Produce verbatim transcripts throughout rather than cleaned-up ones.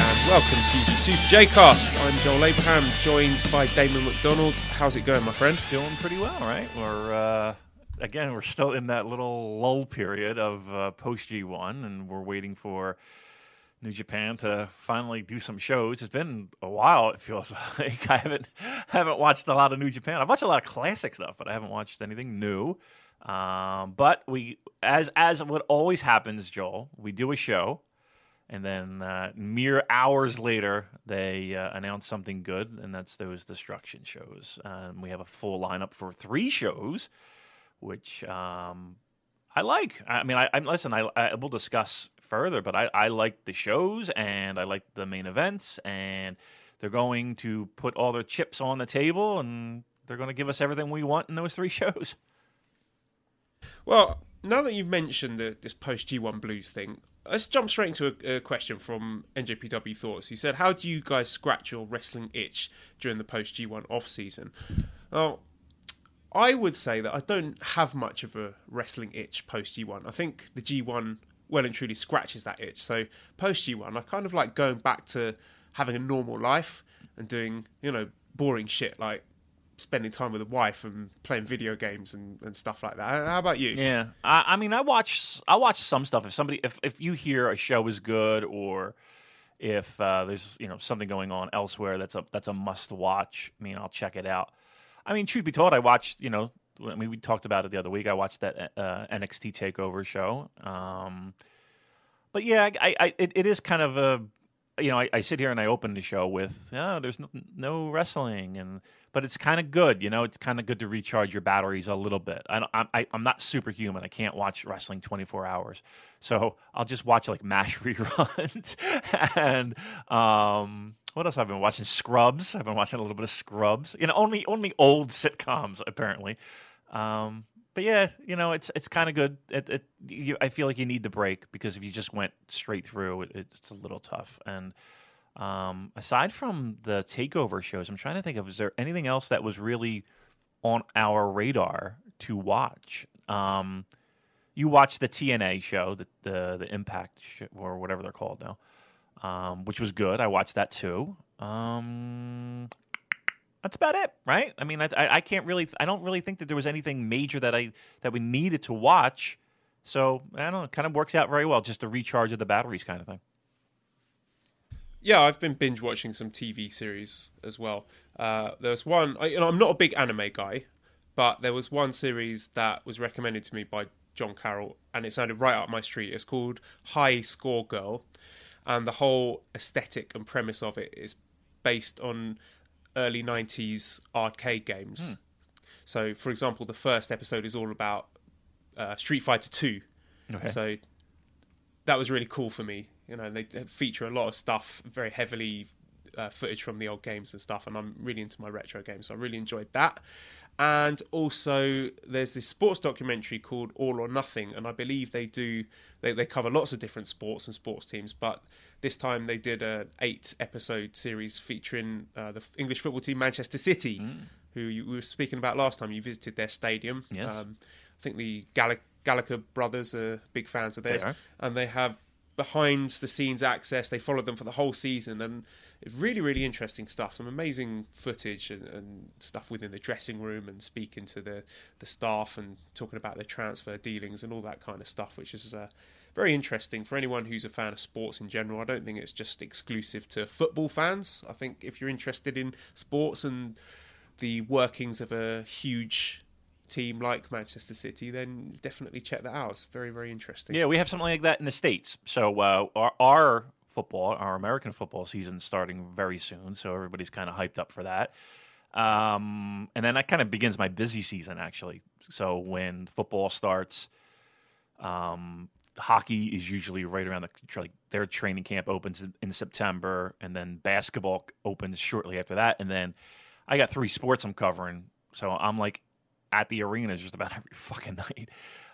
and welcome to the Super J-Cast. I'm Joel Abraham, joined by Damon McDonald. How's it going, my friend? Doing pretty well, right? We're, uh, again, we're still in that little lull period of uh, post-G one, and we're waiting for New Japan to finally do some shows. It's been a while, it feels like. I haven't, haven't watched a lot of New Japan. I've watched a lot of classic stuff, but I haven't watched anything new. Um, but we, as as what always happens, Joel, we do a show. And then uh, mere hours later, they uh, announce something good, and that's those destruction shows. Um, we have a full lineup for three shows, which um, I like. I mean, I, I listen, I, I will discuss further, but I, I like the shows, and I like the main events, and they're going to put all their chips on the table, and they're going to give us everything we want in those three shows. Well, now that you've mentioned the, this post-G one blues thing, let's jump straight into a, a question from N J P W Thoughts, who said, how do you guys scratch your wrestling itch during the post-G one off-season? Well, I would say that I don't have much of a wrestling itch post-G one. I think the G one well and truly scratches that itch. So post-G one, I kind of like going back to having a normal life and doing, you know, boring shit like spending time with a wife and playing video games and, and stuff like that. How about you? Yeah, I, I mean, I watch I watch some stuff. If somebody, if, if you hear a show is good, or if uh, there's you know something going on elsewhere that's a that's a must watch, I mean, I'll check it out. I mean, truth be told, I watched you know I mean we talked about it the other week. I watched that uh, N X T Takeover show, um, but yeah, I, I it, it is kind of a. You know, I, I sit here and I open the show with, oh, there's no, no wrestling, and but it's kind of good. You know, it's kind of good to recharge your batteries a little bit. I don't, I, I'm not superhuman. I can't watch wrestling twenty-four hours, so I'll just watch like MASH reruns. and um, what else? I've been watching Scrubs. I've been watching a little bit of Scrubs. You know, only only old sitcoms apparently. Um, but yeah, you know, it's it's kind of good. It, it, you, I feel like you need the break, because if you just went straight through, it, it's a little tough. And um, aside from the takeover shows, I'm trying to think of, is there anything else that was really on our radar to watch? Um, you watched the T N A show, the the, the Impact show, or whatever they're called now, um, which was good. I watched that too. Um, That's about it, right? I mean, I, I can't really, I don't really think that there was anything major that I that we needed to watch. So I don't know, it kind of works out very well, just a recharge of the batteries kind of thing. Yeah, I've been binge watching some T V series as well. Uh, there was one, I, you know, I'm not a big anime guy, but there was one series that was recommended to me by John Carroll, and it sounded right up my street. It's called High Score Girl, and the whole aesthetic and premise of it is based on early nineties arcade games. Hmm. So, for example, the first episode is all about uh, Street Fighter two. Okay. So that was really cool for me. You know, they feature a lot of stuff, very heavily uh, footage from the old games and stuff, and I'm really into my retro games, so I really enjoyed that. And also, there's this sports documentary called All or Nothing, and I believe they do they, they cover lots of different sports and sports teams, but this time they did an eight-episode series featuring uh, the English football team Manchester City, mm. who you, we were speaking about last time. You visited their stadium. Yes. Um, I think the Gall- Gallagher brothers are big fans of theirs, they and they have behind-the-scenes access. They followed them for the whole season, and it's really, really interesting stuff. Some amazing footage and, and stuff within the dressing room, and speaking to the, the staff and talking about their transfer dealings and all that kind of stuff, which is uh, very interesting for anyone who's a fan of sports in general. I don't think it's just exclusive to football fans. I think if you're interested in sports and the workings of a huge team like Manchester City, then definitely check that out. It's very, very interesting. Yeah, we have something like that in the States. So uh, our, our football, our American football season starting very soon, so everybody's kind of hyped up for that. Um, and then that kind of begins my busy season, actually. So when football starts, um, hockey is usually right around the, like, their training camp opens in, in September, and then basketball opens shortly after that. And then I got three sports I'm covering, so I'm like at the arenas just about every fucking night,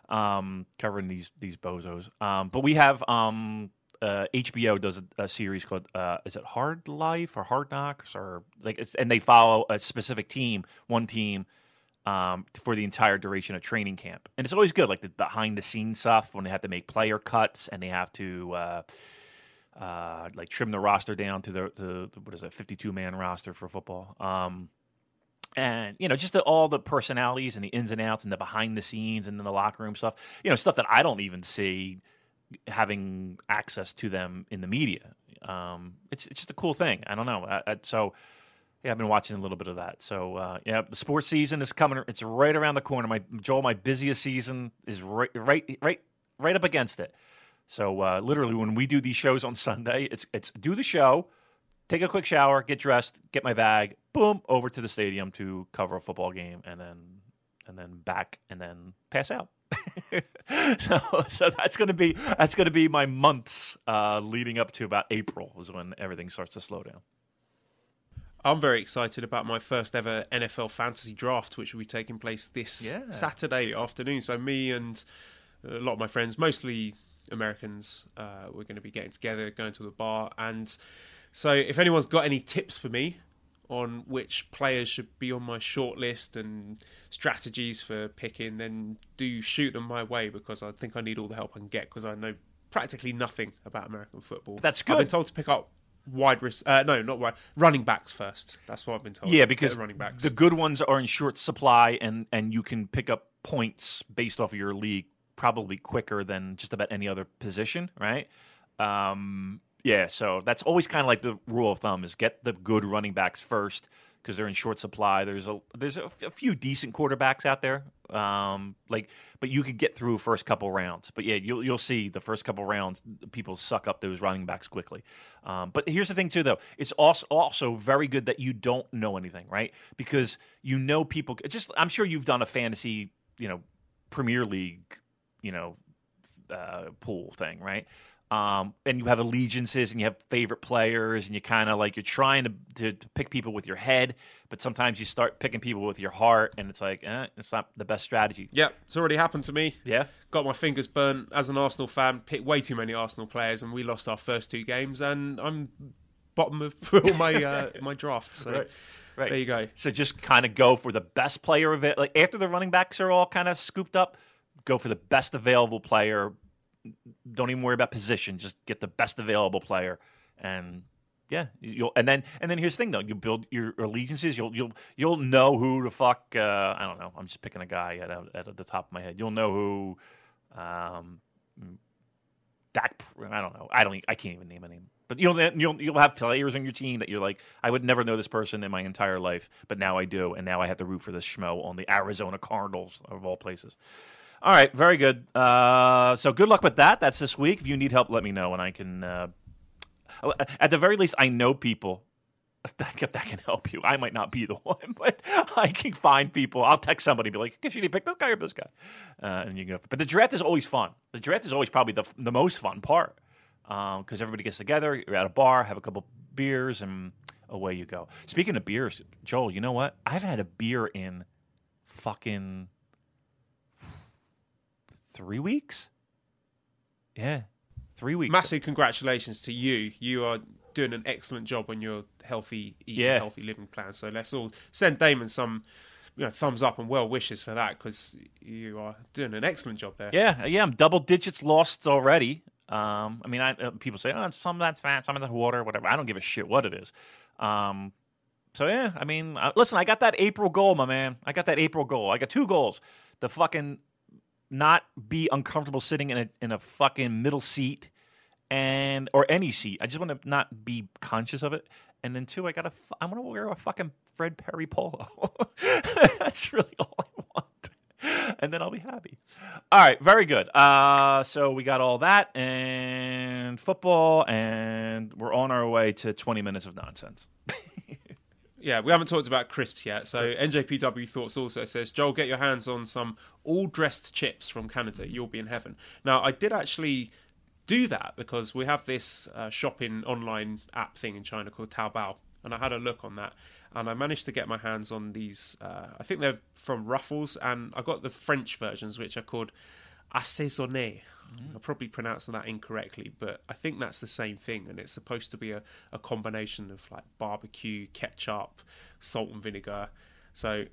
um, covering these these bozos. Um, but we have um, uh, H B O does a, a series called uh, is it Hard Life or Hard Knocks, or like, it's, and they follow a specific team, one team, um, for the entire duration of training camp, and it's always good, like the behind the scenes stuff when they have to make player cuts and they have to uh, uh, like trim the roster down to the, the, the what is it, fifty-two man roster for football. Um, And, you know, just the, all the personalities and the ins and outs and the behind the scenes and then the locker room stuff, you know, stuff that I don't even see having access to them in the media. Um, it's it's just a cool thing. I don't know. I, I, so, yeah, I've been watching a little bit of that. So, uh, yeah, the sports season is coming. It's right around the corner. My Joel, my busiest season is right right, right, right up against it. So, uh, literally, when we do these shows on Sunday, it's it's do the show, take a quick shower, get dressed, get my bag, boom, over to the stadium to cover a football game, and then and then back, and then pass out. so, so that's gonna be that's gonna be my months uh, leading up to about April is when everything starts to slow down. I'm very excited about my first ever N F L fantasy draft, which will be taking place this yeah. Saturday afternoon. So me and a lot of my friends, mostly Americans, uh, we're going to be getting together, going to the bar. And so if anyone's got any tips for me on which players should be on my short list and strategies for picking, then do shoot them my way, because I think I need all the help I can get, because I know practically nothing about American football. That's good. I've been told to pick up wide risk, uh, no, not wide, running backs first. That's what I've been told. Yeah, because running backs, the good ones are in short supply, and, and you can pick up points based off of your league probably quicker than just about any other position, right? Um... Yeah, so that's always kind of like the rule of thumb, is get the good running backs first because they're in short supply. There's a there's a, f- a few decent quarterbacks out there, um, like, but you could get through first couple rounds. But yeah, you'll you'll see the first couple rounds people suck up those running backs quickly. Um, but here's the thing too, though, it's also also very good that you don't know anything, right? Because you know people. Just I'm sure you've done a fantasy, you know, Premier League, you know, uh, pool thing, right? Um, and you have allegiances and you have favorite players, and you kind of like, you're trying to, to, to pick people with your head, but sometimes you start picking people with your heart, and it's like, eh, it's not the best strategy. Yeah, it's already happened to me. Yeah. Got my fingers burnt as an Arsenal fan, picked way too many Arsenal players, and we lost our first two games, and I'm bottom of all my, uh, my draft. So right. Right. There you go. So just kind of go for the best player of it. Like, after the running backs are all kind of scooped up, go for the best available player. Don't even worry about position. Just get the best available player, and yeah, you'll. And then, and then here's the thing though: you build your allegiances. You'll, you'll, you'll know who the fuck. Uh, I don't know. I'm just picking a guy at at the top of my head. You'll know who. Um, Dak. I don't know. I don't. I can't even name a name. But you'll you'll you'll have players on your team that you're like, I would never know this person in my entire life, but now I do, and now I have to root for this schmo on the Arizona Cardinals of all places. All right, very good. Uh, so good luck with that. That's this week. If you need help, let me know, and I can. Uh, at the very least, I know people that can, that can help you. I might not be the one, but I can find people. I'll text somebody and be like, "Should you pick this guy or this guy?" Uh, and you can go. But the draft is always fun. The draft is always probably the the most fun part, because um, everybody gets together. You're at a bar, have a couple beers, and away you go. Speaking of beers, Joel, you know what? I've had a beer in fucking. Three weeks? Yeah, three weeks. Massive congratulations to you. You are doing an excellent job on your healthy eating, yeah. healthy living plan. So let's all send Damon some you know, thumbs up and well wishes for that, because you are doing an excellent job there. Yeah, yeah, I'm double digits lost already. Um, I mean, I, uh, people say, oh, some of that's fat, some of that's water, whatever. I don't give a shit what it is. Um, so yeah, I mean, uh, listen, I got that April goal, my man. I got that April goal. I got two goals. The fucking not be uncomfortable sitting in a in a fucking middle seat and or any seat. I just want to not be conscious of it. And then two, I gotta I want to wear a fucking Fred Perry polo. That's really all I want. And then I'll be happy. All right, very good. Uh, so we got all that and football, and we're on our way to twenty minutes of nonsense. Yeah, we haven't talked about crisps yet. So N J P W Thoughts also says, Joel, get your hands on some all-dressed chips from Canada. You'll be in heaven. Now, I did actually do that because we have this uh, shopping online app thing in China called Taobao. And I had a look on that. And I managed to get my hands on these. Uh, I think they're from Ruffles. And I got the French versions, which are called assaisonné. I'm probably pronouncing that incorrectly, but I think that's the same thing, and it's supposed to be a, a combination of like barbecue, ketchup, salt and vinegar. So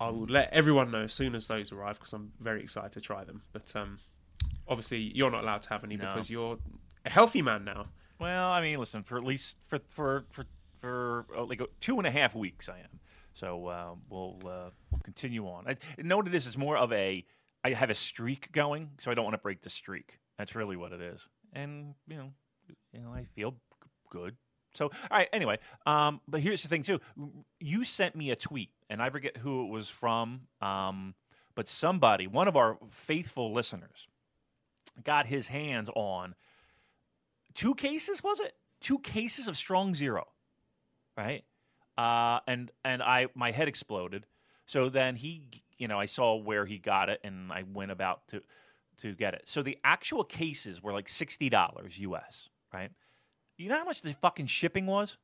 I will let everyone know as soon as those arrive because I'm very excited to try them. But um, obviously, you're not allowed to have any no. because you're a healthy man now. Well, I mean, listen, for at least for for for, for like two and a half weeks, I am. So uh, we'll uh, we'll continue on. I, know what it is? It's more of a I have a streak going, so I don't want to break the streak. That's really what it is. And, you know, you know, I feel g- good. So, all right, anyway, um, but here's the thing, too. You sent me a tweet, and I forget who it was from, um, but somebody, one of our faithful listeners, got his hands on two cases, was it? Two cases of Strong Zero, right? Uh, and and I my head exploded. So then he... You know, I saw where he got it, and I went about to to get it. So the actual cases were like sixty dollars U S, right? You know how much the fucking shipping was?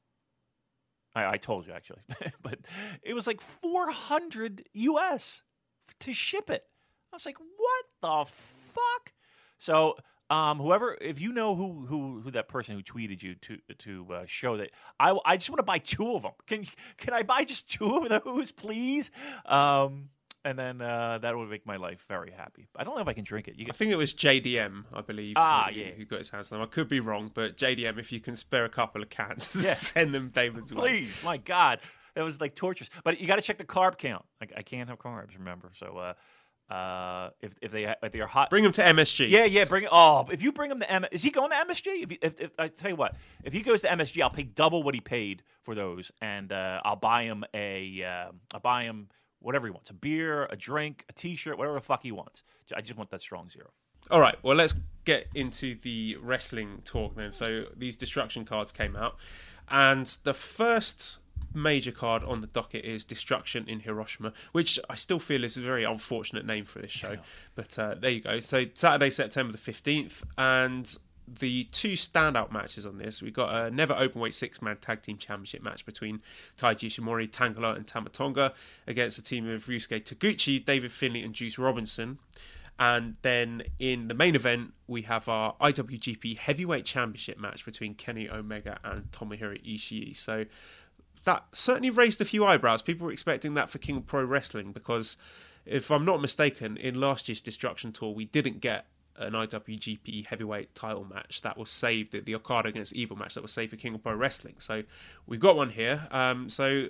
I, I told you, actually. But it was like four hundred U S to ship it. I was like, what the fuck? So um, whoever, if you know who, who who that person who tweeted you to to uh, show that, I, I just want to buy two of them. Can, can I buy just two of those, please? Um And then uh, that would make my life very happy. I don't know if I can drink it. You get- I think it was J D M, I believe, ah, who, yeah. who got his hands on them. I could be wrong, but J D M, if you can spare a couple of cans, yeah. send them David's way. Please, my God. That was like torturous. But you got to check the carb count. I, I can't have carbs, remember. So uh, uh, if if they if they are hot. Bring them to M S G. Yeah, yeah. Bring Oh, if you bring them to M S G. Is he going to M S G? If, if, if I tell you what. If he goes to M S G, I'll pay double what he paid for those. And uh, I'll buy him a uh, I'll buy him. Whatever he wants, a beer, a drink, a T-shirt, whatever the fuck he wants. I just want that Strong Zero. All right, well, let's get into the wrestling talk then. So these Destruction cards came out. And the first major card on the docket is Destruction in Hiroshima, which I still feel is a very unfortunate name for this show. Yeah. But uh, there you go. So Saturday, September the fifteenth. And the two standout matches on this, we've got a never openweight six-man tag team championship match between Taiji Ishimori, Tangaloa, and Tama Tonga against a team of Ryusuke Taguchi, David Finlay, and Juice Robinson. And then in the main event, we have our I W G P heavyweight championship match between Kenny Omega and Tomohiro Ishii. So that certainly raised a few eyebrows. People were expecting that for King of Pro Wrestling because, if I'm not mistaken, in last year's Destruction Tour, we didn't get an I W G P heavyweight title match that was saved, the, the Okada against Evil match that was saved for King of Pro Wrestling. So we've got one here. Um, so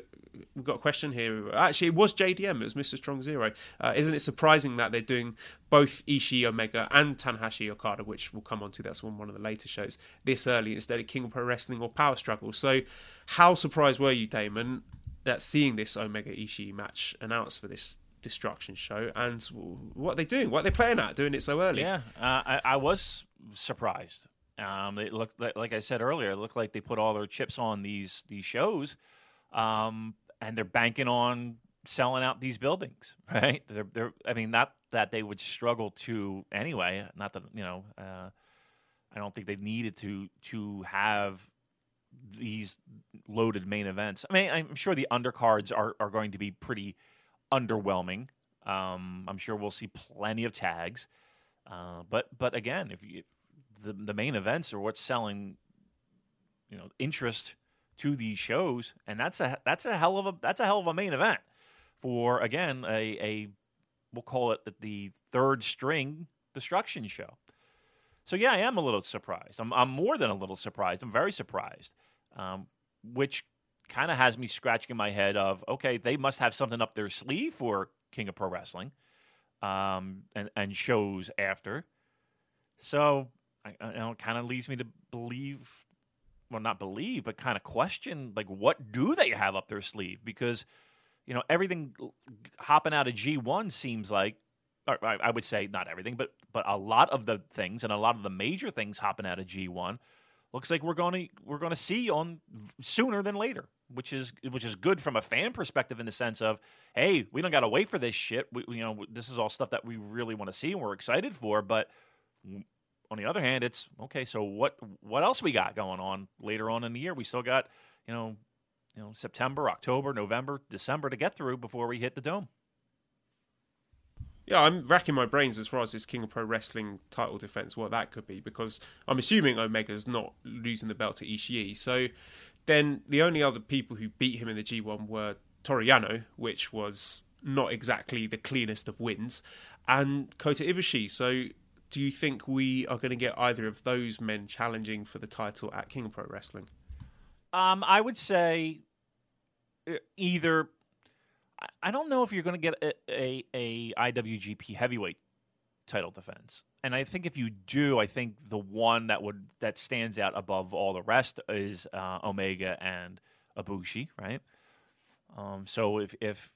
we've got a question here. Actually, it was J D M. It was Mister Strong Zero. Uh, isn't it surprising that they're doing both Ishii Omega and Tanahashi Okada, which we'll come on to, that's on one of the later shows, this early instead of King of Pro Wrestling or Power Struggle? So how surprised were you, Damon, that seeing this Omega Ishii match announced for this Destruction show, and what are they doing? What are they playing at? Doing it so early? Yeah, uh, I, I was surprised. Um, it looked like, like I said earlier, it looked like they put all their chips on these these shows, um, and they're banking on selling out these buildings, right? They're, they're, I mean, not that they would struggle to anyway. Not that you know, uh, I don't think they needed to to have these loaded main events. I mean, I'm sure the undercards are are going to be pretty underwhelming. Um, I'm sure we'll see plenty of tags, uh, but but again, if, you, if the the main events are what's selling, you know, interest to these shows, and that's a that's a hell of a that's a hell of a main event for again a a we'll call it the third string Destruction show. So yeah, I am a little surprised. I'm I'm more than a little surprised. I'm very surprised, um, which kind of has me scratching my head of, okay, they must have something up their sleeve for King of Pro Wrestling. um, and, and shows after. So I, I, you know, it kind of leads me to believe, well, not believe, but kind of question, like, what do they have up their sleeve? Because, you know, everything hopping out of G one seems like, or I would say not everything, but but a lot of the things and a lot of the major things hopping out of G one looks like we're going to we're going to see on sooner than later, which is which is good from a fan perspective in the sense of, hey, we don't got to wait for this shit. We, you know, this is all stuff that we really want to see and we're excited for. But on the other hand, it's okay. So what what else we got going on later on in the year? We still got you know you know September, October, November, December to get through before we hit the dome. Yeah, I'm racking my brains as far as this King of Pro Wrestling title defense, what that could be, because I'm assuming Omega's not losing the belt to Ishii. So then the only other people who beat him in the G one were Toriano, which was not exactly the cleanest of wins, and Kota Ibushi. So do you think we are going to get either of those men challenging for the title at King of Pro Wrestling? Um, I would say either... I don't know if you're going to get a, a, a I W G P heavyweight title defense. And I think if you do, I think the one that would that stands out above all the rest is uh, Omega and Ibushi, right? Um, so if, if,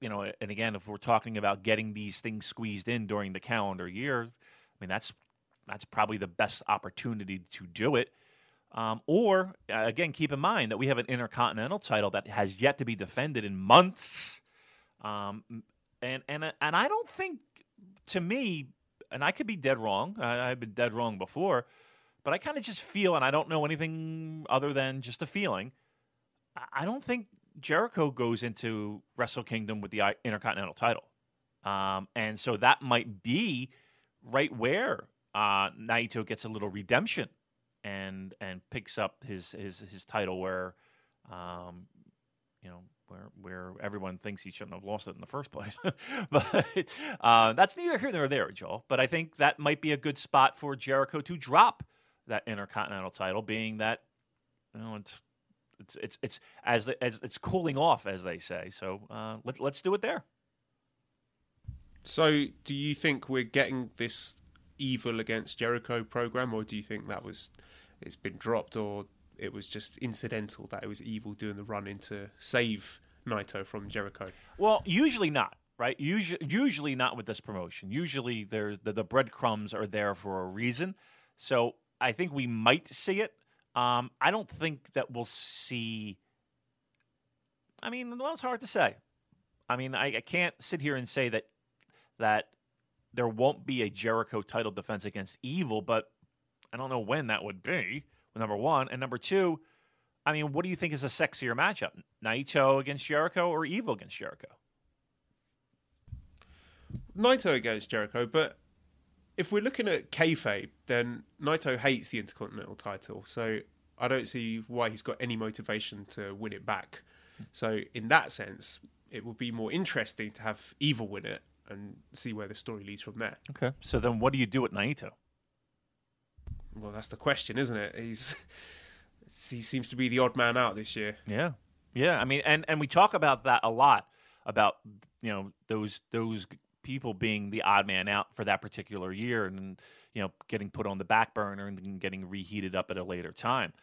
you know, and again, if we're talking about getting these things squeezed in during the calendar year, I mean, that's that's probably the best opportunity to do it. Um, or, uh, again, keep in mind that we have an Intercontinental title that has yet to be defended in months. Um, and and and I don't think, to me, and I could be dead wrong. I, I've been dead wrong before. But I kind of just feel, and I don't know anything other than just a feeling, I, I don't think Jericho goes into Wrestle Kingdom with the I- Intercontinental title. Um, and so that might be right where uh, Naito gets a little redemption. And and picks up his his, his title where, um, you know, where where everyone thinks he shouldn't have lost it in the first place. But uh, that's neither here nor there, Joel. But I think that might be a good spot for Jericho to drop that Intercontinental title, being that you know it's it's it's it's as the, as it's cooling off, as they say. So uh, let let's do it there. So do you think we're getting this Evil against Jericho program, or do you think that was it's been dropped, or it was just incidental that it was Evil doing the run in to save Naito from Jericho? Well, usually not, right? Usually, usually not with this promotion. Usually, there the, the breadcrumbs are there for a reason. So I think we might see it. Um, I don't think that we'll see. I mean, well, it's hard to say. I mean, I, I can't sit here and say that that. There won't be a Jericho title defense against Evil, but I don't know when that would be, number one. And number two, I mean, what do you think is a sexier matchup? Naito against Jericho or Evil against Jericho? Naito against Jericho, but if we're looking at kayfabe, then Naito hates the Intercontinental title, so I don't see why he's got any motivation to win it back. So in that sense, it would be more interesting to have Evil win it and see where the story leads from there. Okay. So then what do you do with Naito? Well, that's the question, isn't it? He's He seems to be the odd man out this year. Yeah. Yeah, I mean, and, and we talk about that a lot, about, you know, those those people being the odd man out for that particular year and, you know, getting put on the back burner and getting reheated up at a later time.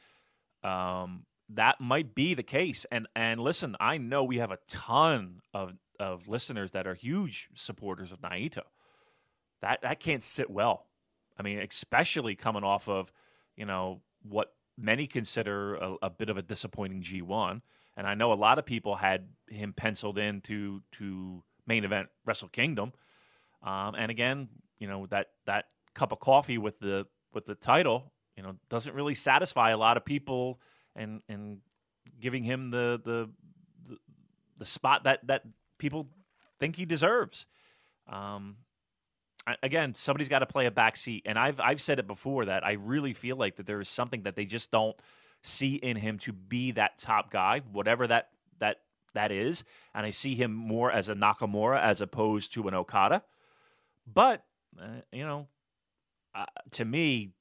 Um, that might be the case. And, and listen, I know we have a ton of of listeners that are huge supporters of Naito. That that can't sit well. I mean, especially coming off of, you know, what many consider a, a bit of a disappointing G one. And I know a lot of people had him penciled in to, to main event Wrestle Kingdom. Um, and again, you know, that, that cup of coffee with the with the title, you know, doesn't really satisfy a lot of people, and and giving him the the the, the spot that that people think he deserves. Um, again, somebody's got to play a backseat, and I've I've said it before that I really feel like that there is something that they just don't see in him to be that top guy, whatever that that that is. And I see him more as a Nakamura as opposed to an Okada. But uh, you know, uh, to me,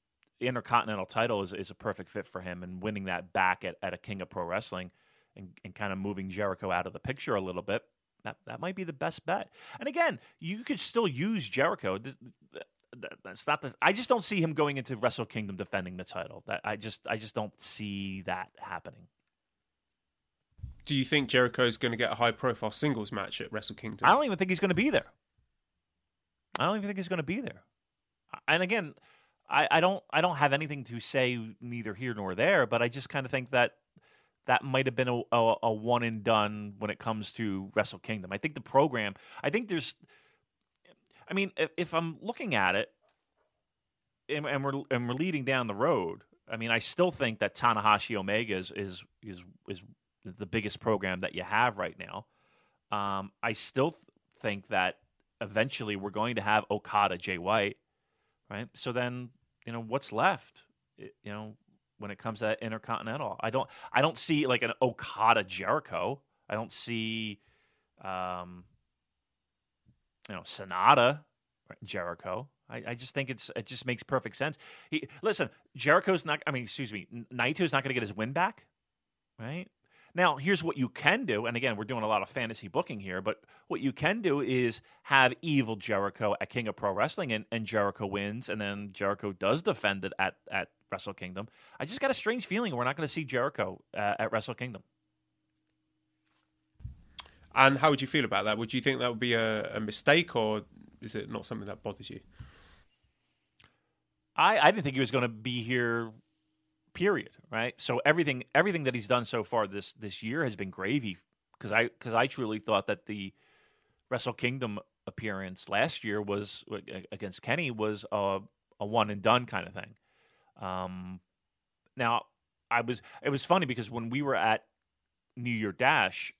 the Intercontinental title is is a perfect fit for him, and winning that back at, at a King of Pro Wrestling and, and kind of moving Jericho out of the picture a little bit. that that might be the best bet. And again, you could still use Jericho. That's not the, I just don't see him going into Wrestle Kingdom defending the title. That I just I just don't see that happening. Do you think Jericho's going to get a high-profile singles match at Wrestle Kingdom? I don't even think he's going to be there. I don't even think he's going to be there. And again, I, I don't I don't have anything to say neither here nor there, but I just kind of think that that might have been a, a, a one-and-done when it comes to Wrestle Kingdom. I think the program, I think there's... I mean, if, if I'm looking at it, and, and, we're, and we're leading down the road, I mean, I still think that Tanahashi Omega is is is... is the biggest program that you have right now. Um, I still th- think that eventually we're going to have Okada, Jay White, right? So then, you know, what's left? It, you know, when it comes to that Intercontinental, I don't, I don't see like an Okada Jericho. I don't see, um, you know, Sonata Jericho. I, I just think it's it just makes perfect sense. He, listen, Jericho's not. I mean, excuse me, Naito's not going to get his win back, right? Now, here's what you can do, and again, we're doing a lot of fantasy booking here, but what you can do is have Evil Jericho at King of Pro Wrestling, and, and Jericho wins, and then Jericho does defend it at, at Wrestle Kingdom. I just got a strange feeling we're not going to see Jericho uh, at Wrestle Kingdom. And how would you feel about that? Would you think that would be a, a mistake, or is it not something that bothers you? I, I didn't think he was going to be here... Period. Right. So everything, everything that he's done so far this this year has been gravy. Because I because I truly thought that the Wrestle Kingdom appearance last year was against Kenny was a, a one and done kind of thing. Um, now I was it was funny because when we were at New Year Dash,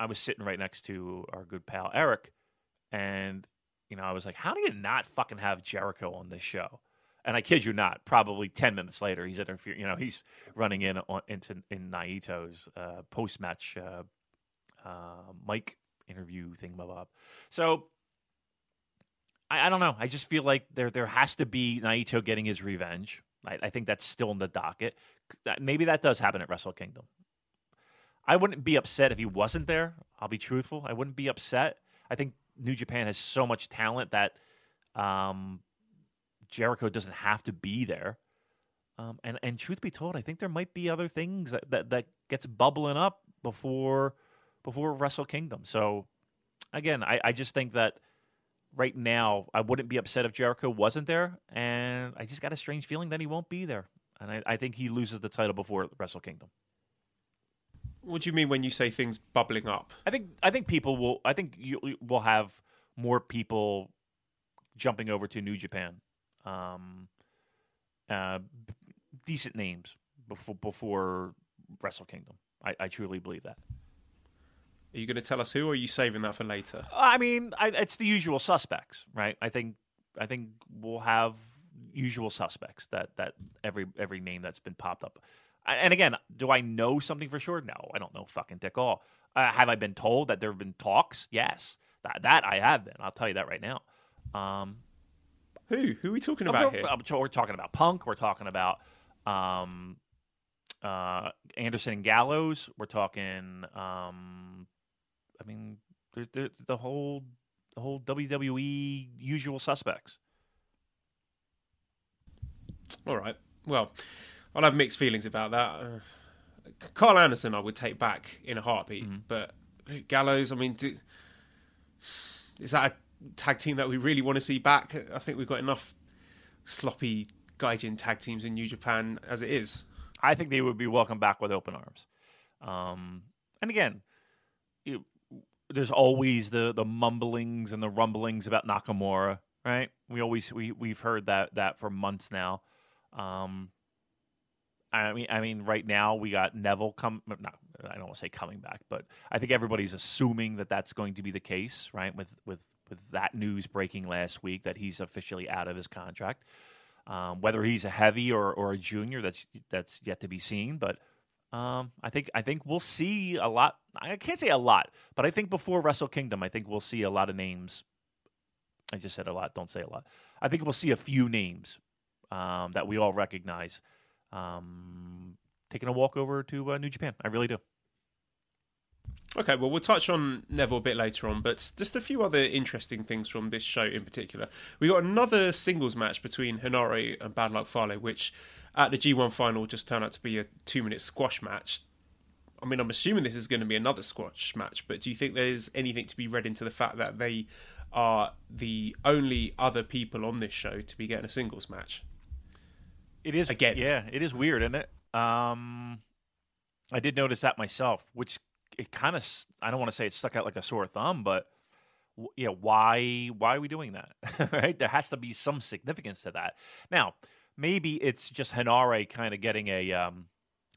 I was sitting right next to our good pal Eric, and you know I was like, how do you not fucking have Jericho on this show? And I kid you not, probably ten minutes later, he's interfering. You know, he's running in on, into in Naito's uh, post-match uh, uh, mic interview thing. Blah, blah. So I, I don't know. I just feel like there there has to be Naito getting his revenge. I, I think that's still in the docket. That, maybe that does happen at Wrestle Kingdom. I wouldn't be upset if he wasn't there. I'll be truthful. I wouldn't be upset. I think New Japan has so much talent that. Um, Jericho doesn't have to be there. Um, and, and truth be told, I think there might be other things that, that, that gets bubbling up before before Wrestle Kingdom. So, again, I, I just think that right now I wouldn't be upset if Jericho wasn't there, and I just got a strange feeling that he won't be there. And I, I think he loses the title before Wrestle Kingdom. What do you mean when you say things bubbling up? I think I think people will – I think you will have more people jumping over to New Japan. Um, uh, decent names before before Wrestle Kingdom. I, I truly believe that. Are you going to tell us who, or are you saving that for later? I mean, I, it's the usual suspects, right? I think I think we'll have usual suspects that, that every every name that's been popped up. I, and again, do I know something for sure? No, I don't know fucking dick all. Uh, have I been told that there have been talks? Yes, that that I have been. I'll tell you that right now. Um. Who? Who are we talking about here? We're talking about Punk. We're talking about um, uh, Anderson and Gallows. We're talking. Um, I mean, there, there, the whole, the whole W W E usual suspects. All right. Well, I'll have mixed feelings about that. Uh, Carl Anderson, I would take back in a heartbeat. Mm-hmm. But Gallows, I mean, do, is that a tag team that we really want to see back? I think we've got enough sloppy gaijin tag teams in New Japan as it is. I think they would be welcomed back with open arms. Um, and again, it, there's always the the mumblings and the rumblings about Nakamura, right? We always we we've heard that that for months now. Um, I mean, I mean, right now we got Neville come. Not, I don't want to say coming back, but I think everybody's assuming that that's going to be the case, right? With with with that news breaking last week that he's officially out of his contract. Um, whether he's a heavy or, or a junior, that's that's yet to be seen. But um, I think I think we'll see a lot. I can't say a lot, but I think before Wrestle Kingdom, I think we'll see a lot of names. I just said a lot. Don't say a lot. I think we'll see a few names um, that we all recognize um, taking a walk over to uh, New Japan. I really do. Okay, well, we'll touch on Neville a bit later on, but just a few other interesting things from this show in particular. We got another singles match between Hinare and Bad Luck Fale, which at the G one final just turned out to be a two-minute squash match. I mean, I'm assuming this is going to be another squash match, but do you think there's anything to be read into the fact that they are the only other people on this show to be getting a singles match? It is, again. Yeah, it is weird, isn't it? Um, I did notice that myself, which... It kind of, I don't want to say it stuck out like a sore thumb, but yeah, why why are we doing that? Right? There has to be some significance to that. Now, maybe it's just Hinare kind of getting a um,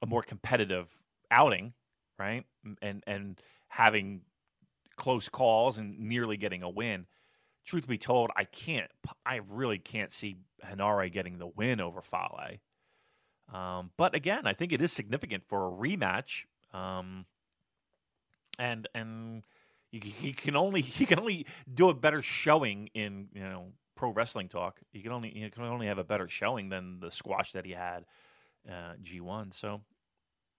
a more competitive outing, right? And and having close calls and nearly getting a win. Truth be told, I can't, I really can't see Hinare getting the win over Fale. Um, but again, I think it is significant for a rematch. Um, And and he can only he can only do a better showing in, you know, pro wrestling talk. He can only he can only have a better showing than the squash that he had uh, G one. So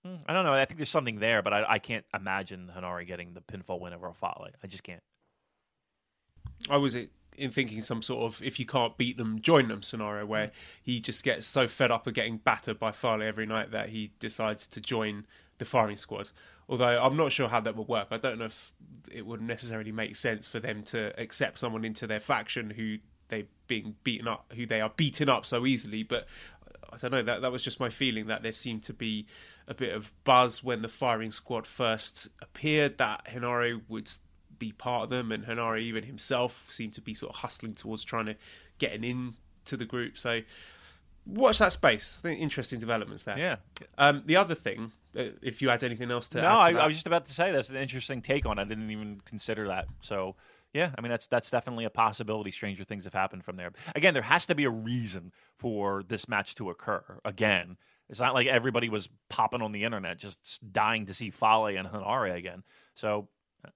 I don't know. I think there's something there, but I, I can't imagine Hinare getting the pinfall win over Fale. I just can't. I was in thinking some sort of if you can't beat them, join them scenario where he just gets so fed up of getting battered by Fale every night that he decides to join the firing squad. Although I'm not sure how that would work. I don't know if it would necessarily make sense for them to accept someone into their faction who they've been beaten up, who they are beaten up so easily. But I don't know. That that was just my feeling that there seemed to be a bit of buzz when the firing squad first appeared that Hinare would be part of them, and Hinare even himself seemed to be sort of hustling towards trying to get an in to the group. So watch that space. I think interesting developments there. Yeah. Um, the other thing. If you had anything else to no, add to I, I was just about to say that's an interesting take on it. I didn't even consider that. So, yeah, I mean, that's that's definitely a possibility. Stranger things have happened from there. Again, there has to be a reason for this match to occur. Again, it's not like everybody was popping on the internet just dying to see Fale and Hinare again. So,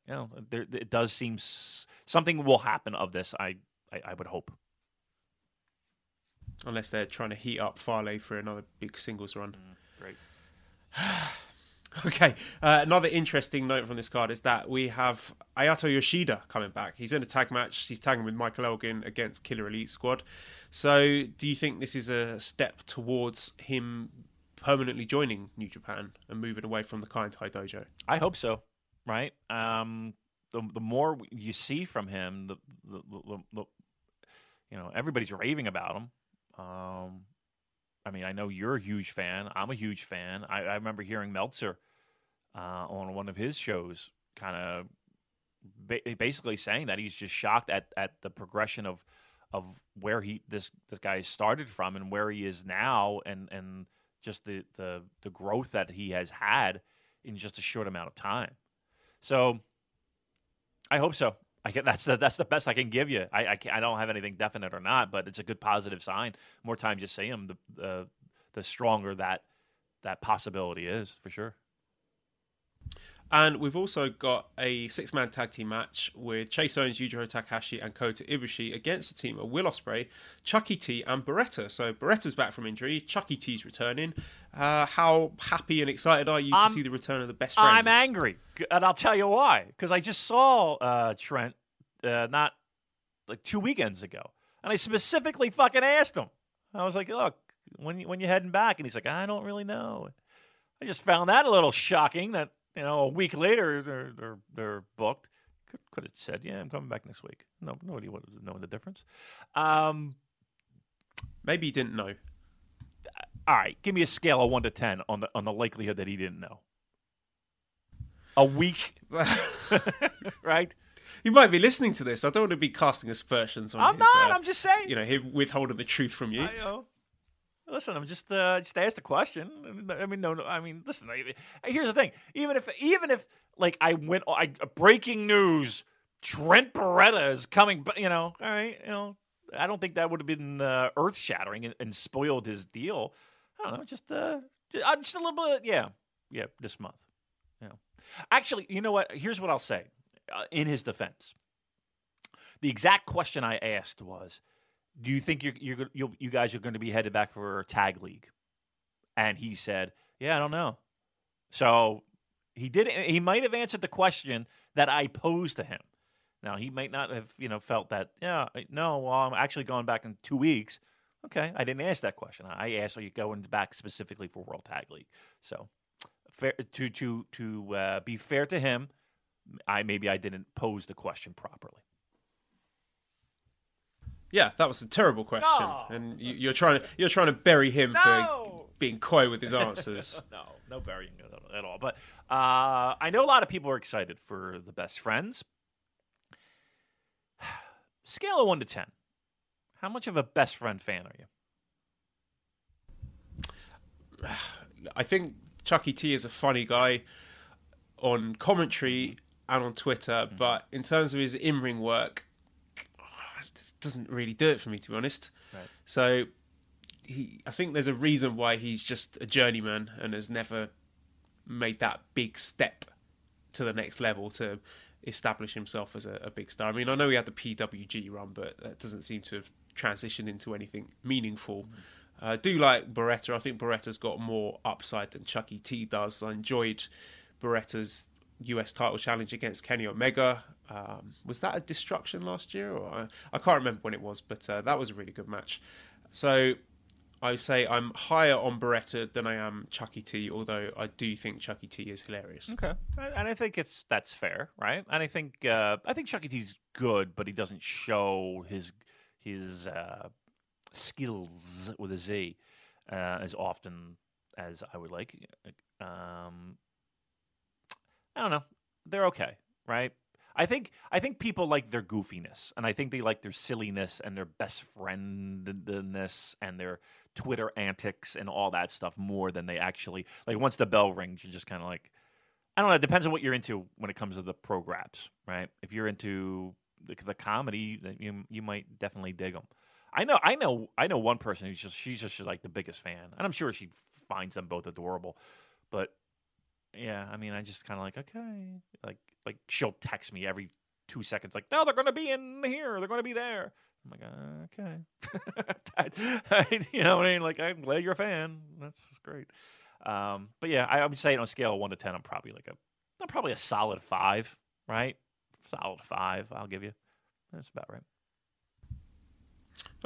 you know, there, it does seem s- something will happen of this, I, I, I would hope. Unless they're trying to heat up Fale for another big singles run. Mm, great. Okay, uh, another interesting note from this card is that we have Ayato Yoshida coming back. He's in a tag match. He's tagging with Michael Elgin against Killer Elite Squad. So do you think this is a step towards him permanently joining New Japan and moving away from the Kaintai Dojo? I hope so, right? Um, the, the more you see from him, the, the, the, the you know, everybody's raving about him. Um I mean, I know you're a huge fan. I'm a huge fan. I, I remember hearing Meltzer uh, on one of his shows kind of ba- basically saying that he's just shocked at, at the progression of of where he this this guy started from and where he is now and, and just the, the, the growth that he has had in just a short amount of time. So I hope so. I can, that's the, that's the best I can give you. I I, can, I don't have anything definite or not, but it's a good positive sign. More times you see him, the uh, the stronger that that possibility is for sure. And we've also got a six man tag team match with Chase Owens, Yujiro Takahashi, and Kota Ibushi against a team of Will Ospreay, Chuckie T, and Beretta. So Beretta's back from injury. Chuckie T's returning. Uh, how happy and excited are you to I'm, see the return of the Best Friends? I'm angry, and I'll tell you why. Because I just saw uh, Trent uh, not like two weekends ago, and I specifically fucking asked him. I was like, "Look, when you, when you heading back?" And he's like, "I don't really know." I just found that a little shocking that. You know, a week later, they're they're, they're booked. Could, could have said, "Yeah, I'm coming back next week." No, nobody would have known the difference. Um, Maybe he didn't know. All right, give me a scale of one to ten on the on the likelihood that he didn't know. A week, right? He might be listening to this. I don't want to be casting aspersions on. I'm his, not. Uh, I'm just saying. You know, him withholding the truth from you. I know. Listen, I'm just uh, just asked a question. I mean, no, no. I mean, listen. Here's the thing. Even if, even if, like, I went, I breaking news. Trent Beretta is coming. But you know, all right. You know, I don't think that would have been uh, earth shattering and, and spoiled his deal. I don't know. Just, uh, just, uh, just a little bit. Yeah, yeah. This month. Yeah. Actually, you know what? Here's what I'll say. Uh, in his defense, the exact question I asked was. Do you think you're, you're, you're, you guys are going to be headed back for a tag league? And he said, yeah, I don't know. So He did. He might have answered the question that I posed to him. Now, he might not have, you know, felt that, yeah, no, well, I'm actually going back in two weeks. Okay, I didn't ask that question. I asked, are you going back specifically for World Tag League? So fair, to to to uh, be fair to him, I maybe I didn't pose the question properly. Yeah, that was a terrible question, no. and you, you're trying to you're trying to bury him no. for being coy with his answers. no, no burying at all. But uh, I know a lot of people are excited for the Best Friends. Scale of one to ten, how much of a Best Friend fan are you? I think Chuckie T is a funny guy on commentary and on Twitter, mm-hmm. but in terms of his in-ring work, doesn't really do it for me, to be honest. Right. So he, I think there's a reason why he's just a journeyman and has never made that big step to the next level to establish himself as a, a big star. I mean, I know he had the P W G run, but that doesn't seem to have transitioned into anything meaningful. Mm-hmm. Uh, I do like Beretta. I think Beretta's got more upside than Chuckie T does. I enjoyed Beretta's U S title challenge against Kenny Omega. Um, was that a destruction last year? Or I, I can't remember when it was, but uh, that was a really good match. So I would say I'm higher on Beretta than I am Chuckie T, although I do think Chuckie T is hilarious. Okay, and I think it's that's fair, right? And I think uh, I think Chuckie T's good, but he doesn't show his his uh, skills with a Z uh, as often as I would like. Um, I don't know. They're okay, right? I think I think people like their goofiness, and I think they like their silliness and their best friendness and their Twitter antics and all that stuff more than they actually like. Once the bell rings, you're just kind of like, I don't know. It depends on what you're into when it comes to the pro grabs, right? If you're into the, the comedy, you you might definitely dig them. I know, I know, I know one person who's just she's just like the biggest fan, and I'm sure she finds them both adorable, but. Yeah, I mean, I just kind of like, okay. Like, like she'll text me every two seconds, like, no, they're going to be in here. They're going to be there. I'm like, okay. I, you know what I mean? Like, I'm glad you're a fan. That's great. Um, but, yeah, I, I would say on a scale of one to ten, I'm probably like a I'm probably a solid five, right? Solid five, I'll give you. That's about right.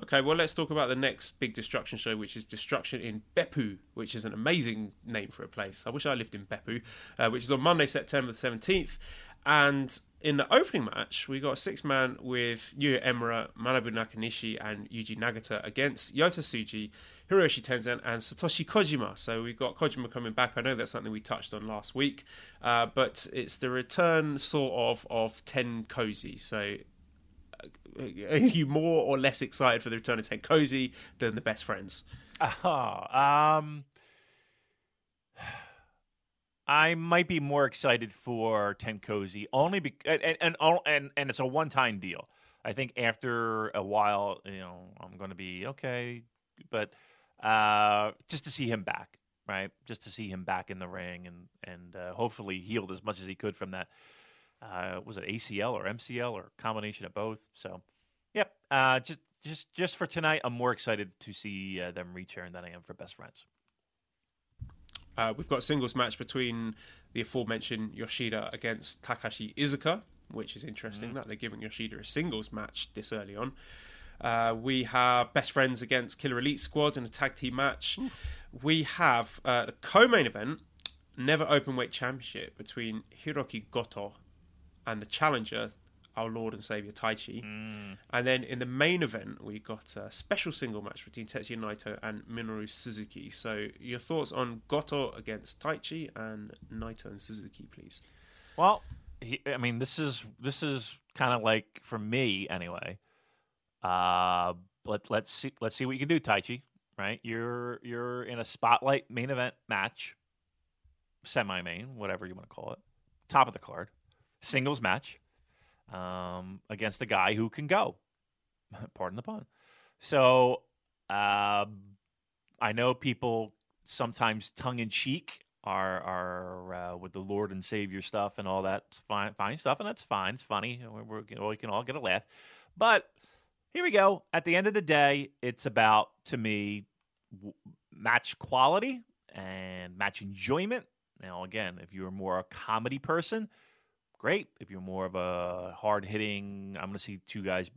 Okay, well, let's talk about the next big destruction show, which is Destruction in Beppu, which is an amazing name for a place. I wish I lived in Beppu, uh, which is on Monday, September the seventeenth. And in the opening match, we got a six-man with Yuya Emura, Manabu Nakanishi, and Yuji Nagata against Yota Tsuji, Hiroshi Tenzan, and Satoshi Kojima. So we've got Kojima coming back. I know that's something we touched on last week, uh, but it's the return, sort of, of Tenkoji. So... Are you more or less excited for the return of Tenkoji than the Best Friends? Oh, um, I might be more excited for Tenkoji only be- and, and and and it's a one-time deal. I think after a while, you know, I'm going to be okay, but uh, just to see him back, right? Just to see him back in the ring and and uh, hopefully healed as much as he could from that. Uh, was it A C L or M C L or combination of both? So, yep. Uh, just, just, just for tonight, I'm more excited to see uh, them return than I am for Best Friends. Uh, we've got a singles match between the aforementioned Yoshida against Takashi Iizuka, which is interesting mm-hmm. that they're giving Yoshida a singles match this early on. Uh, we have Best Friends against Killer Elite Squad in a tag team match. Ooh. We have uh, the co-main event, Never Openweight Championship between Hiroki Goto and the challenger, our Lord and Saviour Taichi. Mm. And then in the main event, we got a special single match between Tetsuya Naito and Minoru Suzuki. So your thoughts on Goto against Taichi and Naito and Suzuki, please. Well, he, I mean, this is this is kind of like, for me anyway, uh, let, let's see let's see what you can do, Taichi, right? You're, you're in a spotlight main event match, semi-main, whatever you want to call it, top of the card. Singles match um, against a guy who can go. Pardon the pun. So uh, I know people sometimes tongue-in-cheek are are uh, with the Lord and Savior stuff and all that fine, fine stuff, and that's fine. It's funny. We're, we're, you know, we can all get a laugh. But here we go. At the end of the day, it's about, to me, w- match quality and match enjoyment Now, again, if you're more a comedy person, great. If you're more of a hard-hitting, I'm going to see two guys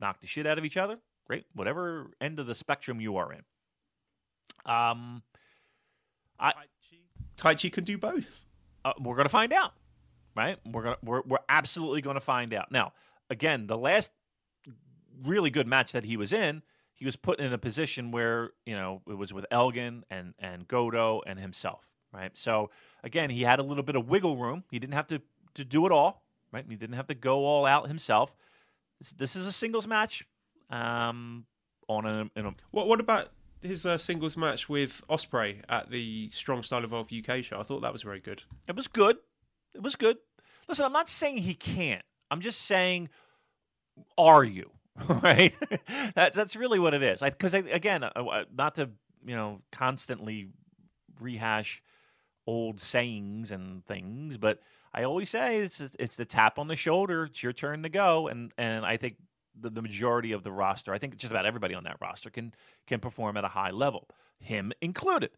knock the shit out of each other, great. Whatever end of the spectrum you are in. Um, I, Tai Chi. Tai Chi can do both. Uh, we're going to find out, right? We're going we're we're absolutely going to find out. Now, again, the last really good match that he was in, he was put in a position where, you know, it was with Elgin and and Goto and himself, right? So again, he had a little bit of wiggle room. He didn't have to to do it all, right? He didn't have to go all out himself. This, this is a singles match. Um, on a, in a what what about his uh, singles match with Ospreay at the Strong Style Evolved U K show? I thought that was very good. It was good. It was good. Listen, I'm not saying he can't. I'm just saying, are you? Right? that's, that's really what it is. Because, again, I, not to, you know, constantly rehash old sayings and things, but I always say it's it's the tap on the shoulder. It's your turn to go. And, and I think the, the majority of the roster, I think just about everybody on that roster can can perform at a high level, him included.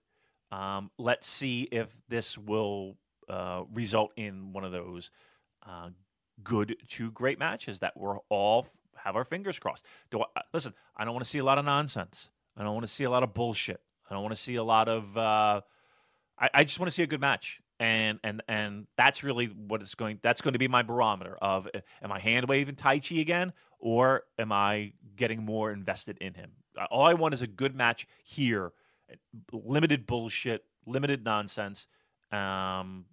Um, let's see if this will uh, result in one of those uh, good to great matches that we're all – have our fingers crossed. Do I, listen, I don't want to see a lot of nonsense. I don't want to see a lot of bullshit. I don't want to see a lot of... Uh, I, I just want to see a good match. And and and that's really what it's going... That's going to be my barometer of, uh, am I hand-waving Tai Chi again? Or am I getting more invested in him? All I want is a good match here. Limited bullshit. Limited nonsense. Um,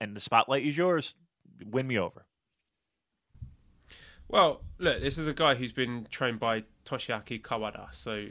and the spotlight is yours. Win me over. Well, look, this is a guy who's been trained by Toshiaki Kawada, so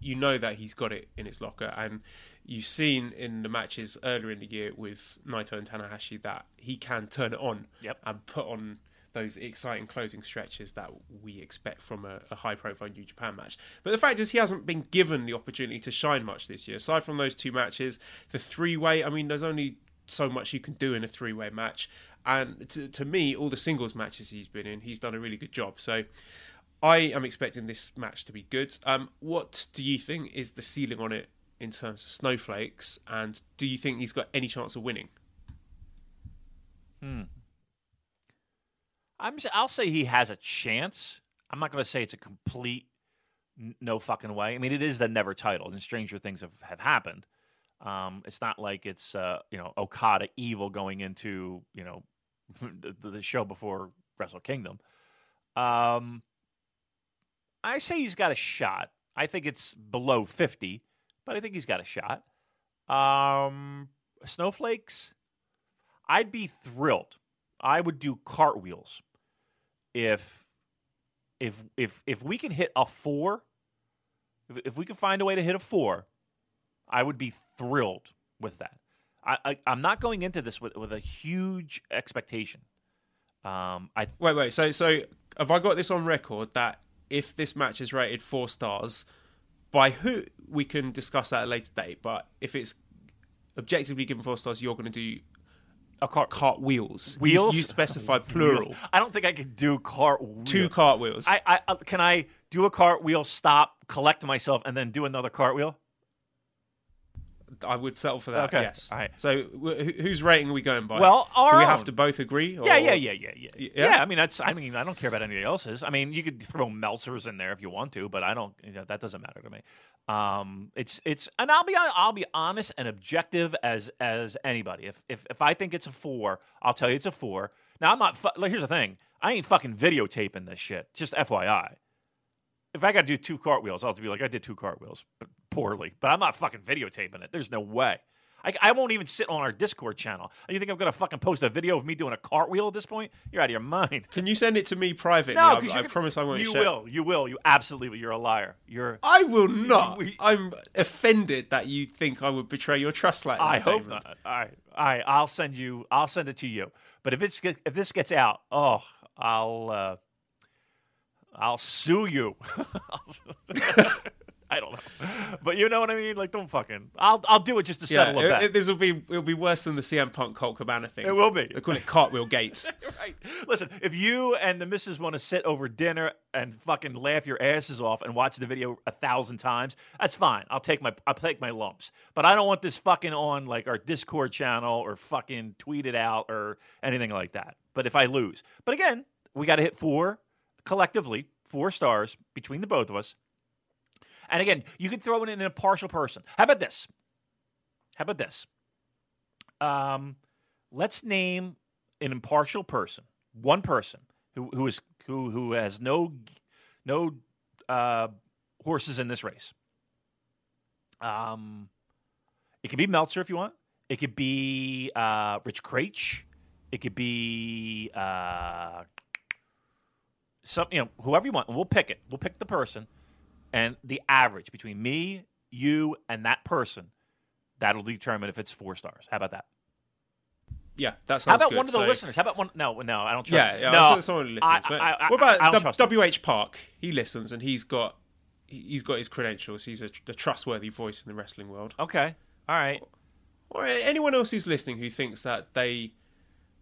you know that he's got it in his locker, and you've seen in the matches earlier in the year with Naito and Tanahashi that he can turn it on yep. and put on those exciting closing stretches that we expect from a, a high-profile New Japan match. But the fact is he hasn't been given the opportunity to shine much this year. Aside from those two matches, the three-way, I mean, there's only so much you can do in a three-way match. And to, to me, all the singles matches he's been in, he's done a really good job. So I am expecting this match to be good. Um, what do you think is the ceiling on it in terms of snowflakes? And do you think he's got any chance of winning? Hmm. I'm, I'll say he has a chance. I'm not going to say it's a complete n- no fucking way. I mean, it is the never title, and stranger things have, have happened. Um, it's not like it's, uh, you know, Okada Evil going into, you know, The, the show before Wrestle Kingdom. Um, I say he's got a shot. I think it's below fifty, but I think he's got a shot. Um, snowflakes, I'd be thrilled. I would do cartwheels if if if if we can hit a four. If, if we can find a way to hit a four, I would be thrilled with that. I, I, I'm not going into this with, with a huge expectation. Um, I th- wait, wait. So, so have I got this on record that if this match is rated four stars, by who we can discuss that at a later date? But if it's objectively given four stars, you're going to do a cart cartwheels. Wheels. You, you specify plural. Wheels. I don't think I could do cartwheels. Two cartwheels. I, I, can I do a cartwheel? Stop, collect myself, and then do another cartwheel? I would settle for that. Okay. Yes. All right. So, wh- whose rating are we going by? Well, our do we own. Have to both agree? Or... Yeah, yeah, yeah, yeah, yeah, yeah. Yeah. I mean, that's. I mean, I don't care about anybody else's. I mean, you could throw Meltzer's in there if you want to, but I don't. You know, that doesn't matter to me. Um, it's it's, and I'll be I'll be honest and objective as as anybody. If if if I think it's a four, I'll tell you it's a four. Now, I'm not. Fu- like, here's the thing. I ain't fucking videotaping this shit. Just F Y I. If I got to do two cartwheels, I'll have to be like, I did two cartwheels, but poorly. But I'm not fucking videotaping it. There's no way. I, I won't even sit on our Discord channel. You think I'm going to fucking post a video of me doing a cartwheel at this point? You're out of your mind. Can you send it to me privately? No, because I, I gonna, promise I won't. You share. will. You will. You absolutely will. You're a liar. You're. I will not. We, I'm offended that you think I would betray your trust like that. I hope David. not. All right. All right. I'll send you. I'll send it to you. But if it's if this gets out, oh, I'll. Uh, I'll sue you. I don't know, but you know what I mean. Like, don't fucking. I'll I'll do it just to yeah, settle a bet. This will be it'll be worse than the C M Punk Colt Cabana thing. It will be. They call it cartwheel gates. Right. Listen, if you and the missus want to sit over dinner and fucking laugh your asses off and watch the video a thousand times, that's fine. I'll take my I'll take my lumps. But I don't want this fucking on like our Discord channel or fucking tweet it out or anything like that. But if I lose, but again, we got to hit four collectively, four stars between the both of us. And again, you could throw in an impartial person. How about this? How about this? Um, let's name an impartial person, one person who who is who who has no no uh, horses in this race. Um, it could be Meltzer if you want. It could be uh, Rich Craich. It could be uh, some you know whoever you want. We'll pick it. We'll pick the person. And the average between me, you, and that person, that'll determine if it's four stars. How about that? Yeah, that sounds good. How about good, one of the so... listeners? How about one? No, no, I don't trust him. Yeah, yeah, no, I someone who listens. I, I, I, what about W. H. Park? He listens, and he's got he's got his credentials. He's a, a trustworthy voice in the wrestling world. Okay, all right. Or, or anyone else who's listening who thinks that they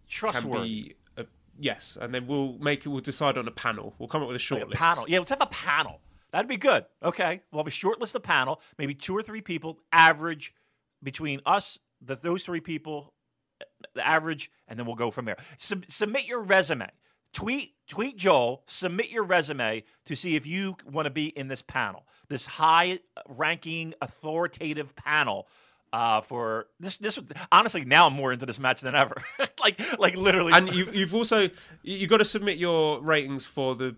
trustworthy. Can be a, yes, and then we'll make it. We'll decide on a panel. We'll come up with a short like a list. Panel. Yeah, let's have a panel. That'd be good. Okay. We'll have a short list of panel, maybe two or three people, average between us, the, those three people, the average, and then we'll go from there. Sub- submit your resume. Tweet tweet Joel, submit your resume to see if you want to be in this panel, this high-ranking, authoritative panel. Uh, for this, this honestly, now I'm more into this match than ever. like, like literally. And you've, you've also you've got to submit your ratings for the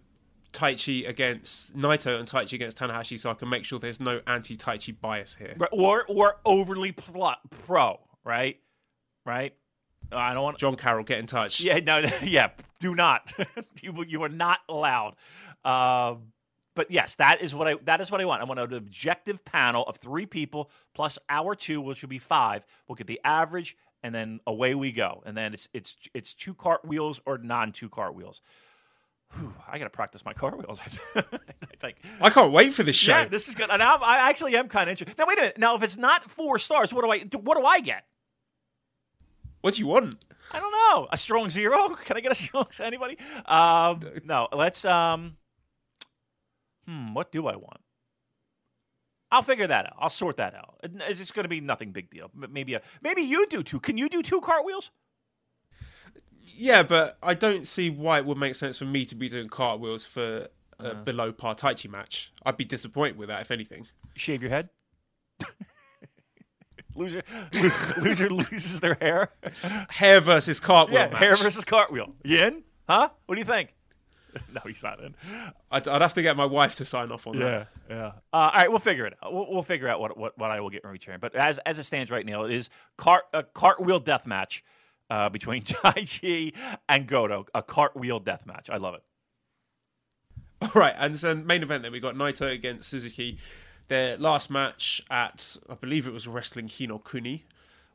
Taichi against Naito and Taichi against Tanahashi, so I can make sure there's no anti-Taichi bias here, right, or or overly plot pro, right? Right? I don't want John Carroll. Get in touch. Yeah, no, yeah, do not. you you are not allowed. Uh, but yes, that is what I that is what I want. I want an objective panel of three people plus our two, which will be five. We'll get the average, and then away we go. And then it's it's it's two cartwheels or non two cartwheels. Whew, I gotta practice my cartwheels. I think I can't wait for this show. Yeah, this is good. And I'm, I actually am kind of interested. Now wait a minute. Now if it's not four stars, what do I? What do I get? What do you want? I don't know. A strong zero? Can I get a strong? Anybody? Um, no. Let's. Um, hmm. What do I want? I'll figure that out. I'll sort that out. It's just gonna be nothing big deal. Maybe a. Maybe you do two. Can you do two cartwheels? Yeah, but I don't see why it would make sense for me to be doing cartwheels for a uh, below par Taichi match. I'd be disappointed with that, if anything. Shave your head? loser loser loses their hair? Hair versus cartwheel yeah, match. Hair versus cartwheel. You in? Huh? What do you think? No, he's not in. I'd, I'd have to get my wife to sign off on yeah, that. Yeah, yeah. Uh, all right, we'll figure it out. We'll, we'll figure out what, what, what I will get in return. But as as it stands right now, it is cart, a cartwheel death match. Uh, between Taichi and Goto, a cartwheel death match. I love it. All right, and so main event then, we got Naito against Suzuki. Their last match at, I believe it was Wrestling Hinokuni,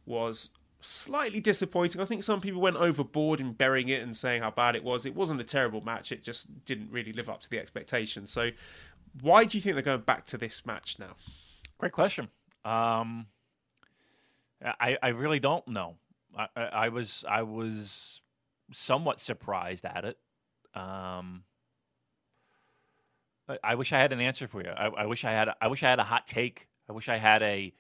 was slightly disappointing. I think some people went overboard in burying it and saying how bad it was. It wasn't a terrible match. It just didn't really live up to the expectations. So why do you think they're going back to this match now? Great question. Um, I, I really don't know. I, I was I was somewhat surprised at it. Um, I, I wish I had an answer for you. I, I wish I had I wish I had a hot take. I wish I had a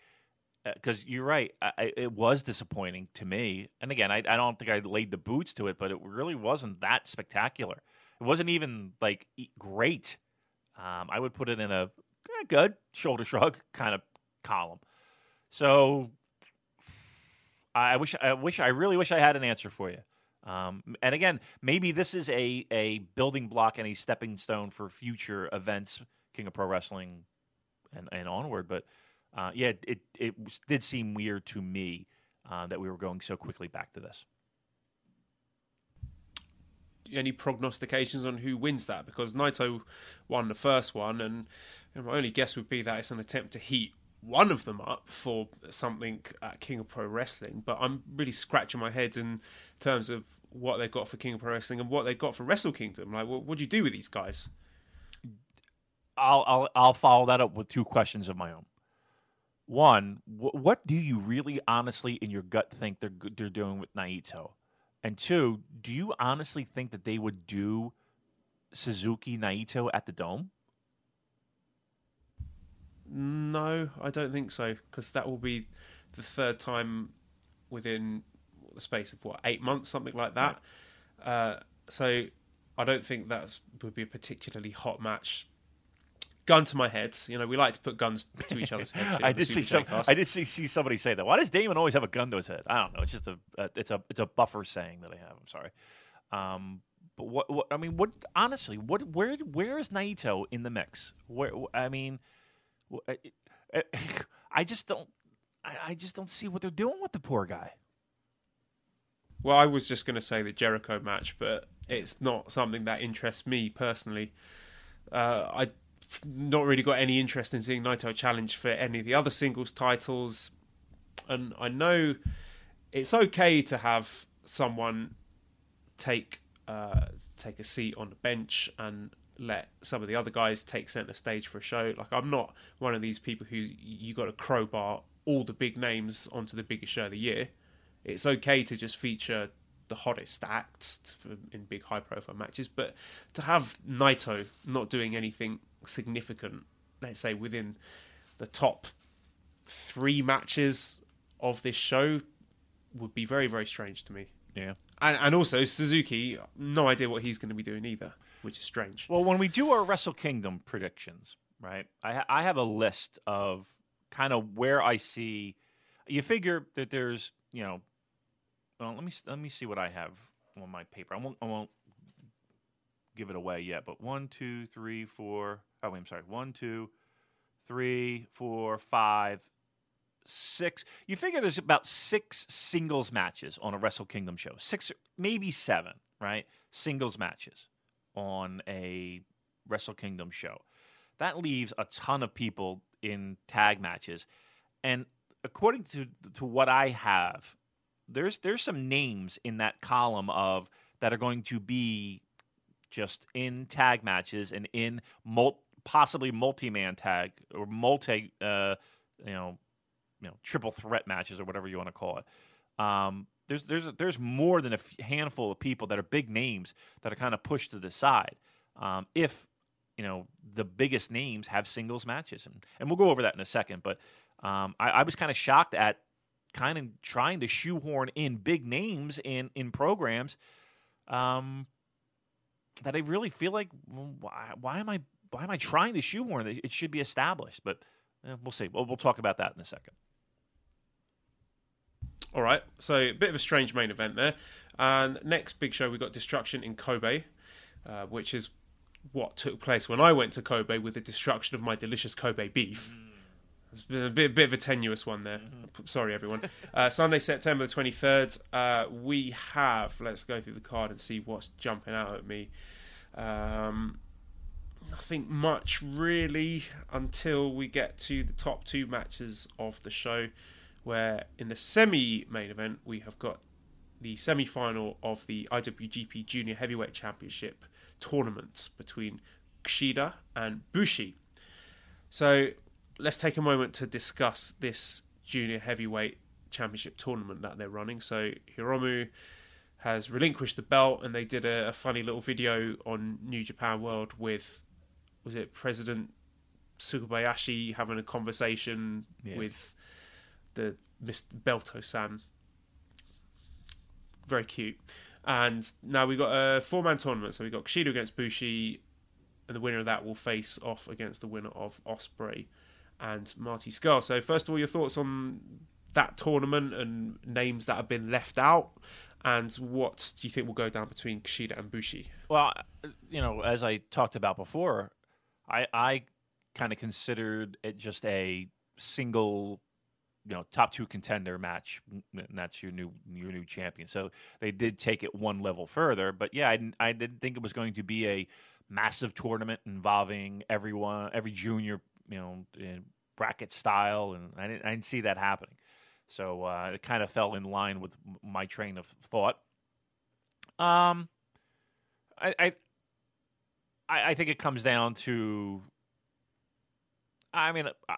because uh, you're right. I, it was disappointing to me. And again, I, I don't think I laid the boots to it, but it really wasn't that spectacular. It wasn't even like great. Um, I would put it in a eh, good shoulder shrug kind of column. So. I wish, I wish, I really wish I had an answer for you. Um, and again, maybe this is a, a building block and a stepping stone for future events, King of Pro Wrestling, and, and onward. But uh, yeah, it it did seem weird to me uh, that we were going so quickly back to this. Any prognostications on who wins that? Because Naito won the first one, and my only guess would be that it's an attempt to heat one of them up for something at King of Pro Wrestling, but I'm really scratching my head in terms of what they've got for King of Pro Wrestling and what they've got for Wrestle Kingdom. Like, what, what do you do with these guys? I'll, I'll I'll follow that up with two questions of my own. One, wh- what do you really honestly in your gut think they're they're doing with Naito? And two, do you honestly think that they would do Suzuki Naito at the Dome? No, I don't think so, because that will be the third time within the space of, what, eight months, something like that. Right. Uh, so I don't think that would be a particularly hot match. Gun to my head. You know, we like to put guns to each other's heads. I did see some, I did see, see somebody say that. Why does Damon always have a gun to his head? I don't know. It's just a, a it's a it's a buffer saying that I have. I'm sorry. Um, but what, what I mean, what honestly, what where where is Naito in the mix? Where I mean, I just don't I just don't see what they're doing with the poor guy. Well, I was just going to say the Jericho match, but it's not something that interests me personally. Uh, I. Not really got any interest in seeing Naito challenge for any of the other singles titles, and I know it's okay to have someone take uh, take a seat on the bench and let some of the other guys take centre stage for a show. Like, I'm not one of these people who you got to crowbar all the big names onto the biggest show of the year. It's okay to just feature the hottest acts in big high profile matches, but to have Naito not doing anything significant, let's say within the top three matches of this show, would be very, very strange to me. Yeah, and, and also Suzuki, no idea what he's going to be doing either, which is strange. Well, when we do our Wrestle Kingdom predictions, right, I, ha- I have a list of kind of where I see. You figure that there's, you know, well, let me let me see what I have on my paper. I won't I won't give it away yet, but one, two, three, four. Oh, wait, I'm sorry. One, two, three, four, five, six. You figure there's about six singles matches on a Wrestle Kingdom show. Six, maybe seven, right? Singles matches on a Wrestle Kingdom show. That leaves a ton of people in tag matches. And according to to what I have, there's there's some names in that column of that are going to be just in tag matches and in mul- possibly multi-man tag or multi, uh, you know, you know, triple threat matches or whatever you want to call it. Um, there's there's there's more than a f- handful of people that are big names that are kind of pushed to the side. Um, if you know the biggest names have singles matches, and, and we'll go over that in a second. But um, I, I was kind of shocked at kind of trying to shoehorn in big names in in programs. Um, That I really feel like, well, why, why am I why am I trying to shoehorn it? It should be established, but eh, we'll see. We'll, we'll talk about that in a second. All right, so a bit of a strange main event there. And next big show, we got Destruction in Kobe, uh, which is what took place when I went to Kobe with the destruction of my delicious Kobe beef. Mm. It's been a bit, bit of a tenuous one there. Mm-hmm. Sorry, everyone. uh, Sunday, September the twenty-third. Uh, we have... Let's go through the card and see what's jumping out at me. Um, nothing much, really, until we get to the top two matches of the show, where in the semi-main event, we have got the semi-final of the I W G P Junior Heavyweight Championship tournament between Kushida and Bushi. So... Let's take a moment to discuss this junior heavyweight championship tournament that they're running. So Hiromu has relinquished the belt, and they did a, a funny little video on New Japan World with, was it President Tsukubayashi having a conversation yeah. with the Mister Belto-san. Very cute. And now we've got a four-man tournament. So we've got Kushida against Bushi, and the winner of that will face off against the winner of Ospreay and Marty Scurll. So first of all, your thoughts on that tournament and names that have been left out, and what do you think will go down between Kushida and Bushi? Well, you know, as I talked about before, I, I kind of considered it just a single, you know, top two contender match, and that's your new your new champion. So they did take it one level further, but yeah, I didn't, I didn't think it was going to be a massive tournament involving everyone, every junior, you know, in bracket style, and I didn't, I didn't see that happening. So uh, it kind of fell in line with my train of thought. Um, I, I, I think it comes down to I mean, I,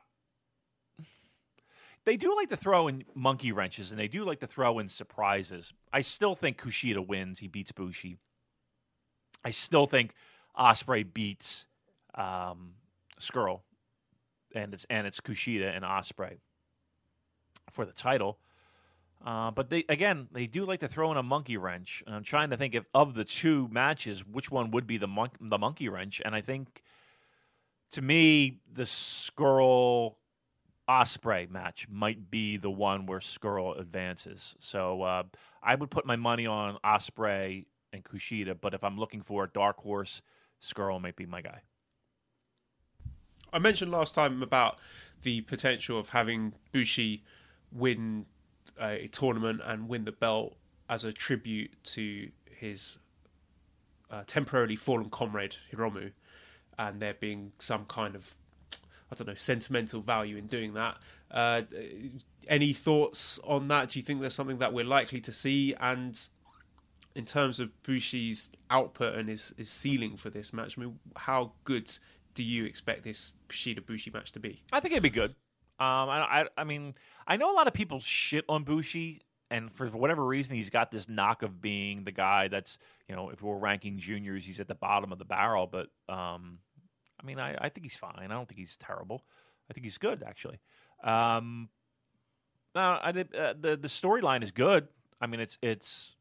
they do like to throw in monkey wrenches, and they do like to throw in surprises. I still think Kushida wins. He beats Bushi. I still think Ospreay beats um, Skrull, and it's and it's Kushida and Ospreay for the title. Uh, but they again, they do like to throw in a monkey wrench. And I'm trying to think if of the two matches, which one would be the mon- the monkey wrench. And I think, to me, the Skrull Ospreay match might be the one where Skrull advances. So uh, I would put my money on Ospreay and Kushida. But if I'm looking for a dark horse, Skrull might be my guy. I mentioned last time about the potential of having Bushi win a tournament and win the belt as a tribute to his uh, temporarily fallen comrade Hiromu, and there being some kind of, I don't know, sentimental value in doing that. Uh, any thoughts on that? Do you think there's something that we're likely to see? And in terms of Bushi's output and his, his ceiling for this match, I mean, how good do you expect this Kushida-Bushi match to be? I think it'd be good. Um, I, I, I mean, I know a lot of people shit on Bushi, and for whatever reason, he's got this knock of being the guy that's, you know, if we're ranking juniors, he's at the bottom of the barrel. But, um, I mean, I, I think he's fine. I don't think he's terrible. I think he's good, actually. Um, uh, I, uh, the the storyline is good. I mean, it's it's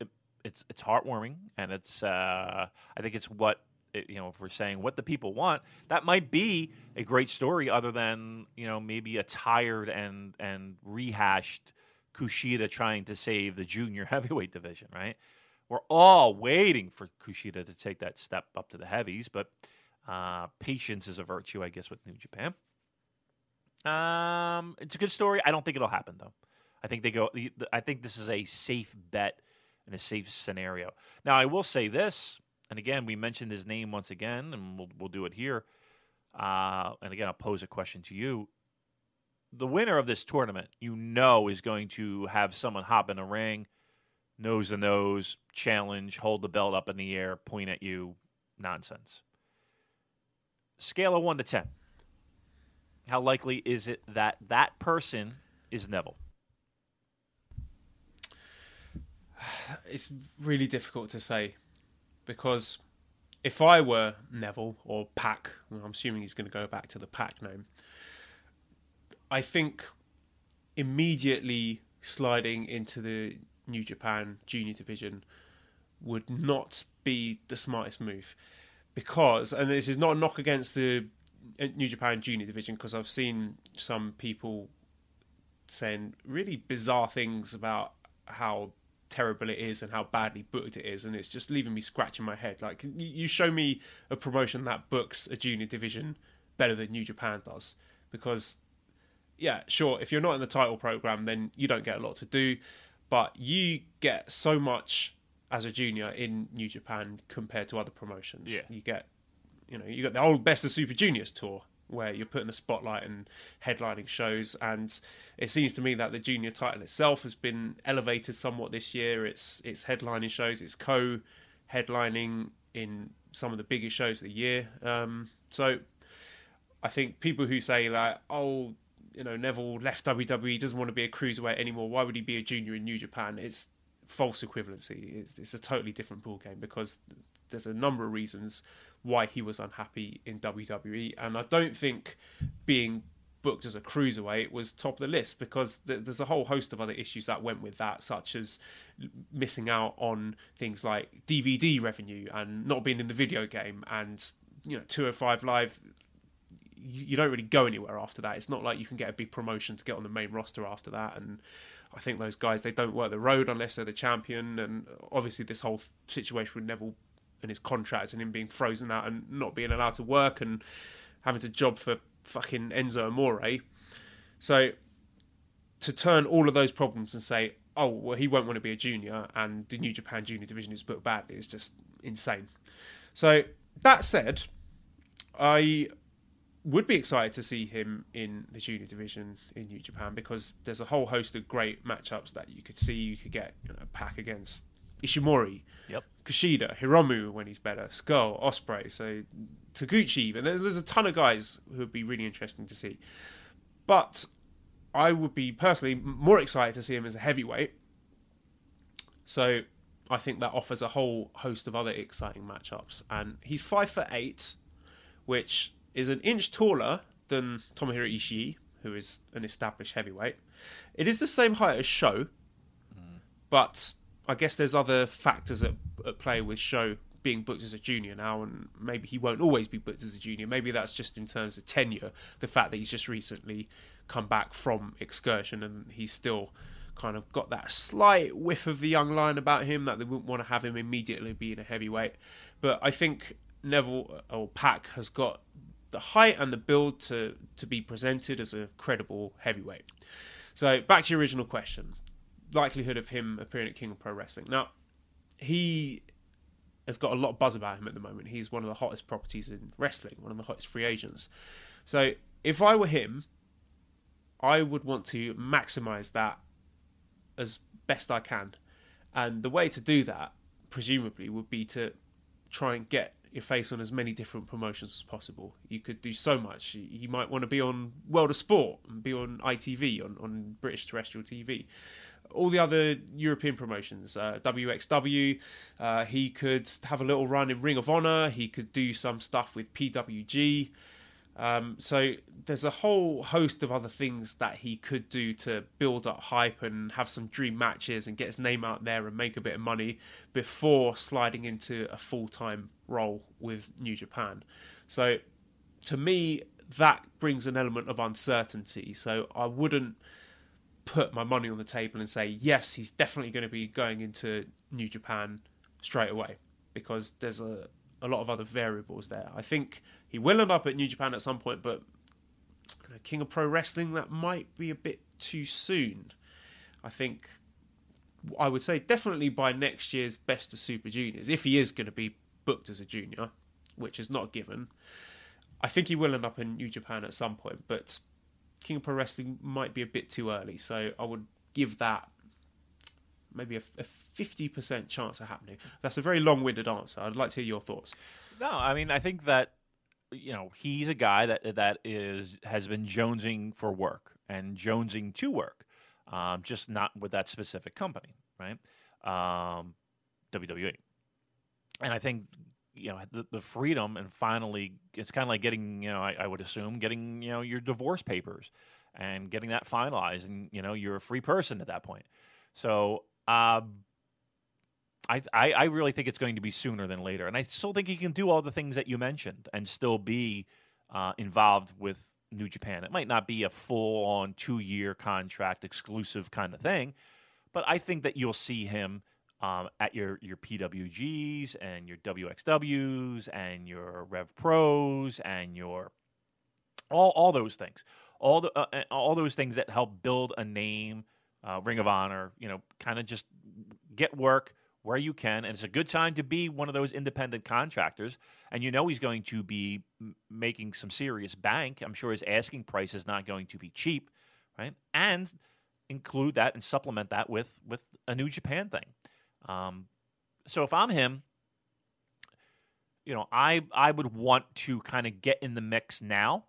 it, it's it's heartwarming, and it's uh, I think it's what. It, you know, if we're saying what the people want, that might be a great story other than, you know, maybe a tired and and rehashed Kushida trying to save the junior heavyweight division, right? We're all waiting for Kushida to take that step up to the heavies, but uh, patience is a virtue, I guess, with New Japan. Um, it's a good story. I don't think it'll happen, though. I think they go. I think this is a safe bet and a safe scenario. Now, I will say this. And again, we mentioned his name once again, and we'll we'll do it here. Uh, and again, I'll pose a question to you. The winner of this tournament, you know, is going to have someone hop in a ring, nose to nose, challenge, hold the belt up in the air, point at you, nonsense. Scale of one to ten. How likely is it that that person is Neville? It's really difficult to say. Because if I were Neville or Pac, well, I'm assuming he's going to go back to the Pac name, I think immediately sliding into the New Japan Junior Division would not be the smartest move. Because, and this is not a knock against the New Japan Junior Division, because I've seen some people saying really bizarre things about how terrible it is and how badly booked it is, and it's just leaving me scratching my head. Like, you show me a promotion that books a junior division better than New Japan does, because yeah, sure, if you're not in the title program, then you don't get a lot to do, but you get so much as a junior in New Japan compared to other promotions. Yeah, you get, you know, you got the old Best of Super Juniors tour where you're put in the spotlight and headlining shows. And it seems to me that the junior title itself has been elevated somewhat this year. It's it's headlining shows. It's co-headlining in some of the biggest shows of the year. Um, so I think people who say that, oh, you know, Neville left W W E, doesn't want to be a cruiserweight anymore, why would he be a junior in New Japan? It's false equivalency. It's, it's a totally different ball game, because there's a number of reasons why he was unhappy in W W E, and I don't think being booked as a cruiserweight was top of the list, because th- there's a whole host of other issues that went with that, such as missing out on things like D V D revenue and not being in the video game, and, you know, two oh five Live, you, you don't really go anywhere after that. It's not like you can get a big promotion to get on the main roster after that, and I think those guys, they don't work the road unless they're the champion, and obviously this whole situation with Neville and his contracts and him being frozen out and not being allowed to work and having to job for fucking Enzo Amore. So to turn all of those problems and say, oh, well, he won't want to be a junior and the New Japan Junior Division is booked badly, is just insane. So that said, I would be excited to see him in the junior division in New Japan, because there's a whole host of great matchups that you could see. You could get, you know, Pac against Ishimori, yep, Kushida, Hiromu when he's better, Skrull, Ospreay. So Taguchi, but there's a ton of guys who would be really interesting to see. But I would be personally more excited to see him as a heavyweight. So I think that offers a whole host of other exciting matchups. And he's five foot eight, which is an inch taller than Tomohiro Ishii, who is an established heavyweight. It is the same height as Sho, mm. but I guess there's other factors at, at play with Sho being booked as a junior now, and maybe he won't always be booked as a junior. Maybe that's just in terms of tenure, the fact that he's just recently come back from excursion and he's still kind of got that slight whiff of the young lion about him that they wouldn't want to have him immediately being a heavyweight. But I think Neville or Pac has got the height and the build to to be presented as a credible heavyweight. So back to your original question, likelihood of him appearing at King of Pro Wrestling. Now, he has got a lot of buzz about him at the moment. He's one of the hottest properties in wrestling, one of the hottest free agents. So if I were him, I would want to maximize that as best I can. And the way to do that, presumably, would be to try and get your face on as many different promotions as possible. You could do so much. You might want to be on World of Sport and be on I T V, on, on British terrestrial T V. All the other European promotions, uh, W X W, uh, he could have a little run in Ring of Honor. He could do some stuff with P W G. Um, so there's a whole host of other things that he could do to build up hype and have some dream matches and get his name out there and make a bit of money before sliding into a full-time role with New Japan. So to me, that brings an element of uncertainty. So I wouldn't put my money on the table and say, yes, he's definitely going to be going into New Japan straight away, because there's a a lot of other variables there. I think he will end up at New Japan at some point, but you know, King of Pro Wrestling, that might be a bit too soon. I think I would say definitely by next year's Best of Super Juniors, if he is going to be booked as a junior, which is not given. I think he will end up in New Japan at some point, but King of Pro Wrestling might be a bit too early, so I would give that maybe a, a fifty percent chance of happening. That's a very long-winded answer. I'd like to hear your thoughts. No, I mean, I think that, you know, he's a guy that that is has been jonesing for work and jonesing to work, um, just not with that specific company, right? Um, W W E. And I think, you know, the, the freedom and finally, it's kind of like getting, you know, I, I would assume getting, you know, your divorce papers and getting that finalized, and, you know, you're a free person at that point. So, um, I, I I really think it's going to be sooner than later. And I still think he can do all the things that you mentioned and still be uh, involved with New Japan. It might not be a full-on two-year contract exclusive kind of thing, but I think that you'll see him um, at your, your P W Gs and your W X Ws and your Rev Pros and your all all those things. All the uh, all those things that help build a name, uh, Ring of Honor, you know, kind of just get work where you can, and it's a good time to be one of those independent contractors, and you know he's going to be m- making some serious bank. I'm sure his asking price is not going to be cheap, right? And include that and supplement that with with a New Japan thing. Um, so if I'm him, you know, I I would want to kind of get in the mix now,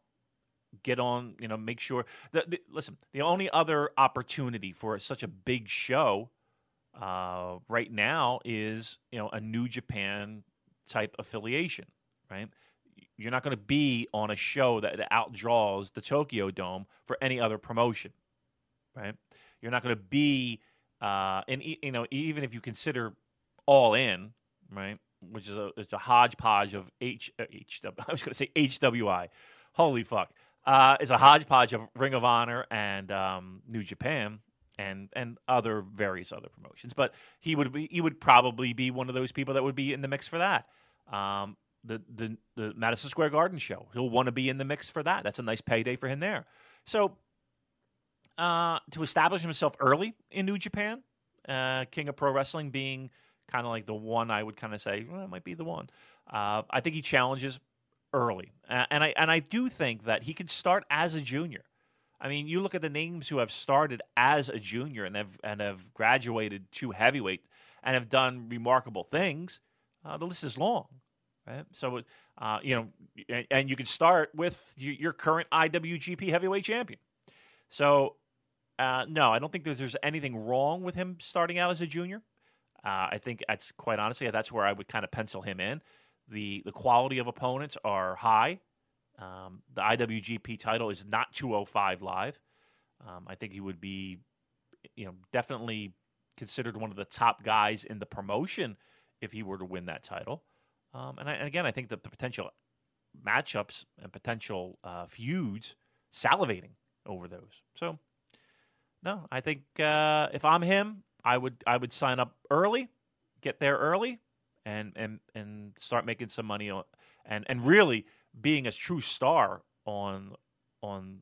get on, you know, make sure. The, the, listen, the only other opportunity for such a big show Uh, right now is, you know, a New Japan type affiliation, right? You're not going to be on a show that, that outdraws the Tokyo Dome for any other promotion, right? You're not going to be, uh, and you know, even if you consider All In, right, which is a it's a hodgepodge of H H W. I was going to say H W I. Holy fuck! Uh, it's a hodgepodge of Ring of Honor and um, New Japan. And and other various other promotions, but he would be he would probably be one of those people that would be in the mix for that. Um, the the the Madison Square Garden show, he'll want to be in the mix for that. That's a nice payday for him there. So uh, to establish himself early in New Japan, uh, King of Pro Wrestling being kind of like the one I would kind of say well, that might be the one. Uh, I think he challenges early, uh, and I and I do think that he could start as a junior. I mean, you look at the names who have started as a junior and have and have graduated to heavyweight and have done remarkable things. Uh, the list is long, Right? So, uh, you know, and, and you can start with your current I W G P heavyweight champion. So, uh, no, I don't think there's, there's anything wrong with him starting out as a junior. Uh, I think that's quite honestly, that's where I would kind of pencil him in. The the quality of opponents are high. Um, the I W G P title is not two oh five live. Um, I think he would be, you know, definitely considered one of the top guys in the promotion if he were to win that title. Um, and, I, and again, I think the, the potential matchups and potential uh, feuds salivating over those. So, no, I think uh, if I'm him, I would I would sign up early, get there early, and and, and start making some money on, and and really being a true star on on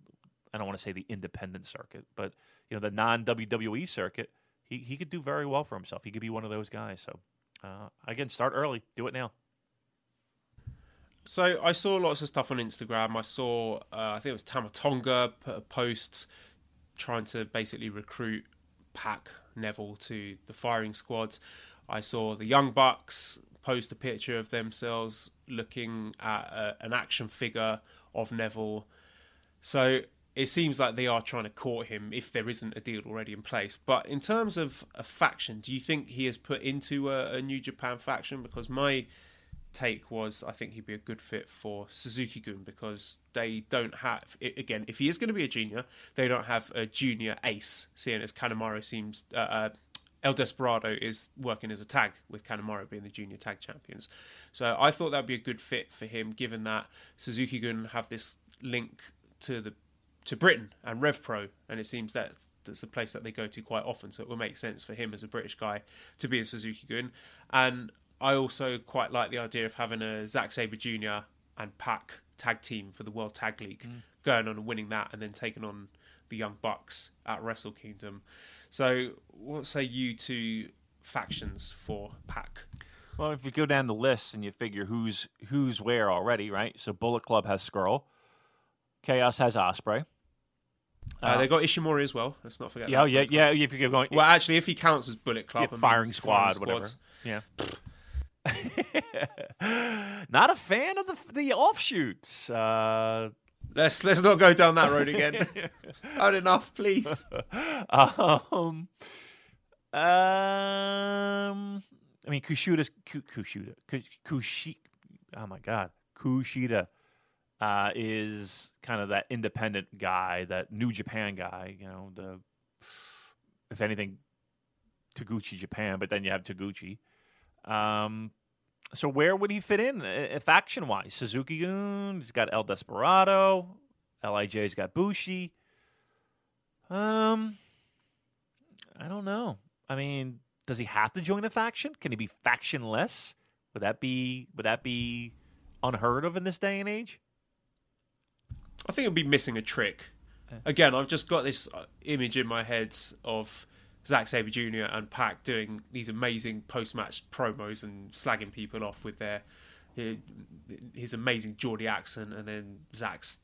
I don't want to say the independent circuit, but you know the non W W E circuit. He he could do very well for himself. He could be one of those guys. So uh, again, start early, do it now. So I saw lots of stuff on Instagram. I saw uh, I think it was Tama Tonga put a post trying to basically recruit Pac Neville to the firing squad. I saw the Young Bucks post a picture of themselves looking at a, an action figure of Neville. So it seems like they are trying to court him if there isn't a deal already in place. But in terms of a faction, do you think he is put into a, a New Japan faction? Because my take was I think he'd be a good fit for Suzuki-gun because they don't have, again, if he is going to be a junior, they don't have a junior ace, seeing as Kanemaru seems... Uh, uh, El Desperado is working as a tag with Kanemaru being the junior tag champions. So I thought that'd be a good fit for him, given that Suzuki-gun have this link to the to Britain and RevPro, and it seems that that's a place that they go to quite often. So it will make sense for him as a British guy to be a Suzuki-gun. And I also quite like the idea of having a Zack Sabre Junior and Pac tag team for the World Tag League, mm. going on and winning that, and then taking on the Young Bucks at Wrestle Kingdom. So what say you to factions for Pac? Well, if you go down the list and you figure who's who's where already, right? So Bullet Club has Skrull. Chaos has Ospreay. Uh, uh, they got Ishimori as well. Let's not forget yeah, that. Yeah, yeah, yeah. If you go going, well, yeah. actually, if he counts as Bullet Club, yeah, firing, I mean, squad, firing squad, whatever. Yeah. Not a fan of the the offshoots. Uh, Let's let's not go down that road again. Not enough, please. um, um, I mean, Kushida, Kushida, Kushida. Oh my God, Kushida uh, is kind of that independent guy, that New Japan guy. You know, the if anything, Taguchi Japan, but then you have Taguchi. Um. So where would he fit in, uh, faction-wise? Suzuki-gun, he's got El Desperado, L I J's got Bushi. Um, I don't know. I mean, does he have to join a faction? Can he be factionless? Would that be would that be unheard of in this day and age? I think it would be missing a trick. Again, I've just got this image in my head of Zack Sabre Junior and Pac doing these amazing post-match promos and slagging people off with their his amazing Geordie accent and then Zack's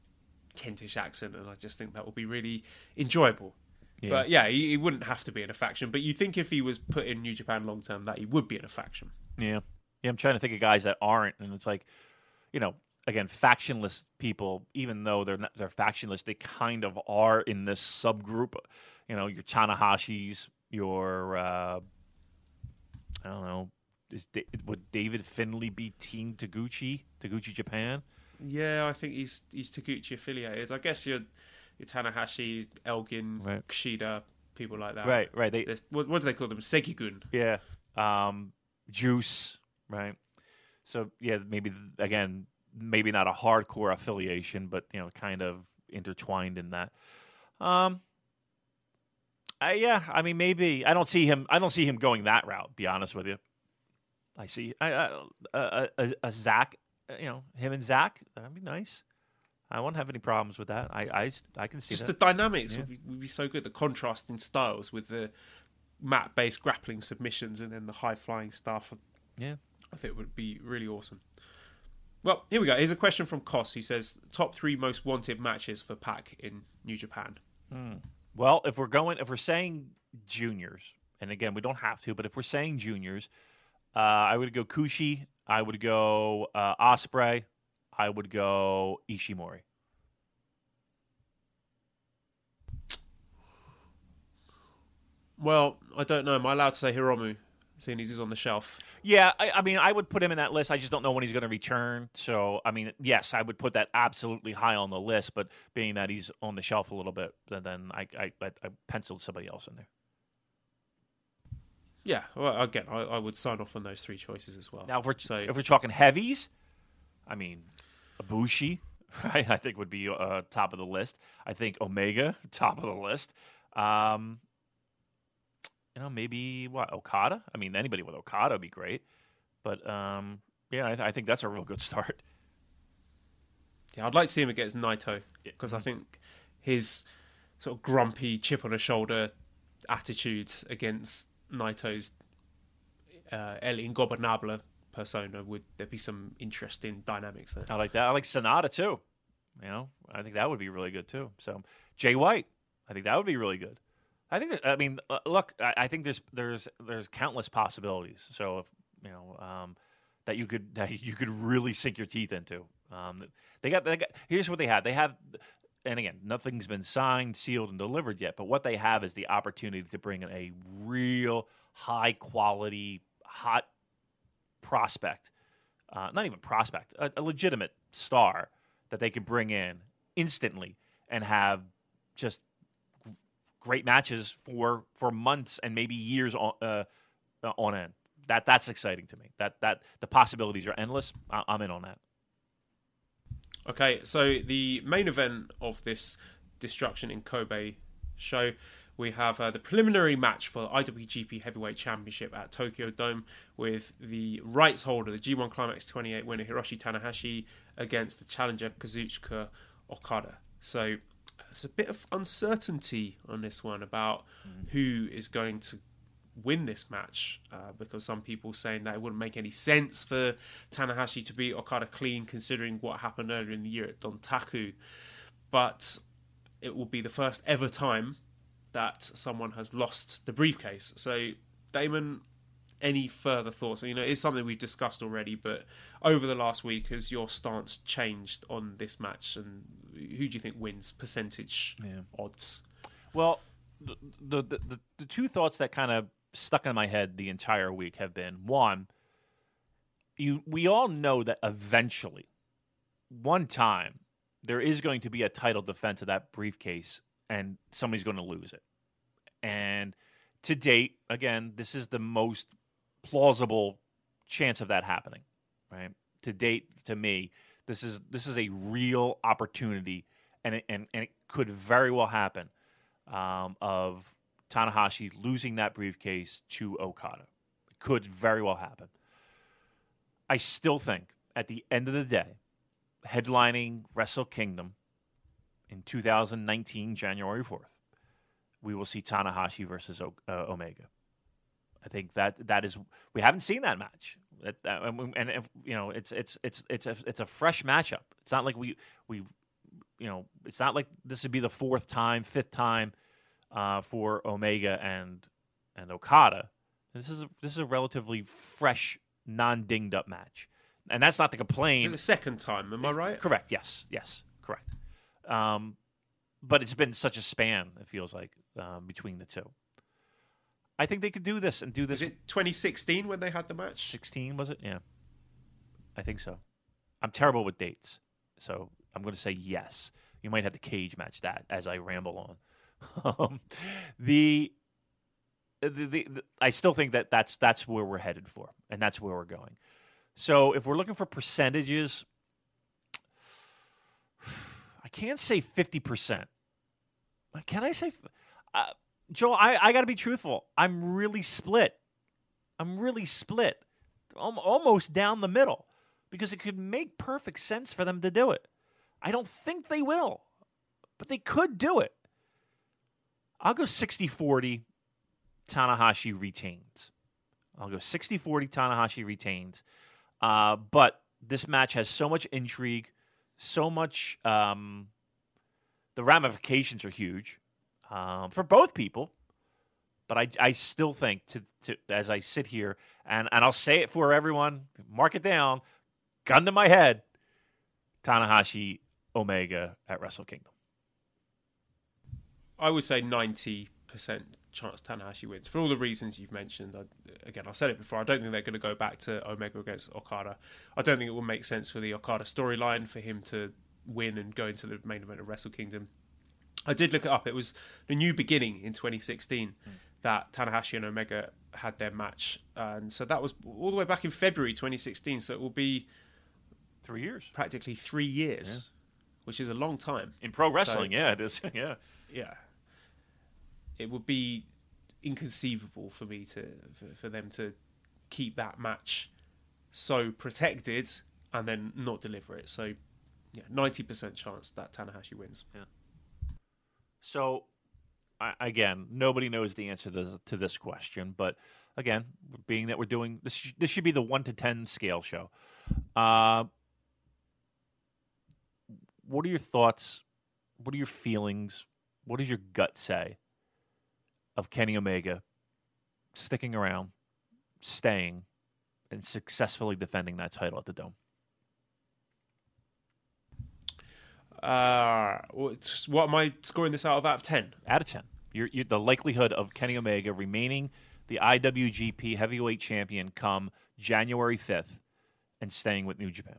Kentish accent, and I just think that will be really enjoyable. Yeah. But yeah, he, he wouldn't have to be in a faction, but you'd think if he was put in New Japan long-term that he would be in a faction. Yeah. Yeah, I'm trying to think of guys that aren't, and it's like, you know, again, factionless people, even though they're not, they're factionless, they kind of are in this subgroup. You know, your Tanahashis, your, uh, I don't know, is da- would David Finlay be Team Taguchi, Taguchi Japan? Yeah, I think he's he's Taguchi affiliated. I guess your your Tanahashi, Elgin, right. Kushida, people like that. Right, right. They, what, what do they call them? Sekigun. Yeah. Um, Juice, right? So, yeah, maybe, again, maybe not a hardcore affiliation, but, you know, kind of intertwined in that. Um. Uh, yeah, I mean, maybe I don't see him. I don't see him going that route. Be honest with you, I see I, I, a, a, a Zach. You know, him and Zach. That'd be nice. I won't have any problems with that. I, I, I can see just that. The dynamics yeah. would, be, would be so good. The contrast in styles with the mat-based grappling submissions and then the high-flying stuff. Yeah, I think it would be really awesome. Well, here we go. Here's a question from Koss, who says top three most wanted matches for Pac in New Japan. Hmm. Well, if we're going, if we're saying juniors, and again, we don't have to, but if we're saying juniors, uh, I would go Kushi I would go uh, Ospreay. I would go Ishimori. Well, I don't know. Am I allowed to say Hiromu, seeing as he's on the shelf? Yeah, I, I mean, I would put him in that list. I just don't know when he's going to return. So, I mean, yes, I would put that absolutely high on the list. But being that he's on the shelf a little bit, then I I, I penciled somebody else in there. Yeah, well, again, I, I would sign off on those three choices as well. Now, if we're, so, if we're talking heavies, I mean, Ibushi, right, I think would be uh, top of the list. I think Omega, top of the list. Um, you know, maybe, what, Okada? I mean, anybody with Okada would be great. But, um, yeah, I, th- I think that's a real good start. Yeah, I'd like to see him against Naito, because I think his sort of grumpy, chip-on-the-shoulder attitude against Naito's uh, El Ingobernable persona, would there be some interesting dynamics there? I like that. I like Sonata too. You know, I think that would be really good too. So Jay White, I think that would be really good. I think. That, I mean, look, I, I think there's there's there's countless possibilities. So if you know um, that you could that you could really sink your teeth into. Um, they got they got. Here's what they had. They have. And again, nothing's been signed, sealed, and delivered yet. But what they have is the opportunity to bring in a real high-quality, hot prospect. Uh, not even prospect, a, a legitimate star that they can bring in instantly and have just great matches for for months and maybe years on uh, on end. That that's exciting to me. That that the possibilities are endless. I, I'm in on that. Okay, so the main event of this Destruction in Kobe show, we have uh, the preliminary match for the I W G P Heavyweight Championship at Tokyo Dome with the rights holder, the G one Climax twenty-eight winner Hiroshi Tanahashi, against the challenger Kazuchika Okada. So there's a bit of uncertainty on this one about mm-hmm. who is going to win this match, uh, because some people saying that it wouldn't make any sense for Tanahashi to beat Okada clean, considering what happened earlier in the year at Dontaku. But it will be the first ever time that someone has lost the briefcase. So, Damon, any further thoughts? You know, it's something we've discussed already, but over the last week, has your stance changed on this match? And who do you think wins? Percentage, yeah. Odds? Well, the the the, the two thoughts that kind of stuck in my head the entire week have been, one, you we all know that eventually, one time, there is going to be a title defense of that briefcase and somebody's going to lose it. And to date, again, this is the most plausible chance of that happening, right? To date, to me, this is this is a real opportunity, and it, and, and it could very well happen, um, of Tanahashi losing that briefcase to Okada. It could very well happen. I still think, at the end of the day, headlining Wrestle Kingdom in two thousand nineteen, January fourth, we will see Tanahashi versus o- uh, Omega. I think that that is we haven't seen that match, that, that, and, and if, you know it's it's it's it's a, it's a fresh matchup. It's not like we we you know it's not like this would be the fourth time, fifth time. Uh, for Omega and and Okada, this is a, this is a relatively fresh, non-dinged up match, and that's not to complain. It's the second time, am I right? Correct. Yes. Yes. Correct. Um, but it's been such a span. It feels like um, between the two. I think they could do this and do this. Is it twenty sixteen when they had the match? sixteen was it? Yeah, I think so. I'm terrible with dates, so I'm going to say yes. You might have to cage match that as I ramble on. Um, the, the, the, the I still think that that's that's where we're headed for, and that's where we're going. So if we're looking for percentages, I can't say fifty percent. Can I say, uh, Joel? I, I got to be truthful. I'm really split. I'm really split, I'm almost down the middle, because it could make perfect sense for them to do it. I don't think they will, but they could do it. I'll go sixty forty, Tanahashi retains. I'll go sixty forty, Tanahashi retains. Uh, but this match has so much intrigue, so much... Um, the ramifications are huge um, for both people. But I, I still think, to, to as I sit here, and, and I'll say it for everyone, mark it down, gun to my head, Tanahashi Omega at Wrestle Kingdom. I would say ninety percent chance Tanahashi wins. For all the reasons you've mentioned, I, again, I said it before, I don't think they're going to go back to Omega against Okada. I don't think it will make sense for the Okada storyline for him to win and go into the main event of Wrestle Kingdom. I did look it up. It was the New Beginning in twenty sixteen mm. that Tanahashi and Omega had their match. And so that was all the way back in February twenty sixteen. So it will be three years, practically three years, yeah. which is a long time. In pro wrestling, so, yeah, it is. yeah. Yeah. It would be inconceivable for me to for, for them to keep that match so protected and then not deliver it. So, yeah, ninety percent chance that Tanahashi wins. Yeah. So, again, nobody knows the answer to this question. But, again, being that we're doing... This this should be the one to ten scale show. Uh, what are your thoughts? What are your feelings? What does your gut say of Kenny Omega sticking around, staying, and successfully defending that title at the Dome? Uh, what am I scoring this out of out of ten? Out of ten. You're, you're, the likelihood of Kenny Omega remaining the I W G P heavyweight champion come January fifth and staying with New Japan.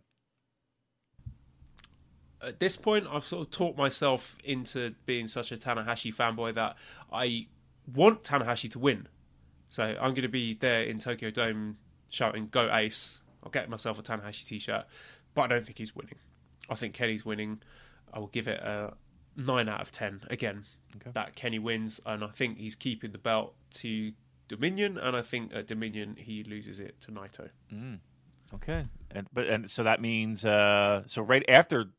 At this point, I've sort of taught myself into being such a Tanahashi fanboy that I want Tanahashi to win. So I'm going to be there in Tokyo Dome shouting, "Go Ace." I'll get myself a Tanahashi t-shirt, but I don't think he's winning. I think Kenny's winning. I will give it a nine out of ten again. Okay. That Kenny wins, and I think he's keeping the belt to Dominion, and I think at Dominion he loses it to Naito. Mm. Okay, and but and so that means uh, so right after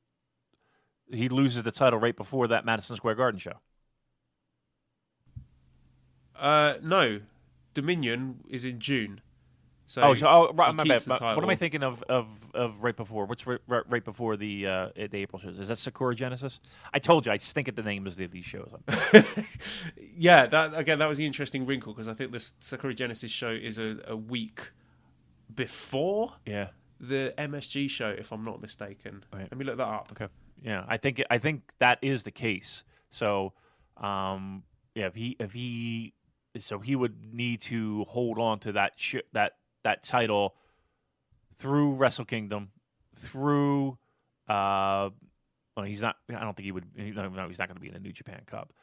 he loses the title, right before that Madison Square Garden show. Uh, no, Dominion is in June. So oh, so, oh right, my bad. What am I thinking of, of, of right before? What's right, right, right before the uh, the April shows? Is that Sakura Genesis? I told you, I stink at the names of these shows. yeah, that again, that was the interesting wrinkle because I think this Sakura Genesis show is a, a week before yeah. the M S G show, if I'm not mistaken. Right. Let me look that up. Okay. Yeah, I think I think that is the case. So, um, yeah, if he if he so he would need to hold on to that sh- that. that title through Wrestle Kingdom, through uh, well, he's not. I don't think he would. No, no he's not going to be in the New Japan Cup,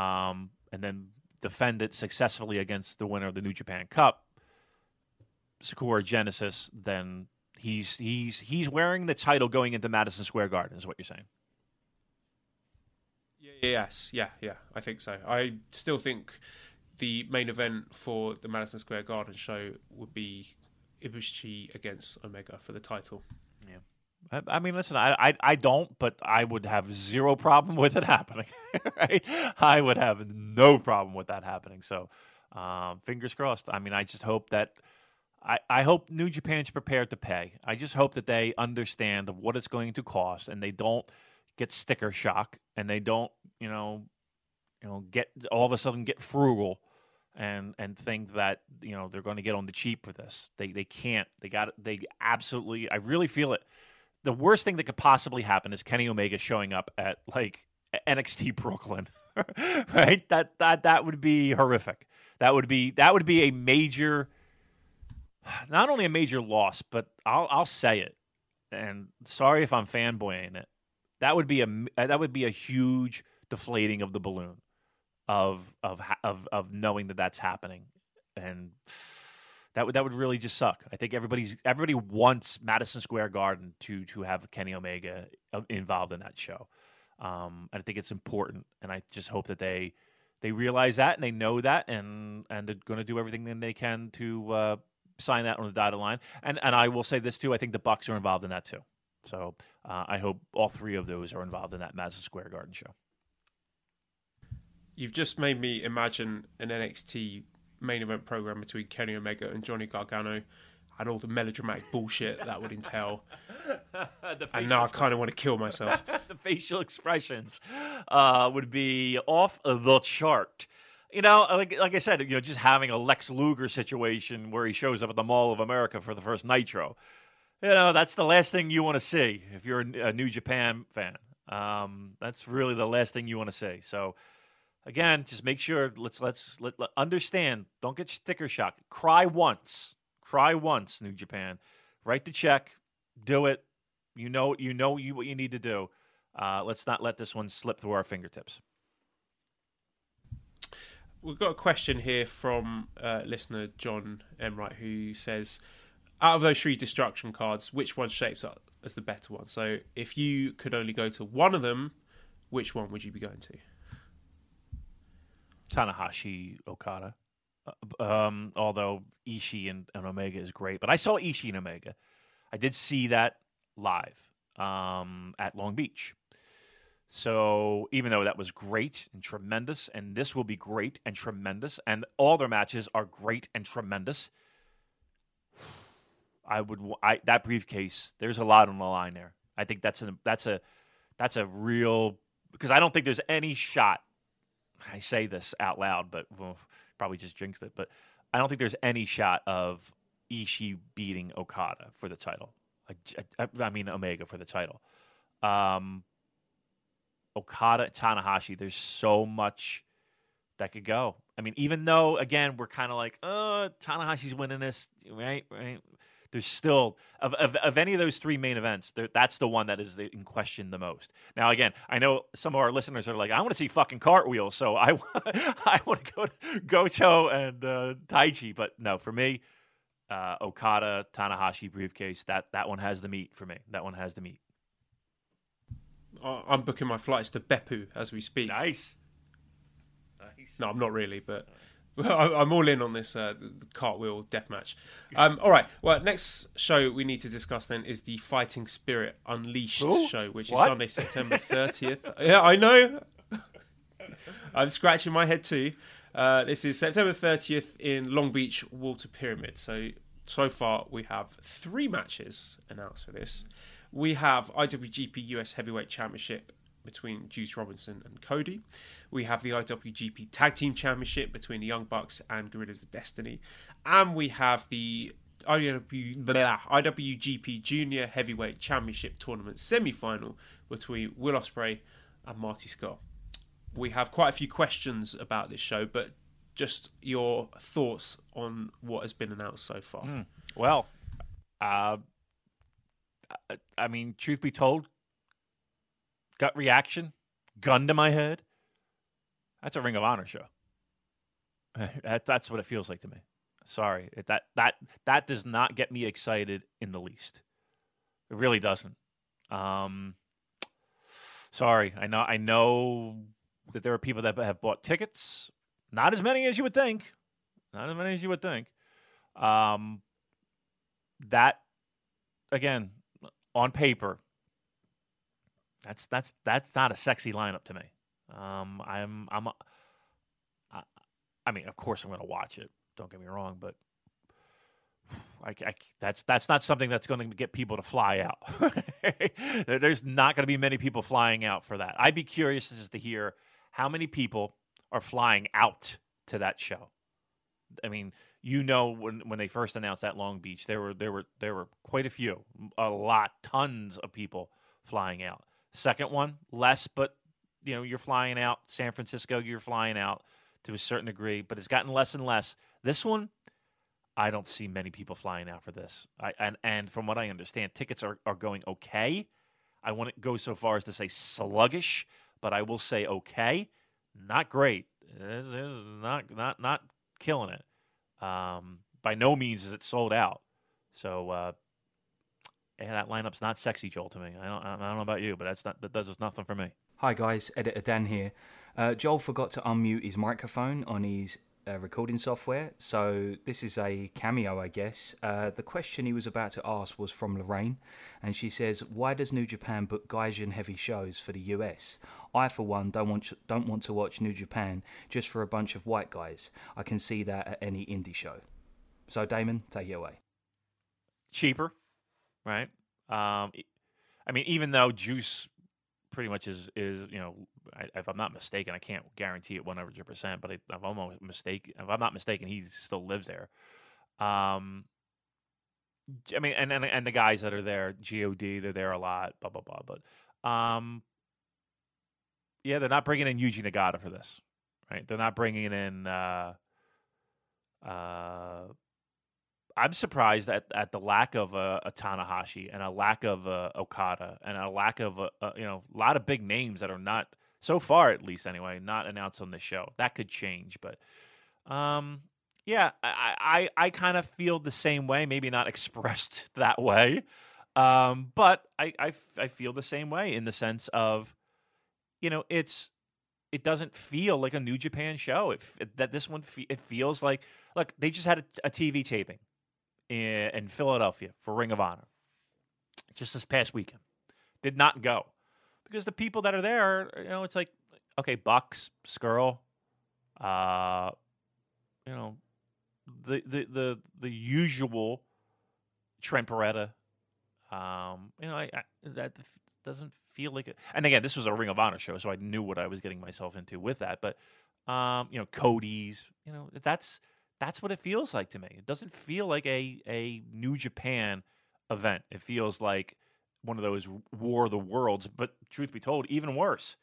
um, and then defend it successfully against the winner of the New Japan Cup, Sakura Genesis. Then he's he's he's wearing the title going into Madison Square Garden. Is what you're saying? Yes, yeah, yeah. I think so. I still think. The main event for the Madison Square Garden show would be Ibushi against Omega for the title. Yeah, I, I mean, listen, I, I I don't, but I would have zero problem with it happening. Right? I would have no problem with that happening. So, um, fingers crossed. I mean, I just hope that I I hope New Japan's prepared to pay. I just hope that they understand what it's going to cost, and they don't get sticker shock, and they don't, you know. You know, get all of a sudden get frugal, and and think that you know they're going to get on the cheap with this. They they can't. They got it. They absolutely. I really feel it. The worst thing that could possibly happen is Kenny Omega showing up at like N X T Brooklyn, right? That that that would be horrific. That would be that would be a major, not only a major loss, but I'll I'll say it. And sorry if I'm fanboying it. That would be a that would be a huge deflating of the balloon. Of of of of knowing that that's happening, and that would that would really just suck. I think everybody's everybody wants Madison Square Garden to to have Kenny Omega involved in that show, um, and I think it's important. And I just hope that they they realize that and they know that, and and they're going to do everything that they can to uh, sign that on the dotted line. And and I will say this too: I think the Bucks are involved in that too. So uh, I hope all three of those are involved in that Madison Square Garden show. You've just made me imagine an N X T main event program between Kenny Omega and Johnny Gargano and all the melodramatic bullshit that would entail. And now I kind of want to kill myself. The facial expressions uh, would be off the chart. You know, like like I said, you know, just having a Lex Luger situation where he shows up at the Mall of America for the first Nitro. You know, that's the last thing you want to see if you're a New Japan fan. Um, that's really the last thing you want to see. So, again, just make sure, let's let's let, let, understand. Don't get sticker shock. Cry once. Cry once, New Japan. Write the check. Do it. You know, you know you what you need to do. Uh, let's not let this one slip through our fingertips. We've got a question here from uh, listener John Emright, who says, out of those three destruction cards, which one shapes up as the better one? So if you could only go to one of them, which one would you be going to? Tanahashi, Okada. Um, although Ishii and, and Omega is great. But I saw Ishii and Omega. I did see that live um, at Long Beach. So even though that was great and tremendous, and this will be great and tremendous, and all their matches are great and tremendous, I would I, that briefcase. There's a lot on the line there. I think that's a that's a that's a real, because I don't think there's any shot. I say this out loud, but well, probably just jinxed it. But I don't think there's any shot of Ishii beating Okada for the title. I, I, I mean Omega for the title. Um, Okada, Tanahashi, there's so much that could go. I mean, even though, again, we're kind of like, oh, Tanahashi's winning this, right? Right? There's still, of, of, of any of those three main events, there, that's the one that is in question the most. Now, again, I know some of our listeners are like, I want to see fucking cartwheels, so I, I want to go to Goto and uh, Taichi. But no, for me, uh, Okada, Tanahashi, briefcase, that, that one has the meat for me. That one has the meat. I'm booking my flights to Beppu as we speak. Nice. Nice. No, I'm not really, but I'm all in on this uh, cartwheel deathmatch. Um, all right. Well, next show we need to discuss then is the Fighting Spirit Unleashed Ooh, show, which what? is Sunday, September thirtieth. Yeah, I know. I'm scratching my head too. Uh, this is September thirtieth in Long Beach, Walter Pyramid. So, so far we have three matches announced for this. We have I W G P U S Heavyweight Championship between Juice Robinson and Cody. We have the I W G P Tag Team Championship between the Young Bucks and Guerrillas of Destiny. And we have the I W G P Junior Heavyweight Championship Tournament Semi-Final between Will Ospreay and Marty Scurll. We have quite a few questions about this show, but just your thoughts on what has been announced so far. Mm. Well, uh... I mean, truth be told, gut reaction, gun to my head, that's a Ring of Honor show. that, that's what it feels like to me. Sorry. That, that, that does not get me excited in the least. It really doesn't. Um, sorry. I know, I know that there are people that have bought tickets. Not as many as you would think. Not as many as you would think. Um, that, Again, on paper, that's that's that's not a sexy lineup to me. Um, I'm I'm, a, I, I mean, of course I'm going to watch it. Don't get me wrong, but I, I, that's that's not something that's going to get people to fly out. There's not going to be many people flying out for that. I'd be curious just to hear how many people are flying out to that show. I mean. You know, when, when they first announced that Long Beach, there were there were there were quite a few, a lot, tons of people flying out. Second one, less, but you know, you're flying out. San Francisco, you're flying out to a certain degree, but it's gotten less and less. This one, I don't see many people flying out for this. I, and and from what I understand, tickets are, are going okay. I wouldn't go so far as to say sluggish, but I will say okay, not great, not not not killing it. Um, by no means is it sold out. So, uh, yeah, that lineup's not sexy, Joel, to me. I don't, I don't know about you, but that's not, that does nothing for me. Hi, guys. Editor Dan here. Uh, Joel forgot to unmute his microphone on his uh, recording software, so this is a cameo, I guess. Uh, the question he was about to ask was from Lorraine, and she says, why does New Japan book Gaijin-heavy shows for the U S? I, for one, don't want don't want to watch New Japan just for a bunch of white guys. I can see that at any indie show. So, Damon, take it away. Cheaper, right? Um, I mean, even though Juice pretty much is, is you know, I, if I'm not mistaken, I can't guarantee it one hundred percent, but I, if, I'm almost mistaken, if I'm not mistaken, he still lives there. Um, I mean, and, and and the guys that are there, G O D, they're there a lot, blah, blah, blah. But, um, yeah, they're not bringing in Yuji Nagata for this, right? They're not bringing in... Uh, uh, I'm surprised at, at the lack of a, a Tanahashi and a lack of a Okada and a lack of, a, a you know, a lot of big names that are not, so far at least anyway, not announced on the show. That could change, but... um. Yeah, I I, I kind of feel the same way, maybe not expressed that way, um, but I, I, I feel the same way in the sense of, you know, it's it doesn't feel like a New Japan show. It, it, that this one fe- it feels like look they just had a, a T V taping in, in Philadelphia for Ring of Honor just this past weekend. Did not go because the people that are there, you know, it's like okay, Bucks, Skrull, uh, you know. The, the the the usual Trent Beretta, um, you know, I, I, that doesn't feel like it. And again, this was a Ring of Honor show, so I knew what I was getting myself into with that. But um, you know, Cody's, you know, that's that's what it feels like to me. It doesn't feel like a a New Japan event. It feels like one of those War of the Worlds. But truth be told, even worse.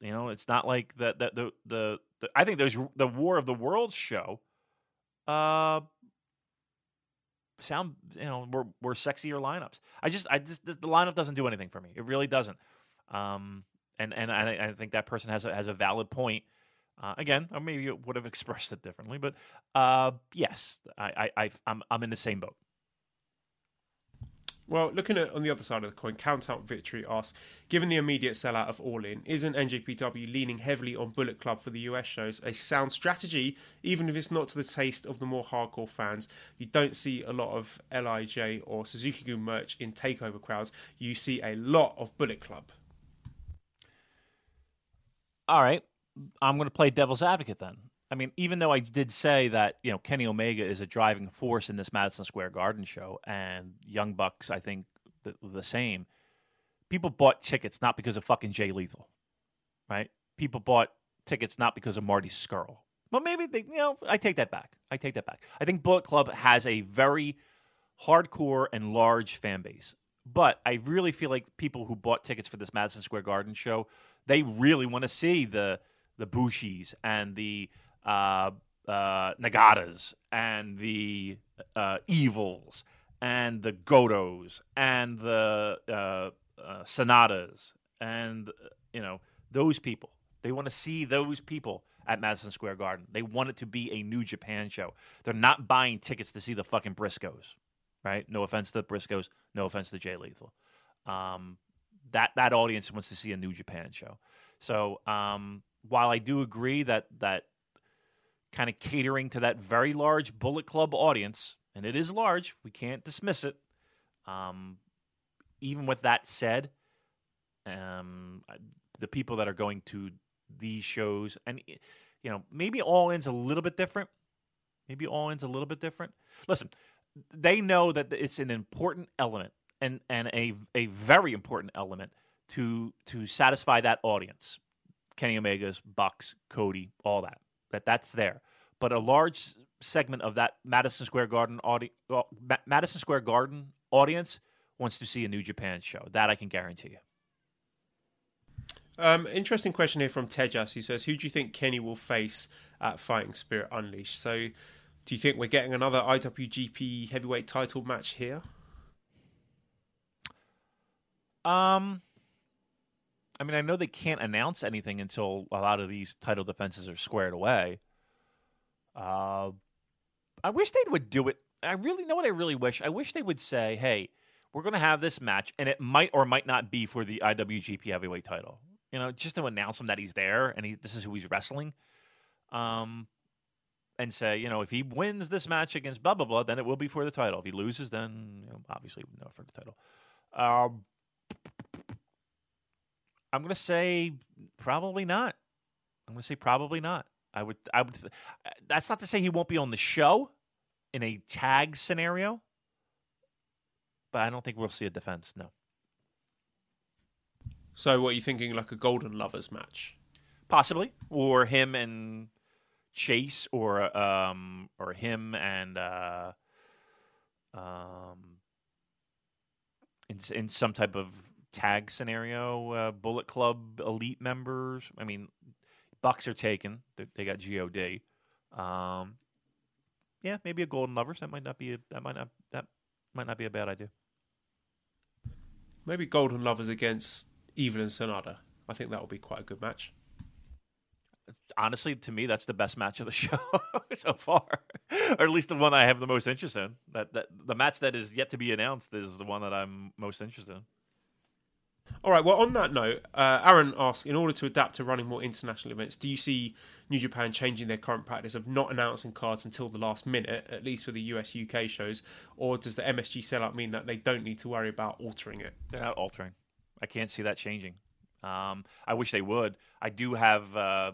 You know, it's not like that. That the the, the I think there's the War of the Worlds show. Uh, sound you know we're we're sexier lineups. I just I just the lineup doesn't do anything for me. It really doesn't. Um, and and I, I think that person has a, has a valid point. Uh, again, or maybe it would have expressed it differently, but uh, yes, I I I'm I'm in the same boat. Well, looking at on the other side of the coin, Countout Victory asks, given the immediate sellout of All In, isn't N J P W leaning heavily on Bullet Club for the U S shows a sound strategy, even if it's not to the taste of the more hardcore fans? You don't see a lot of L I J or Suzuki-gun merch in takeover crowds. You see a lot of Bullet Club. All right. I'm going to play devil's advocate then. I mean, even though I did say that, you know, Kenny Omega is a driving force in this Madison Square Garden show, and Young Bucks, I think, the, the same. People bought tickets not because of fucking Jay Lethal, right? People bought tickets not because of Marty Scurll. But maybe they, you know, I take that back. I take that back. I think Bullet Club has a very hardcore and large fan base. But I really feel like people who bought tickets for this Madison Square Garden show, they really want to see the the Bushis and the... Uh, uh, Nagatas and the uh, Evils and the Gotos and the uh, uh, Sonatas and, you know, those people. They want to see those people at Madison Square Garden. They want it to be a New Japan show. They're not buying tickets to see the fucking Briscoes, right? No offense to the Briscoes. No offense to Jay Lethal. Um, that, that audience wants to see a New Japan show. So um, while I do agree that that kind of catering to that very large Bullet Club audience, and it is large, we can't dismiss it. Um, even with that said, um, the people that are going to these shows, and you know, maybe All In's a little bit different. Maybe All In's a little bit different. Listen, they know that it's an important element, and and a a very important element to to satisfy that audience. Kenny Omega's, Bucks, Cody, all that. That that's there, but a large segment of that Madison Square Garden audi- Madison Square Garden audience wants to see a New Japan show. That I can guarantee you. Um, interesting question here from Tejas, who says, "Who do you think Kenny will face at Fighting Spirit Unleashed?" So, do you think we're getting another I W G P Heavyweight Title match here? Um. I mean, I know they can't announce anything until a lot of these title defenses are squared away. Uh, I wish they would do it. I really know what I really wish. I wish they would say, hey, we're going to have this match, and it might or might not be for the I W G P Heavyweight title. You know, just to announce him that he's there and he, this is who he's wrestling. Um, and say, you know, if he wins this match against blah, blah, blah, then it will be for the title. If he loses, then you know, obviously not for the title. Um, I'm gonna say probably not. I'm gonna say probably not. I would. I would. Th- that's not to say he won't be on the show in a tag scenario, but I don't think we'll see a defense. No. So what are you thinking, like a Golden Lovers match? Possibly. Or him and Chase, or um or him and uh um in, in some type of tag scenario, uh, Bullet Club elite members. I mean, Bucks are taken. They, they got G O D. Um, yeah, maybe a Golden Lovers. That might not be a, that might not that might not be a bad idea. Maybe Golden Lovers against Evil and Sonata. I think that will be quite a good match. Honestly, to me, that's the best match of the show so far, or at least the one I have the most interest in. That, that the match that is yet to be announced is the one that I'm most interested in. All right. Well, on that note, uh, Aaron asks, in order to adapt to running more international events, do you see New Japan changing their current practice of not announcing cards until the last minute, at least for the U S U K shows, or does the M S G sellout mean that they don't need to worry about altering it? They're not altering. I can't see that changing. Um, I wish they would. I do have, uh,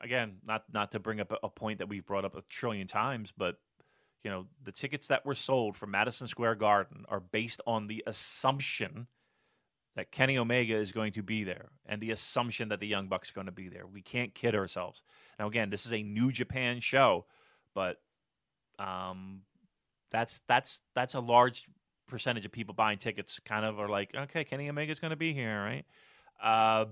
again, not, not to bring up a point that we've brought up a trillion times, but you know, the tickets that were sold for Madison Square Garden are based on the assumption that Kenny Omega is going to be there and the assumption that the Young Bucks are going to be there. We can't kid ourselves. Now, again, this is a New Japan show, but um, that's that's that's a large percentage of people buying tickets kind of are like, okay, Kenny Omega's going to be here, right? Uh,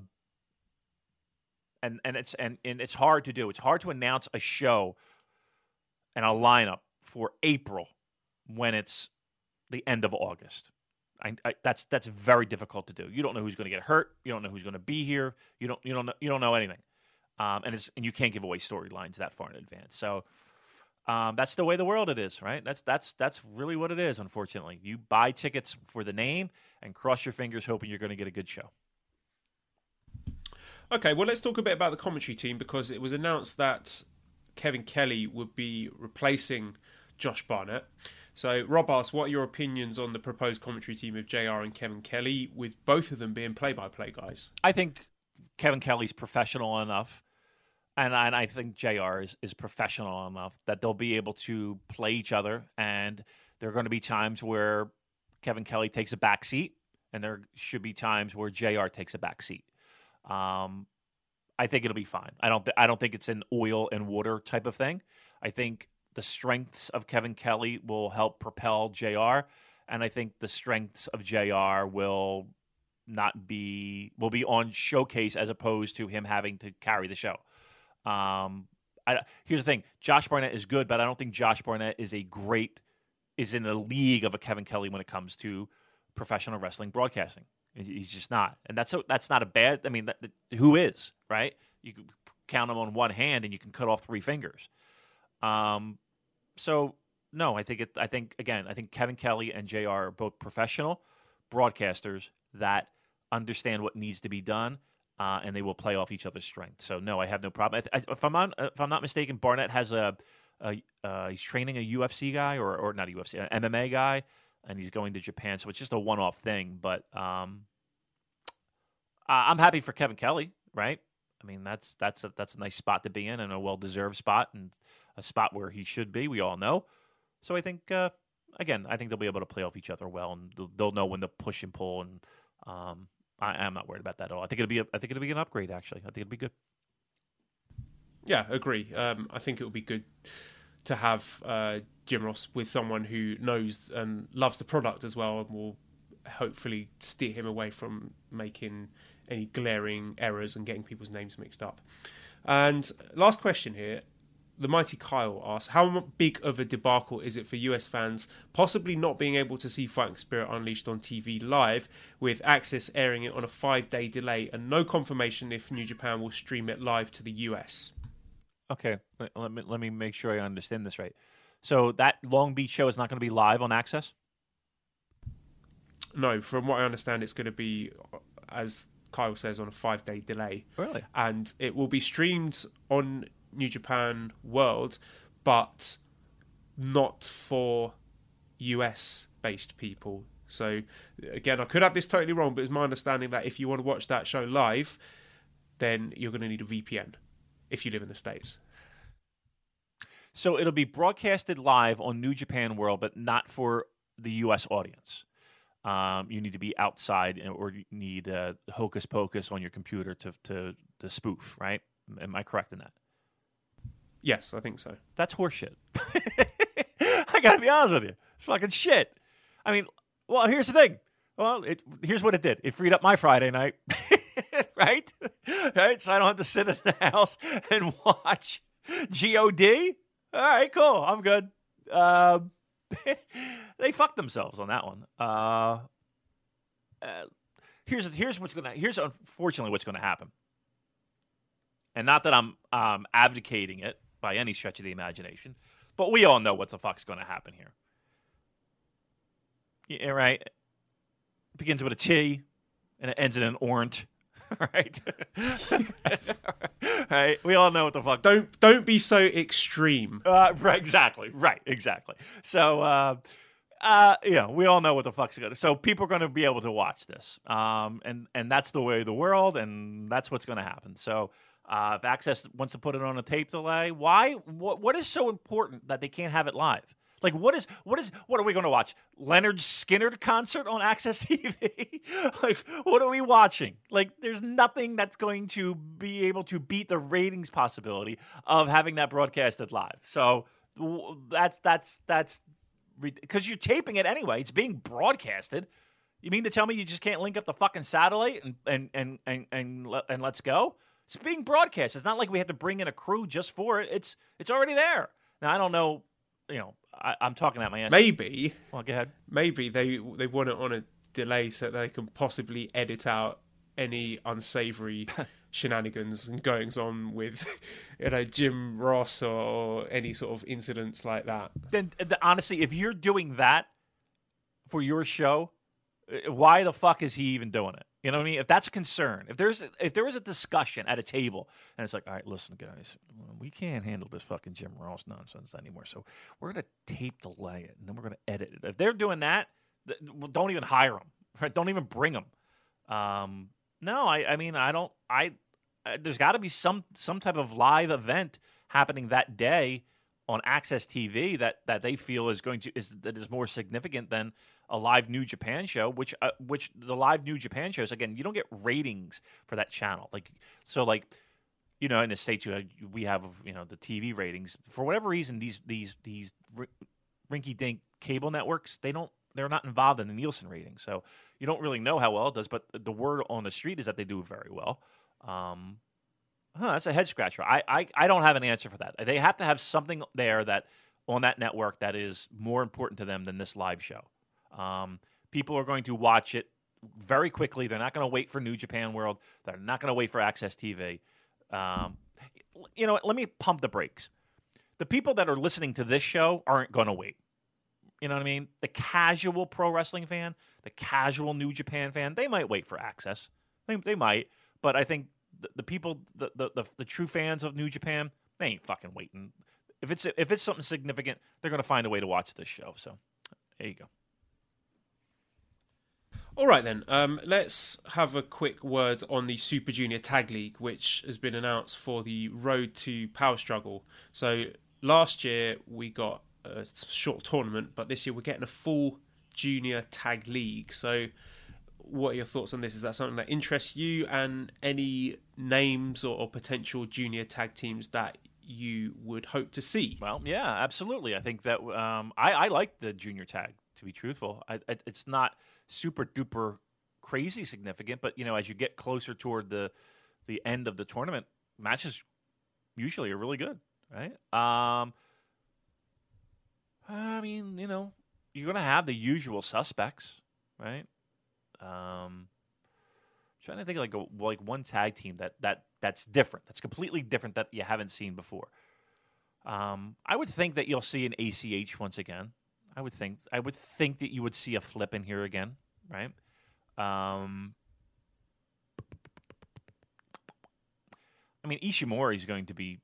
and and it's and, and it's hard to do. It's hard to announce a show and a lineup for April when it's the end of August. I, I, that's that's very difficult to do. You don't know who's going to get hurt. You don't know who's going to be here. You don't you don't know, you don't know anything, um, and it's and you can't give away storylines that far in advance. So um, that's the way the world it is, right? That's that's that's really what it is. Unfortunately, you buy tickets for the name and cross your fingers hoping you're going to get a good show. Okay, well, let's talk a bit about the commentary team, because it was announced that Kevin Kelly would be replacing Josh Barnett. So Rob asks, what are your opinions on the proposed commentary team of J R and Kevin Kelly, with both of them being play-by-play guys? I think Kevin Kelly's professional enough, and I, and I think J R is, is professional enough that they'll be able to play each other, and there are going to be times where Kevin Kelly takes a back seat, and there should be times where J R takes a back seat. Um, I think it'll be fine. I don't th- I don't think it's an oil and water type of thing. I think the strengths of Kevin Kelly will help propel J R, and I think the strengths of J R will not be will be on showcase as opposed to him having to carry the show. Um, I, here's the thing: Josh Barnett is good, but I don't think Josh Barnett is a great is in the league of a Kevin Kelly when it comes to professional wrestling broadcasting. He's just not, and that's a, that's not a bad. I mean, that, who is right? You can count him on one hand, and you can cut off three fingers. Um. So no, I think it. I think again, I think Kevin Kelly and J R are both professional broadcasters that understand what needs to be done, uh, and they will play off each other's strength. So no, I have no problem. I, I, if I'm on, if I'm not mistaken, Barnett has a, a uh, he's training a U F C guy or or not a U F C, an M M A guy, and he's going to Japan. So it's just a one-off thing. But um, I'm happy for Kevin Kelly, right? I mean, that's that's a, that's a nice spot to be in, and a well-deserved spot, and a spot where he should be, we all know. So I think, uh, again, I think they'll be able to play off each other well, and they'll, they'll know when to push and pull, and um, I, I'm not worried about that at all. I think it'll be a, I think it'll be an upgrade, actually. I think it'll be good. Yeah, agree. Um, I think it'll be good to have uh, Jim Ross with someone who knows and loves the product as well, and will hopefully steer him away from making any glaring errors and getting people's names mixed up. And last question here, the mighty Kyle asks, how big of a debacle is it for U S fans possibly not being able to see Fighting Spirit Unleashed on T V live, with Access airing it on a five-day delay and no confirmation if New Japan will stream it live to the U S? Okay, let me let me make sure I understand this right. So that Long Beach show is not going to be live on Access? No, from what I understand, it's going to be, as Kyle says, on a five-day delay. Really? And it will be streamed on New Japan World, but not for U S-based people. So, again, I could have this totally wrong, but it's my understanding that if you want to watch that show live, then you're going to need a V P N if you live in the States. So it'll be broadcasted live on New Japan World, but not for the U S audience. Um, you need to be outside, or you need uh, hocus pocus on your computer to, to to spoof, right? Am I correct in that? Yes, I think so. That's horseshit. I gotta be honest with you. It's fucking shit. I mean, well, here's the thing. Well, it, here's what it did. It freed up my Friday night, right? Right? So I don't have to sit in the house and watch G O D. All right, cool. I'm good. Uh, they fucked themselves on that one. Uh, uh, here's here's what's gonna here's unfortunately what's gonna happen. And not that I'm um, advocating it by any stretch of the imagination, but we all know what the fuck's gonna happen here. Yeah, right. It begins with a T, and it ends in an ornt. Right? Yes. Right? We all know what the fuck. Don't don't be so extreme. Uh, right, exactly. Right, exactly. So, uh, uh, you know, we all know what the fuck's going to. So people are going to be able to watch this. Um, and, and that's the way of the world, and that's what's going to happen. So uh, if Access wants to put it on a tape delay, why? What, what is so important that they can't have it live? Like, what is, what is, what are we going to watch? Leonard Skinner concert on Access T V? Like, what are we watching? Like, there's nothing that's going to be able to beat the ratings possibility of having that broadcasted live. So that's, that's, that's, because you're taping it anyway. It's being broadcasted. You mean to tell me you just can't link up the fucking satellite and, and, and, and, and, let, and let's go? It's being broadcast. It's not like we have to bring in a crew just for it. It's, it's already there. Now, I don't know, you know, I, I'm talking out my ass. Maybe. Well, go ahead. Maybe they they want it on a delay so they can possibly edit out any unsavory shenanigans and goings on with, you know, Jim Ross or, or any sort of incidents like that. Then, honestly, if you're doing that for your show, why the fuck is he even doing it? You know what I mean? If that's a concern, if there's if there was a discussion at a table and it's like, all right, listen, guys, we can't handle this fucking Jim Ross nonsense anymore, so we're going to tape delay it, and then we're going to edit it. If they're doing that, th- don't even hire them. Right? Don't even bring them. Um, no, I, I mean, I don't – I, I there's got to be some some type of live event happening that day on Access T V that, that they feel is going to is that is more significant than – a live New Japan show, which uh, which the live New Japan shows, again, you don't get ratings for that channel. Like, so like, you know, in the States, you have, we have, you know, the T V ratings. For whatever reason, these these these r- rinky-dink cable networks, they don't, they're not involved in the Nielsen ratings. So you don't really know how well it does, but the word on the street is that they do very well. Um, huh, that's a head-scratcher. I, I, I don't have an answer for that. They have to have something there that on that network that is more important to them than this live show. Um, people are going to watch it very quickly. They're not going to wait for New Japan World. They're not going to wait for Access T V. Um, you know, let me pump the brakes. The people that are listening to this show aren't going to wait. You know what I mean? The casual pro wrestling fan, the casual New Japan fan, they might wait for Access. They, they might, but I think the, the people, the, the the the true fans of New Japan, they ain't fucking waiting. If it's if it's something significant, they're going to find a way to watch this show. So there you go. All right, then. Um, let's have a quick word on the Super Junior Tag League, which has been announced for the Road to Power Struggle. So last year we got a short tournament, but this year we're getting a full Junior Tag League. So what are your thoughts on this? Is that something that interests you, and any names or, or potential Junior Tag teams that you would hope to see? Well, yeah, absolutely. I think that um, I, I like the Junior Tag, to be truthful. I, it, it's not... super duper crazy significant, but you know, as you get closer toward the the end of the tournament, matches usually are really good, right? Um, I mean, you know, you're gonna have the usual suspects, right? Um, I'm trying to think of like a, like one tag team that that that's different, that's completely different that you haven't seen before. Um, I would think that you'll see an A C H once again. I would think I would think that you would see a flip in here again, right? Um, I mean, Ishimori is going to be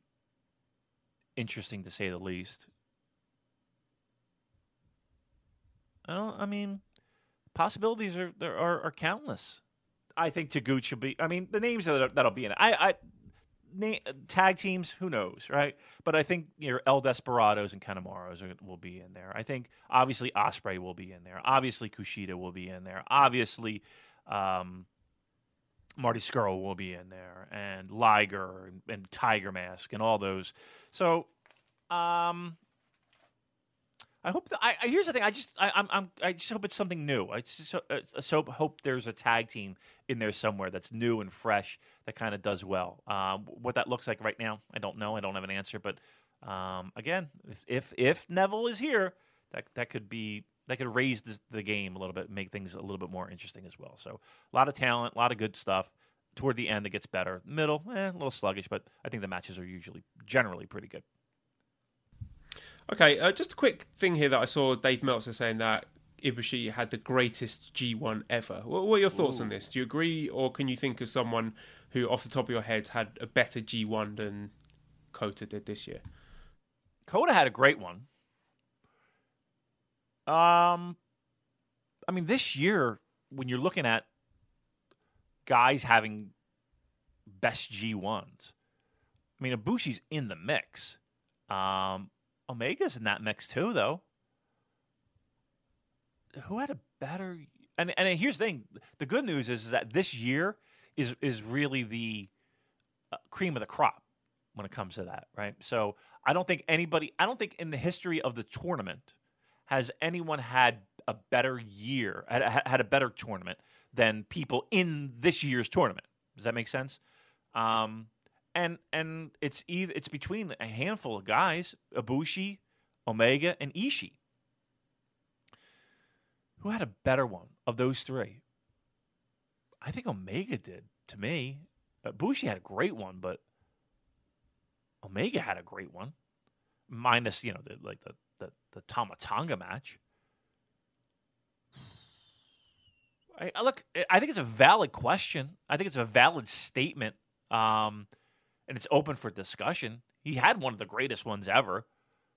interesting to say the least. I don't. I mean, possibilities are there are, are countless. I think Taguchi will be. I mean, the names that are, that'll be in it. I, I na- tag teams, who knows, right? But I think you know, El Desperados and Kanemaros are, will be in there. I think obviously Ospreay will be in there. Obviously Kushida will be in there. Obviously um, Marty Scurll will be in there, and Liger and, and Tiger Mask and all those. So um, I hope that I, I here's the thing. I just I, I'm, I'm I just hope it's something new. I just uh, so hope there's a tag team in there somewhere that's new and fresh that kind of does well. Um, what that looks like right now, I don't know. I don't have an answer. But um, again, if, if if Neville is here, that that could be that could raise the, the game a little bit, make things a little bit more interesting as well. So a lot of talent, a lot of good stuff. Toward the end, it gets better. Middle, eh, a little sluggish, but I think the matches are usually generally pretty good. Okay, uh, just a quick thing here that I saw Dave Meltzer saying that Ibushi had the greatest G one ever. What, what are your thoughts Ooh. on this? Do you agree, or can you think of someone who, off the top of your head, had a better G one than Kota did this year? Kota had a great one. Um, I mean, this year, when you're looking at guys having best G ones, I mean, Ibushi's in the mix. Um... Omega's in that mix too, though. Who had a better? And and here's the thing: the good news is, is that this year is is really the uh, cream of the crop when it comes to that, right? So I don't think anybody, I don't think in the history of the tournament has anyone had a better year, had, had a better tournament than people in this year's tournament. Does that make sense? Um, And and it's either, it's between a handful of guys, Ibushi, Omega, and Ishii. Who had a better one of those three? I think Omega did, to me. Ibushi had a great one, but Omega had a great one. Minus, you know, the, like the, the, the Tama Tonga match. I, I look, I think it's a valid question. I think it's a valid statement. Um... And it's open for discussion. He had one of the greatest ones ever.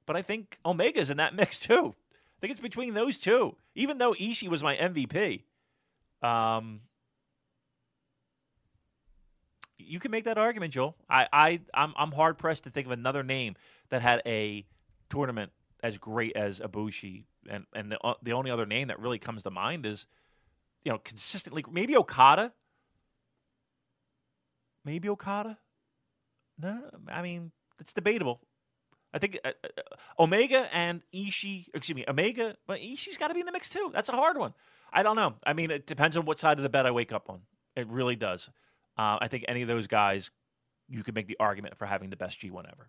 But I think Omega's in that mix, too. I think it's between those two. Even though Ishii was my M V P. Um, you can make that argument, Joel. I, I, I'm, I'm hard-pressed to think of another name that had a tournament as great as Ibushi. And, and the, uh, the only other name that really comes to mind is, you know, consistently. Maybe Okada? Maybe Okada? No, I mean, it's debatable. I think uh, uh, Omega and Ishii, excuse me, Omega, but Ishii's got to be in the mix too. That's a hard one. I don't know. I mean, it depends on what side of the bed I wake up on. It really does. Uh, I think any of those guys, you could make the argument for having the best G one ever.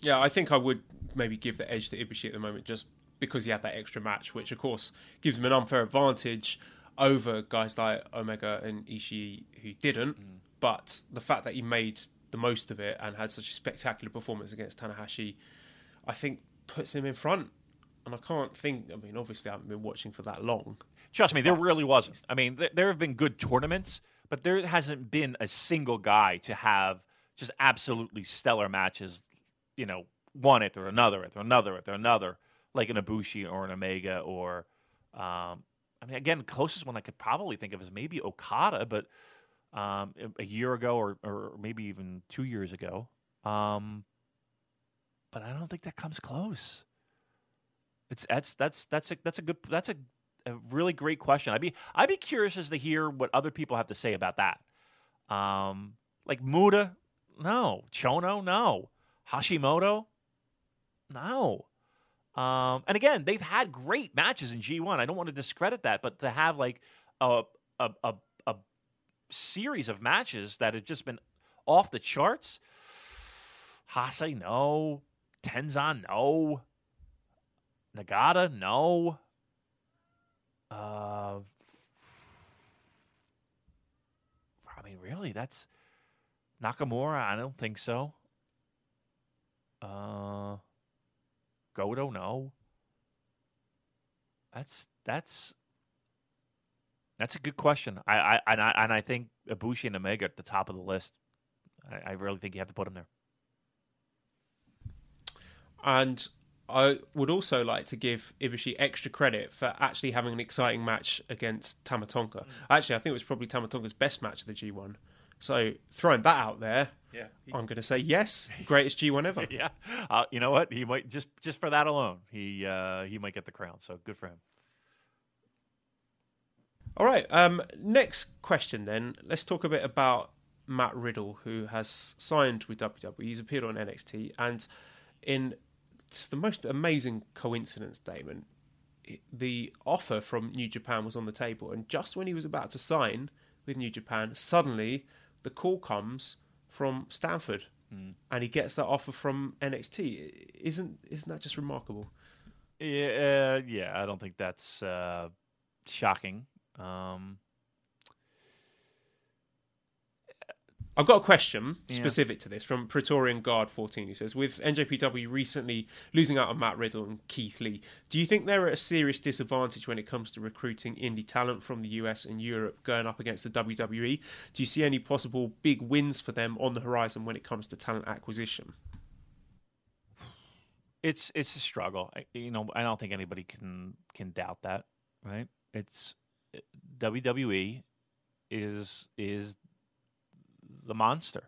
Yeah, I think I would maybe give the edge to Ibushi at the moment just because he had that extra match, which of course gives him an unfair advantage over guys like Omega and Ishii who didn't. Mm. But the fact that he made the most of it and had such a spectacular performance against Tanahashi, I think, puts him in front. And I can't think... I mean, obviously, I haven't been watching for that long. Trust me, there really wasn't. I mean, th- there have been good tournaments, but there hasn't been a single guy to have just absolutely stellar matches, you know, one after another, after another, after another, like an Ibushi or an Omega or... Um, I mean, again, the closest one I could probably think of is maybe Okada, but... Um, a year ago or, or maybe even two years ago. Um, but I don't think that comes close. It's that's that's that's a that's a good that's a, a really great question. I'd be I'd be curious as to hear what other people have to say about that. Um, like Muda, no. Chono, no. Hashimoto, no. Um, and again, they've had great matches in G one. I don't want to discredit that, but to have like a a, a series of matches that have just been off the charts. Hase, no. Tenzan, no. Nagata, no. Uh, I mean, really, that's... Nakamura, I don't think so. Uh, Goto, no. That's... That's... That's a good question. I, I and I and I think Ibushi and Omega at the top of the list. I, I really think you have to put them there. And I would also like to give Ibushi extra credit for actually having an exciting match against Tama Tonga. Mm. Actually, I think it was probably Tama Tonga's best match of the G one. So throwing that out there, yeah, he, I'm going to say yes, greatest G one ever. Yeah, uh, you know what? He might just just for that alone, he uh, he might get the crown. So good for him. All right. Um, next question then. Let's talk a bit about Matt Riddle, who has signed with W W E. He's appeared on N X T, and in just the most amazing coincidence, Damon, the offer from New Japan was on the table, and just when he was about to sign with New Japan, suddenly the call comes from Stanford, mm. and he gets that offer from N X T. Isn't isn't that just remarkable? Yeah, uh, yeah. I don't think that's uh, shocking. Um... I've got a question specific yeah. to this from Praetorian Guard fourteen. He says, with N J P W recently losing out on Matt Riddle and Keith Lee, do you think they're at a serious disadvantage when it comes to recruiting indie talent from the U S and Europe going up against the W W E? Do you see any possible big wins for them on the horizon when it comes to talent acquisition? It's it's a struggle. I, you know, I don't think anybody can can doubt that, right? It's W W E is is the monster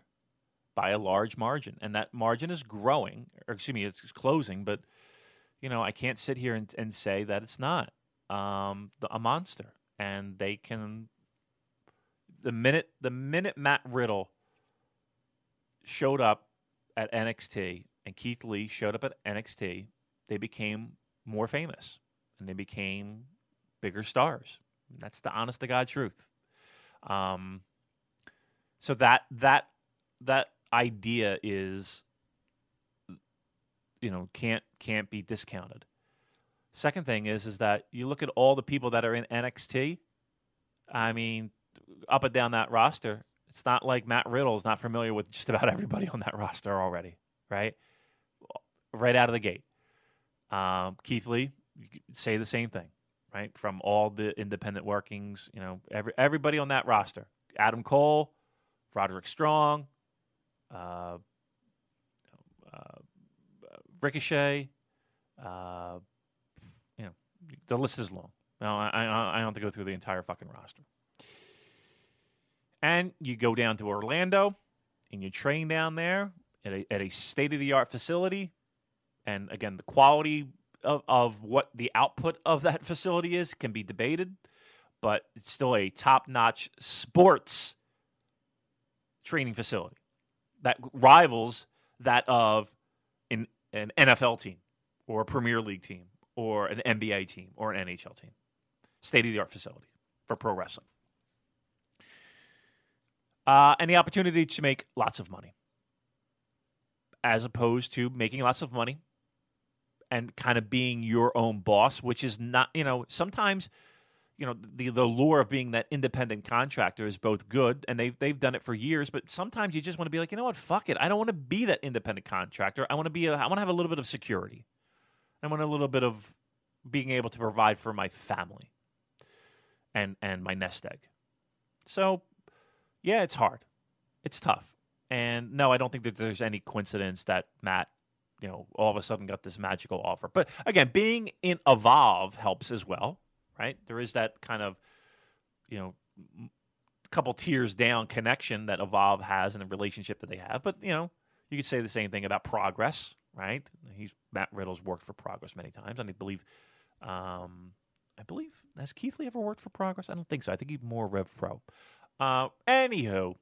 by a large margin, and that margin is growing, or excuse me, it's closing, but you know, I can't sit here and, and say that it's not um, the, a monster, and they can, the minute, the minute Matt Riddle showed up at N X T and Keith Lee showed up at N X T, they became more famous and they became bigger stars. And that's the honest to God truth. Um, So that that that idea is, you know, can't can't be discounted. Second thing is is that you look at all the people that are in N X T. I mean, up and down that roster, it's not like Matt Riddle is not familiar with just about everybody on that roster already, right? Right out of the gate, um, Keith Lee, you could say the same thing, right? From all the independent workings, you know, every everybody on that roster, Adam Cole, Roderick Strong, uh, uh, Ricochet, uh, you know, the list is long. Now I, I I don't have to go through the entire fucking roster. And you go down to Orlando, and you train down there at a at a state of the art facility, and again, the quality of of what the output of that facility is can be debated, but it's still a top notch sports training facility that rivals that of an, an N F L team or a Premier League team or an N B A team or an N H L team. State-of-the-art facility for pro wrestling. Uh, and the opportunity to make lots of money as opposed to making lots of money and kind of being your own boss, which is not, you know, sometimes... You know, the, the lure of being that independent contractor is both good, and they've, they've done it for years, but sometimes you just want to be like, you know what, fuck it. I don't want to be that independent contractor. I want to be a, I want to have a little bit of security. I want a little bit of being able to provide for my family and, and my nest egg. So, yeah, it's hard. It's tough. And, no, I don't think that there's any coincidence that Matt, you know, all of a sudden got this magical offer. But, again, being in Evolve helps as well. Right? There is that kind of, you know, couple tiers down connection that Evolve has and the relationship that they have. But, you know, you could say the same thing about Progress, right? He's Matt Riddle's worked for Progress many times. And I believe, um, I believe, has Keith Lee ever worked for Progress? I don't think so. I think he's more Rev Pro. Uh, anywho,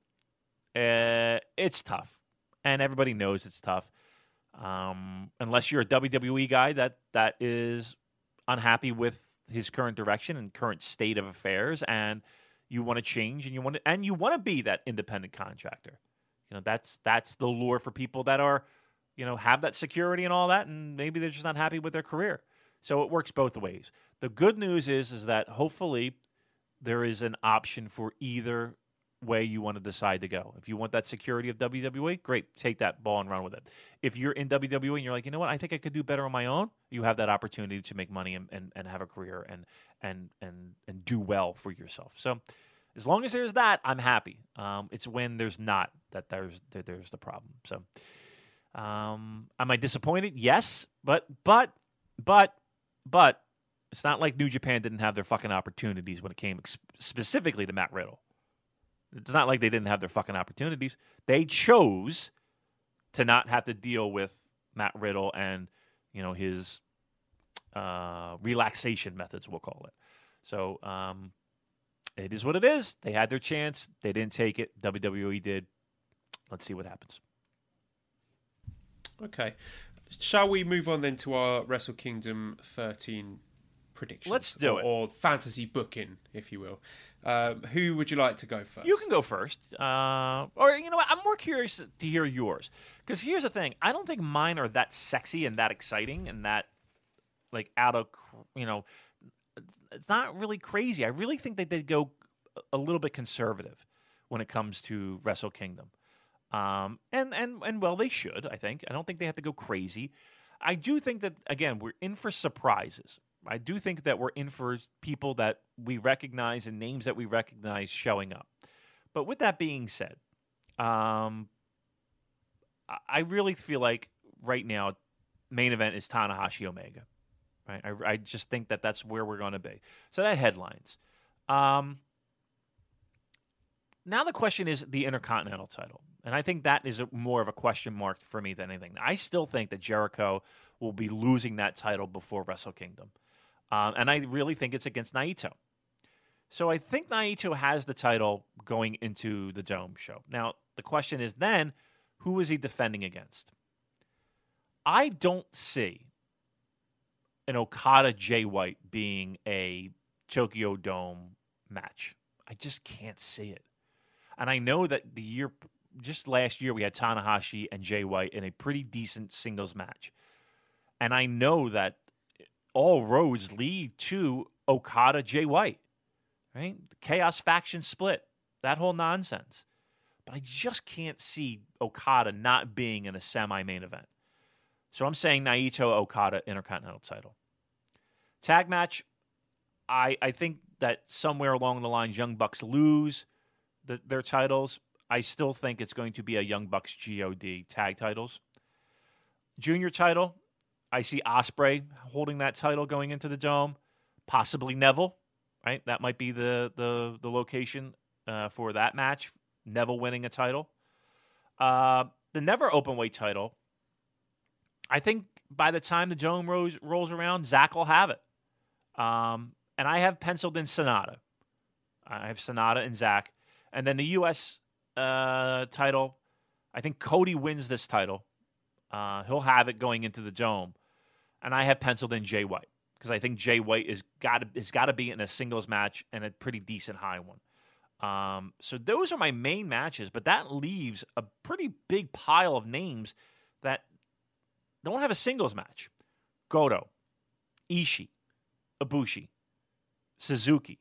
uh, it's tough. And everybody knows it's tough. Um, unless you're a W W E guy that that is unhappy with his current direction and current state of affairs, and you want to change, and you want to, and you want to be that independent contractor. You know, that's that's the lure for people that are, you know, have that security and all that, and maybe they're just not happy with their career. So it works both ways. The good news is is that hopefully there is an option for either way you want to decide to go. If you want that security of W W E, great, take that ball and run with it. If you're in W W E and you're like, you know what, I think I could do better on my own, you have that opportunity to make money and, and, and have a career and and and and do well for yourself. So as long as there's that, I'm happy. Um, it's when there's not that there's that there's the problem. So um, am I disappointed? Yes, but but but but it's not like New Japan didn't have their fucking opportunities when it came ex- specifically to Matt Riddle. It's not like they didn't have their fucking opportunities. They chose to not have to deal with Matt Riddle and, you know, his uh, relaxation methods, we'll call it. So um, it is what it is. They had their chance. They didn't take it. W W E did. Let's see what happens. Okay. Shall we move on then to our Wrestle Kingdom thirteen predictions? Let's do or, it. Or fantasy booking, if you will. Uh, who would you like to go first? You can go first. Uh, or, you know what? I'm more curious to hear yours. Because here's the thing. I don't think mine are that sexy and that exciting and that, like, out of, you know, it's not really crazy. I really think that they go a little bit conservative when it comes to Wrestle Kingdom. Um, and, and, and, well, they should, I think. I don't think they have to go crazy. I do think that, again, we're in for surprises. I do think that we're in for people that we recognize and names that we recognize showing up. But with that being said, um, I really feel like right now, main event is Tanahashi Omega. Right? I, I just think that that's where we're going to be. So that headlines. Um, now the question is the Intercontinental title. And I think that is a, more of a question mark for me than anything. I still think that Jericho will be losing that title before Wrestle Kingdom. Um, and I really think it's against Naito. So I think Naito has the title going into the Dome show. Now, the question is then, who is he defending against? I don't see an Okada Jay White being a Tokyo Dome match. I just can't see it. And I know that the year... Just last year, we had Tanahashi and Jay White in a pretty decent singles match. And I know that all roads lead to Okada Jay White, right? The Chaos faction split, that whole nonsense. But I just can't see Okada not being in a semi-main event. So I'm saying Naito Okada Intercontinental title. Tag match, I, I think that somewhere along the line, Young Bucks lose the, their titles. I still think it's going to be a Young Bucks G O D tag titles. Junior title, I see Ospreay holding that title going into the Dome. Possibly Neville, right? That might be the the, the location uh, for that match. Neville winning a title. Uh, the Never Openweight title, I think by the time the Dome rolls, rolls around, Zach will have it. Um, and I have penciled in Sonata. I have Sonata and Zach. And then the U S Uh, title. I think Cody wins this title. Uh, he'll have it going into the Dome. And I have penciled in Jay White because I think Jay White is got to, has got to be in a singles match and a pretty decent high one. Um, so those are my main matches, but that leaves a pretty big pile of names that don't have a singles match. Goto, Ishii, Ibushi, Suzuki,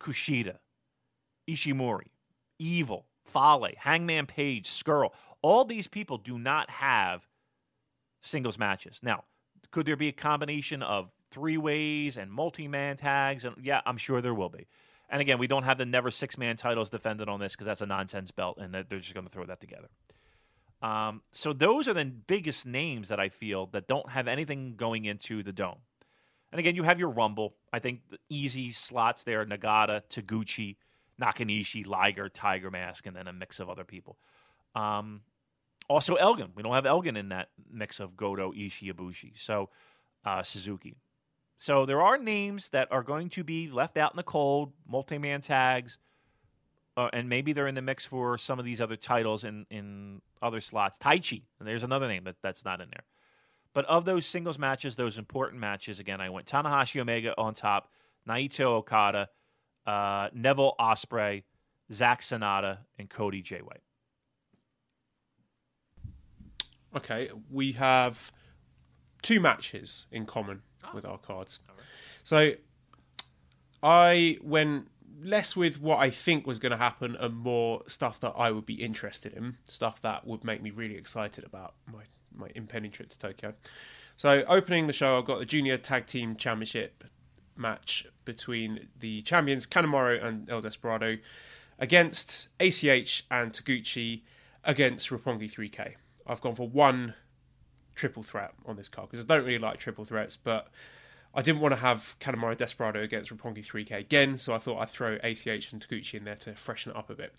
Kushida, Ishimori, Evil, Foley, Hangman Page, Skrull, all these people do not have singles matches. Now, could there be a combination of three-ways and multi-man tags? And yeah, I'm sure there will be. And again, we don't have the never six-man titles defended on this because that's a nonsense belt, and they're just going to throw that together. Um, so those are the biggest names that I feel that don't have anything going into the Dome. And again, you have your Rumble. I think the easy slots there, Nagata, Taguchi, Nakanishi, Liger, Tiger Mask, and then a mix of other people. Um, also, Elgin. We don't have Elgin in that mix of Goto, Ishii, Ibushi, so uh, Suzuki. So there are names that are going to be left out in the cold, multi-man tags, uh, and maybe they're in the mix for some of these other titles in, in other slots. Taichi, and there's another name that, that's not in there. But of those singles matches, those important matches, again, I went Tanahashi Omega on top, Naito Okada, Uh, Neville Ospreay, Zack Sonata, and Cody Jay White. Okay, we have two matches in common oh. with our cards. Right. So I went less with what I think was going to happen and more stuff that I would be interested in, stuff that would make me really excited about my, my impending trip to Tokyo. So opening the show, I've got the Junior Tag Team Championship match between the champions Kanemaru and El Desperado against A C H and Taguchi against Roppongi three K. I've gone for one triple threat on this card because I don't really like triple threats, but I didn't want to have Kanemaru Desperado against Roppongi three K again, so I thought I'd throw A C H and Taguchi in there to freshen it up a bit.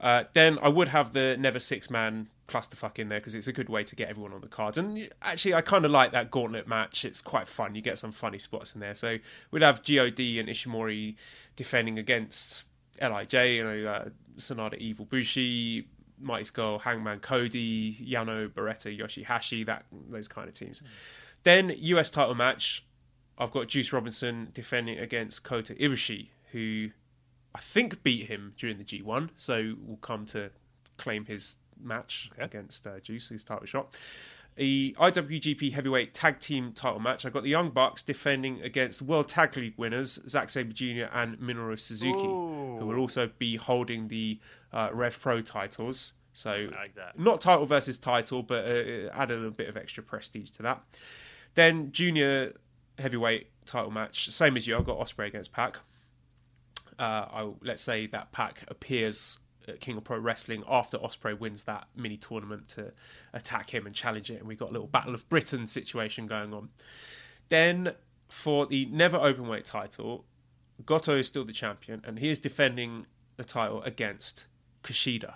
Uh, then I would have the Never six-man clusterfuck in there because it's a good way to get everyone on the card. And actually, I kind of like that gauntlet match. It's quite fun. You get some funny spots in there. So we'd have G O D and Ishimori defending against L I J, you know, uh, Sanada, Evil, Bushi, Mighty Skull, Hangman, Cody, Yano, Beretta, Yoshihashi, that those kind of teams. Mm. Then U S title match, I've got Juice Robinson defending against Kota Ibushi, who I think beat him during the G one, so will come to claim his match okay. against uh, Juice, his title shot. The I W G P Heavyweight Tag Team title match, I've got the Young Bucks defending against World Tag League winners Zack Sabre Junior and Minoru Suzuki, Ooh. who will also be holding the uh, Rev Pro titles. So I like that. Not title versus title, but uh, add a little bit of extra prestige to that. Then Junior Heavyweight title match, same as you, I've got Ospreay against Pac. Uh, I, let's say that Pac appears at King of Pro Wrestling after Ospreay wins that mini tournament to attack him and challenge it, and we've got a little Battle of Britain situation going on. Then for the Never Openweight title, Goto is still the champion, and he is defending the title against Kushida.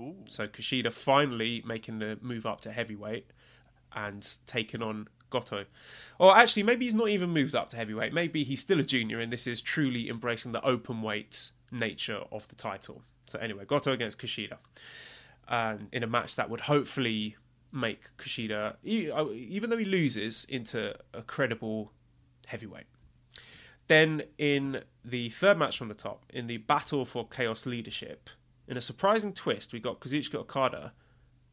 Ooh. So Kushida finally making the move up to heavyweight and taking on Goto. Or actually, maybe he's not even moved up to heavyweight. Maybe he's still a junior, and this is truly embracing the open weight nature of the title. So anyway, Goto against Kushida, and um, in a match that would hopefully make Kushida, even though he loses, into a credible heavyweight. Then in the third match from the top, in the battle for Chaos Leadership, in a surprising twist, we got Kazuchika Okada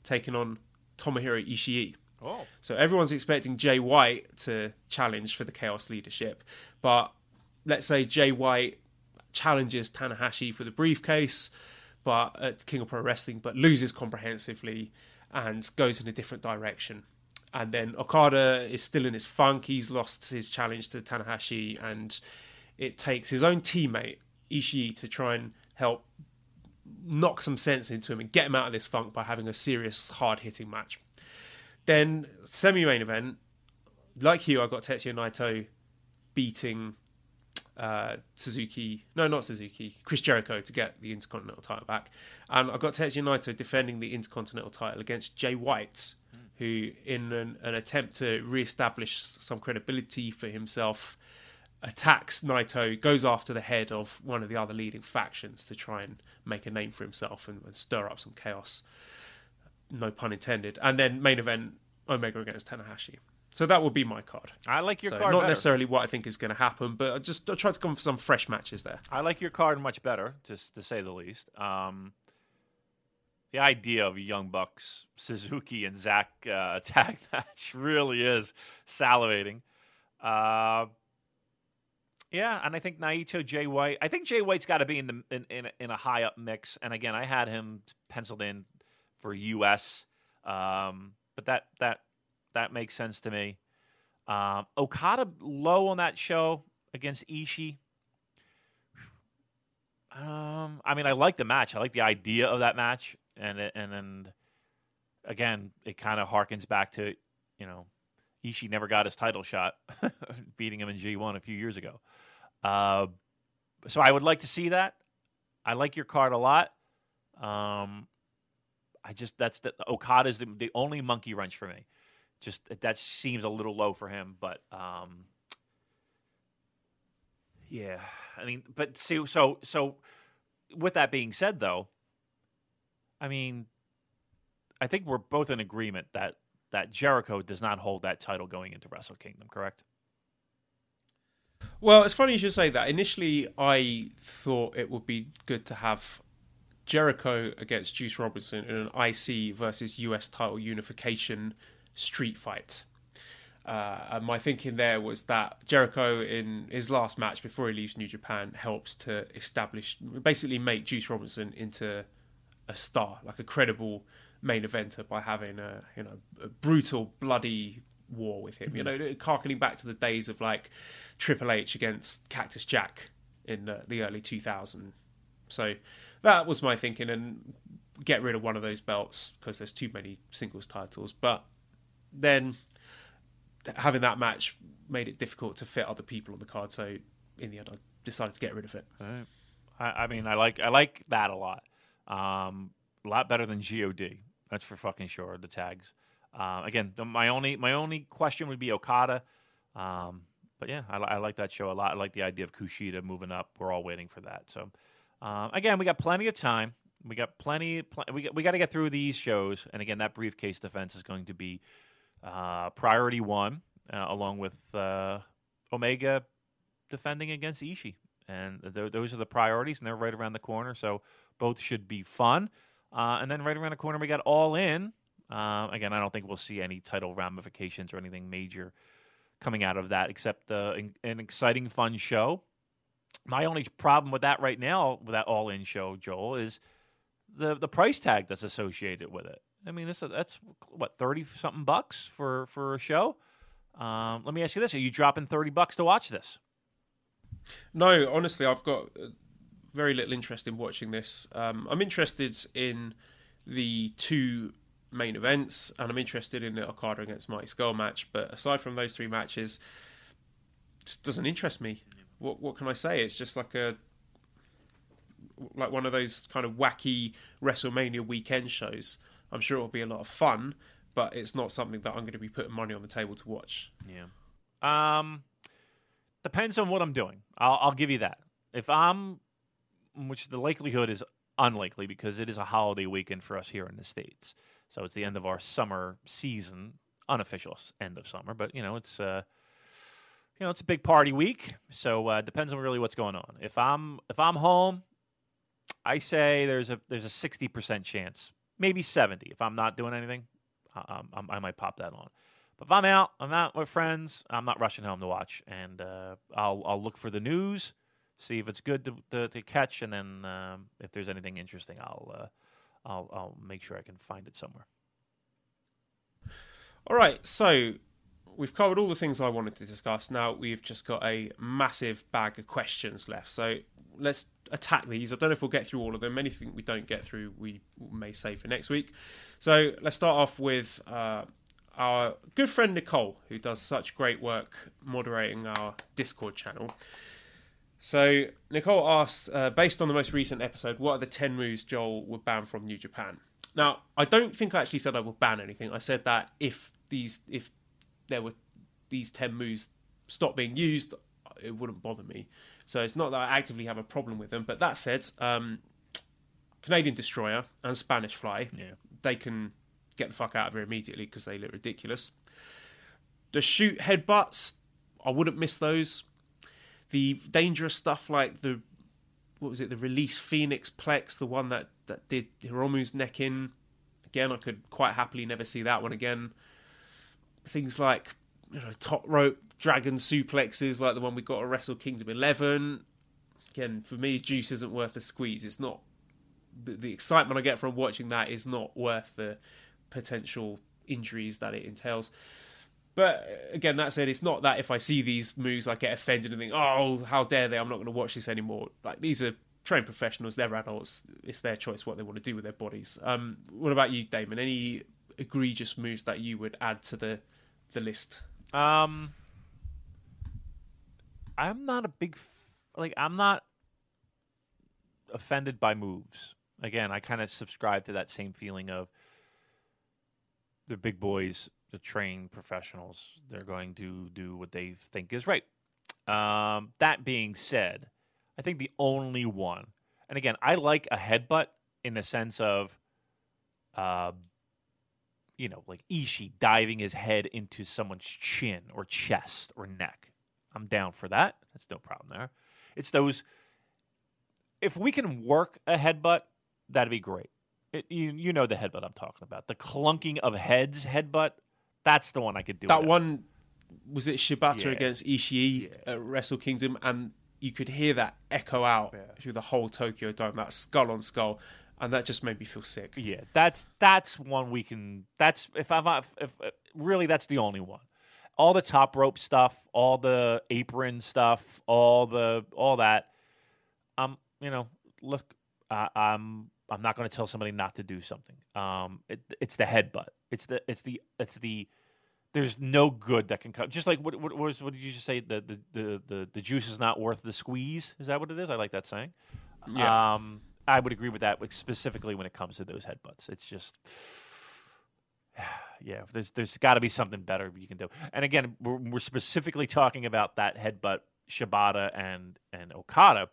taking on Tomohiro Ishii. Oh. So everyone's expecting Jay White to challenge for the Chaos Leadership, but let's say Jay White challenges Tanahashi for the briefcase but at King of Pro Wrestling, but loses comprehensively and goes in a different direction. And then Okada is still in his funk. He's lost his challenge to Tanahashi, and it takes his own teammate, Ishii, to try and help knock some sense into him and get him out of this funk by having a serious, hard-hitting match. Then, semi-main event, like you, I got Tetsuya Naito beating uh, Suzuki, no, not Suzuki, Chris Jericho to get the Intercontinental title back. And I got Tetsuya Naito defending the Intercontinental title against Jay White, mm. who, in an, an attempt to re-establish some credibility for himself, attacks Naito, goes after the head of one of the other leading factions to try and make a name for himself and, and stir up some chaos. No pun intended. And then main event, Omega against Tanahashi. So that would be my card. I like your so card not better. Necessarily what I think is going to happen, but I just I try to come for some fresh matches there. I like your card much better, just to say the least. Um, the idea of Young Bucks, Suzuki, and Zack uh, tag match really is salivating. Uh, yeah, and I think Naito, Jay White. I think Jay White's got to be in the in, in in a high up mix. And again, I had him penciled in for U S, um, but that that that makes sense to me. Um, Okada low on that show against Ishii. Um, I mean, I like the match. I like the idea of that match, and and and again, it kind of harkens back to, you know, Ishii never got his title shot, beating him in G one a few years ago. Uh, so I would like to see that. I like your card a lot. Um, I just that's the Okada is the, the only monkey wrench for me. Just that seems a little low for him, but um, yeah, I mean, but see, so so with that being said, though, I mean, I think we're both in agreement that that Jericho does not hold that title going into Wrestle Kingdom, correct? Well, it's funny you should say that. Initially, I thought it would be good to have Jericho against Juice Robinson in an I C versus U S title unification street fight. Uh, and my thinking there was that Jericho, in his last match before he leaves New Japan, helps to establish, basically make Juice Robinson into a star, like a credible main eventer, by having a, you know, a brutal, bloody war with him. You know, harkening back to the days of like Triple H against Cactus Jack in the, the early two thousands. So that was my thinking, and get rid of one of those belts because there's too many singles titles. But then having that match made it difficult to fit other people on the card. So in the end, I decided to get rid of it. Right. I, I mean, I like I like that a lot. Um, a lot better than G O D. That's for fucking sure. The tags. Uh, again, the, my only my only question would be Okada. Um, but yeah, I, I like that show a lot. I like the idea of Kushida moving up. We're all waiting for that. So um, again, we got plenty of time. We got plenty. Pl- we got, we got to get through these shows. And again, that briefcase defense is going to be uh, priority one, uh, along with uh, Omega defending against Ishii. And th- those are the priorities, and they're right around the corner. So both should be fun. Uh, and then right around the corner, we got All In. Uh, again, I don't think we'll see any title ramifications or anything major coming out of that, except uh, in- an exciting, fun show. My only problem with that right now, with that All In show, Joel, is the the price tag that's associated with it. I mean, that's, that's what, thirty-something bucks for, for a show? Um, let me ask you this. Are you dropping thirty bucks to watch this? No, honestly, I've got very little interest in watching this. Um, I'm interested in the two main events, and I'm interested in the Okada against Mighty Skull match. But aside from those three matches, it just doesn't interest me. What what can I say? It's just like a like one of those kind of wacky WrestleMania weekend shows. I'm sure it'll be a lot of fun, but it's not something that I'm going to be putting money on the table to watch. Yeah. Um. Depends on what I'm doing. I'll, I'll give you that. If I'm, which the likelihood is unlikely because it is a holiday weekend for us here in the States. So it's the end of our summer season, unofficial end of summer. But, you know, it's uh, you know it's a big party week. So uh, depends on really what's going on. If I'm if I'm home, I say there's a there's a sixty percent chance, maybe seventy. If I'm not doing anything, I, I, I might pop that on. But if I'm out, I'm out with friends, I'm not rushing home to watch. And uh, I'll I'll look for the news, see if it's good to, to, to catch, and then um, if there's anything interesting, I'll, uh, I'll I'll make sure I can find it somewhere. All right, so we've covered all the things I wanted to discuss. Now we've just got a massive bag of questions left. So let's attack these. I don't know if we'll get through all of them. Anything we don't get through, we may save for next week. So let's start off with... Uh, our good friend Nicole, who does such great work moderating our Discord channel. So Nicole asks, uh, based on the most recent episode, what are the ten moves Joel would ban from New Japan? Now, I don't think I actually said I would ban anything. I said that if these, if there were these ten moves stop being used, it wouldn't bother me. So it's not that I actively have a problem with them. But that said, um, Canadian Destroyer and Spanish Fly, yeah. they can... get the fuck out of here immediately because they look ridiculous. The shoot headbutts, I wouldn't miss those. The dangerous stuff like the, what was it, the release Phoenix Plex, the one that, that did Hiromu's neck in. Again, I could quite happily never see that one again. Things like, you know, top rope dragon suplexes, like the one we got at Wrestle Kingdom eleven. Again, for me, Juice isn't worth a squeeze. It's not, the, the excitement I get from watching that is not worth the potential injuries that it entails. But again, that said, it's not that if I see these moves I get offended and think, oh, how dare they, I'm not going to watch this anymore. Like, these are trained professionals, they're adults, it's their choice what they want to do with their bodies. Um what about you, Damon? Any egregious moves that you would add to the the list? um I'm not a big f- like I'm not offended by moves. Again, I kind of subscribe to that same feeling of the big boys, the trained professionals, they're going to do what they think is right. Um, that being said, I think the only one, and again, I like a headbutt in the sense of, uh, you know, like Ishii diving his head into someone's chin or chest or neck. I'm down for that. That's no problem there. It's those, if we can work a headbutt, that'd be great. It, you you know the headbutt I'm talking about. The clunking of heads headbutt, that's the one I could do. That one, was it Shibata yeah. against Ishii yeah. at Wrestle Kingdom? And you could hear that echo out yeah. through the whole Tokyo Dome, that skull on skull. And that just made me feel sick. Yeah, that's that's one we can... That's if I'm if, if really, that's the only one. All the top rope stuff, all the apron stuff, all the all that. Um, you know, look, I, I'm... I'm not going to tell somebody not to do something. Um, it, it's the headbutt. It's the it's the it's the There's no good that can come. Just like what what, what, was, what did you just say? The, the the the the juice is not worth the squeeze. Is that what it is? I like that saying. Yeah. Um, I would agree with that, specifically when it comes to those headbutts. It's just, yeah. There's there's got to be something better you can do. And again, we're, we're specifically talking about that headbutt, Shibata and and Okada.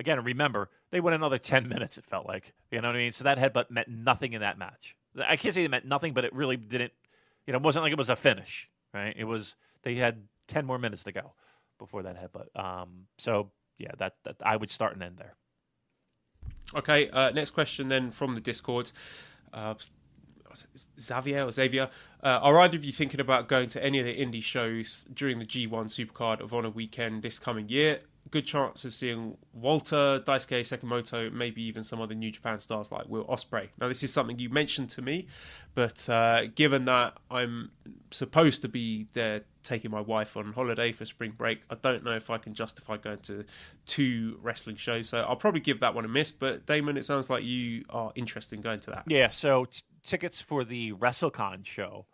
Again, remember, they went another ten minutes, it felt like. You know what I mean? So that headbutt meant nothing in that match. I can't say it meant nothing, but it really didn't, you know, it wasn't like it was a finish, right? It was, they had ten more minutes to go before that headbutt. Um, so, yeah, that, that I would start and end there. Okay, uh, next question then from the Discord. Uh, Xavier or Xavier, uh, are either of you thinking about going to any of the indie shows during the G one Supercard of Honor weekend this coming year? Good chance of seeing Walter, Daisuke Sekimoto, maybe even some other New Japan stars like Will Ospreay. Now, this is something you mentioned to me, but uh, given that I'm supposed to be there taking my wife on holiday for spring break, I don't know if I can justify going to two wrestling shows, so I'll probably give that one a miss. But Damon, it sounds like you are interested in going to that. Yeah, so t- tickets for the WrestleCon show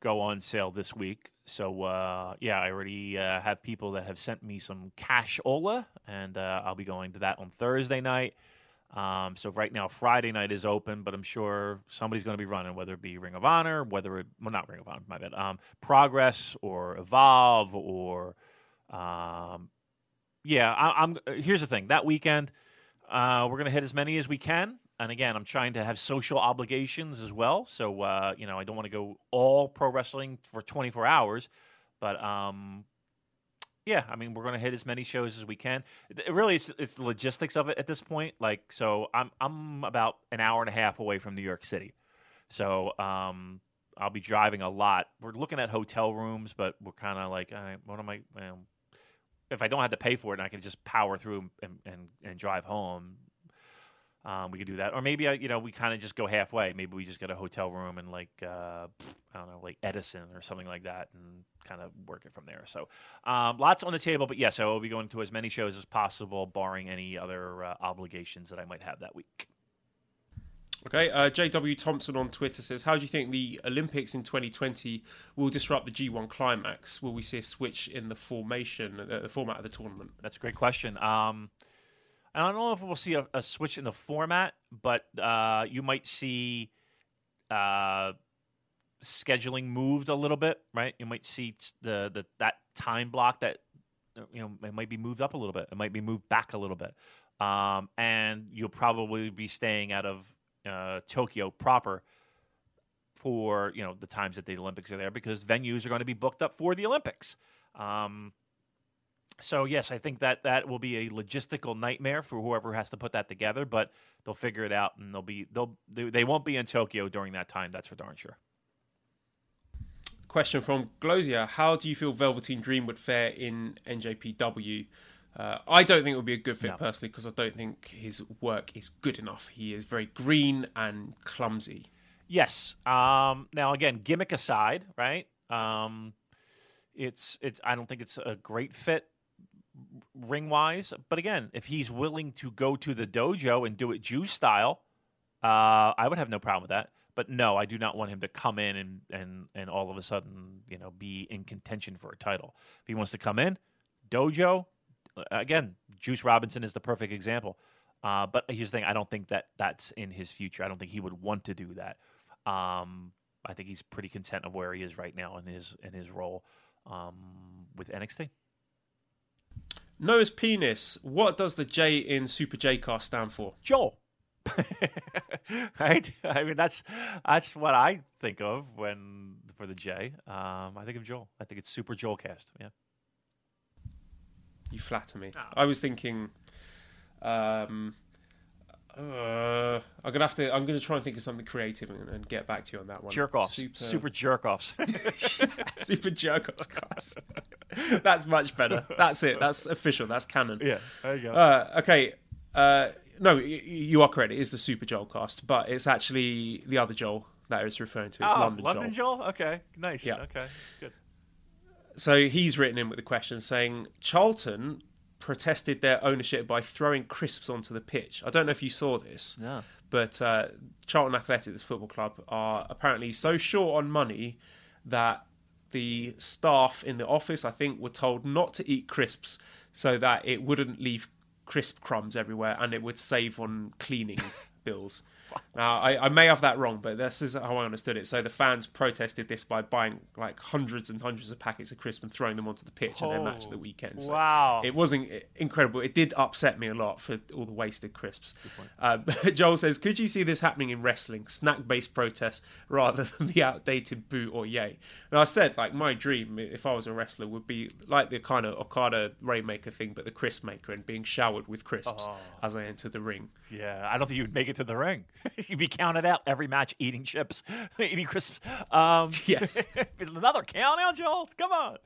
go on sale this week. So, uh, yeah, I already uh, have people that have sent me some cashola, and uh, I'll be going to that on Thursday night. Um, so right now, Friday night is open, but I'm sure somebody's going to be running, whether it be Ring of Honor, whether it, well, not Ring of Honor, my bad, um, Progress or Evolve or, um, yeah, I, I'm. Here's the thing. That weekend, uh, we're going to hit as many as we can. And again, I'm trying to have social obligations as well. So, uh, you know, I don't want to go all pro wrestling for twenty-four hours. But, um, yeah, I mean, we're going to hit as many shows as we can. It really, it's, it's the logistics of it at this point. Like, so I'm I'm about an hour and a half away from New York City. So um, I'll be driving a lot. We're looking at hotel rooms, but we're kind of like, all right, what am I, well, if I don't have to pay for it, and I can just power through and, and, and drive home. Um, we could do that, or maybe you know we kind of just go halfway. Maybe we just get a hotel room and like uh, I don't know, like Edison or something like that, and kind of work it from there. So um, lots on the table, but yeah, so we'll be going to as many shows as possible, barring any other uh, obligations that I might have that week. Okay, uh, J W Thompson on Twitter says, how do you think the Olympics in twenty twenty will disrupt the G one climax? Will we see a switch in the formation, uh, the format of the tournament? That's a great question. Um, I don't know if we'll see a, a switch in the format, but uh, you might see uh, scheduling moved a little bit, right? You might see the, the that time block that you know it might be moved up a little bit. It might be moved back a little bit, um, and you'll probably be staying out of uh, Tokyo proper for you know the times that the Olympics are there because venues are going to be booked up for the Olympics. Um, So, yes, I think that that will be a logistical nightmare for whoever has to put that together, but they'll figure it out, and they'll be, they'll, they, they won't be in Tokyo during that time. That's for darn sure. Question from Glozia. How do you feel Velveteen Dream would fare in N J P W? Uh, I don't think it would be a good fit no. personally because I don't think his work is good enough. He is very green and clumsy. Yes. Um, now, again, gimmick aside, right? Um, it's it's. I don't think it's a great fit. Ring-wise, but again, if he's willing to go to the dojo and do it Juice style, uh, I would have no problem with that. But no, I do not want him to come in and, and, and all of a sudden, you know, be in contention for a title. If he wants to come in, dojo, again, Juice Robinson is the perfect example. Uh, but here's the thing, I don't think that that's in his future. I don't think he would want to do that. Um, I think he's pretty content of where he is right now in his, in his role um, with N X T. Noah's penis. What does the J in Super J Cast stand for? Joel. Right? I mean, that's that's what I think of when for the J. Um, I think of Joel. I think it's Super Joel Cast. Yeah. You flatter me. Ah. I was thinking. Um, uh, I'm gonna have to. I'm gonna try and think of something creative and, and get back to you on that one. Jerk offs. Super, super jerk offs. Super jerk offs cast. That's much better. That's it. That's official. That's canon. Yeah. There you go. Uh, okay. Uh, no, you, you are correct. It is the Super Joel Cast, but it's actually the other Joel that it's referring to. It's oh, London, London Joel. Joel. Okay. Nice. Yeah. Okay. Good. So he's written in with a question saying Charlton protested their ownership by throwing crisps onto the pitch. I don't know if you saw this. No. But uh, Charlton Athletics Football Club are apparently so short on money that the staff in the office, I think, were told not to eat crisps so that it wouldn't leave crisp crumbs everywhere and it would save on cleaning bills. Now, I, I may have that wrong, but this is how I understood it. So the fans protested this by buying like hundreds and hundreds of packets of crisps and throwing them onto the pitch oh, and their match of the weekend. So wow. It wasn't incredible. It did upset me a lot for all the wasted crisps. Um, Joel says, could you see this happening in wrestling? Snack-based protests rather than the outdated boo or yay. And I said, like, my dream, if I was a wrestler, would be like the kind of Okada Rainmaker thing, but the crisp maker and being showered with crisps oh. as I entered the ring. Yeah, I don't think you'd make it to the ring. You'd be counted out every match eating chips, eating crisps. Um, yes. Another count out, Joel? Come on.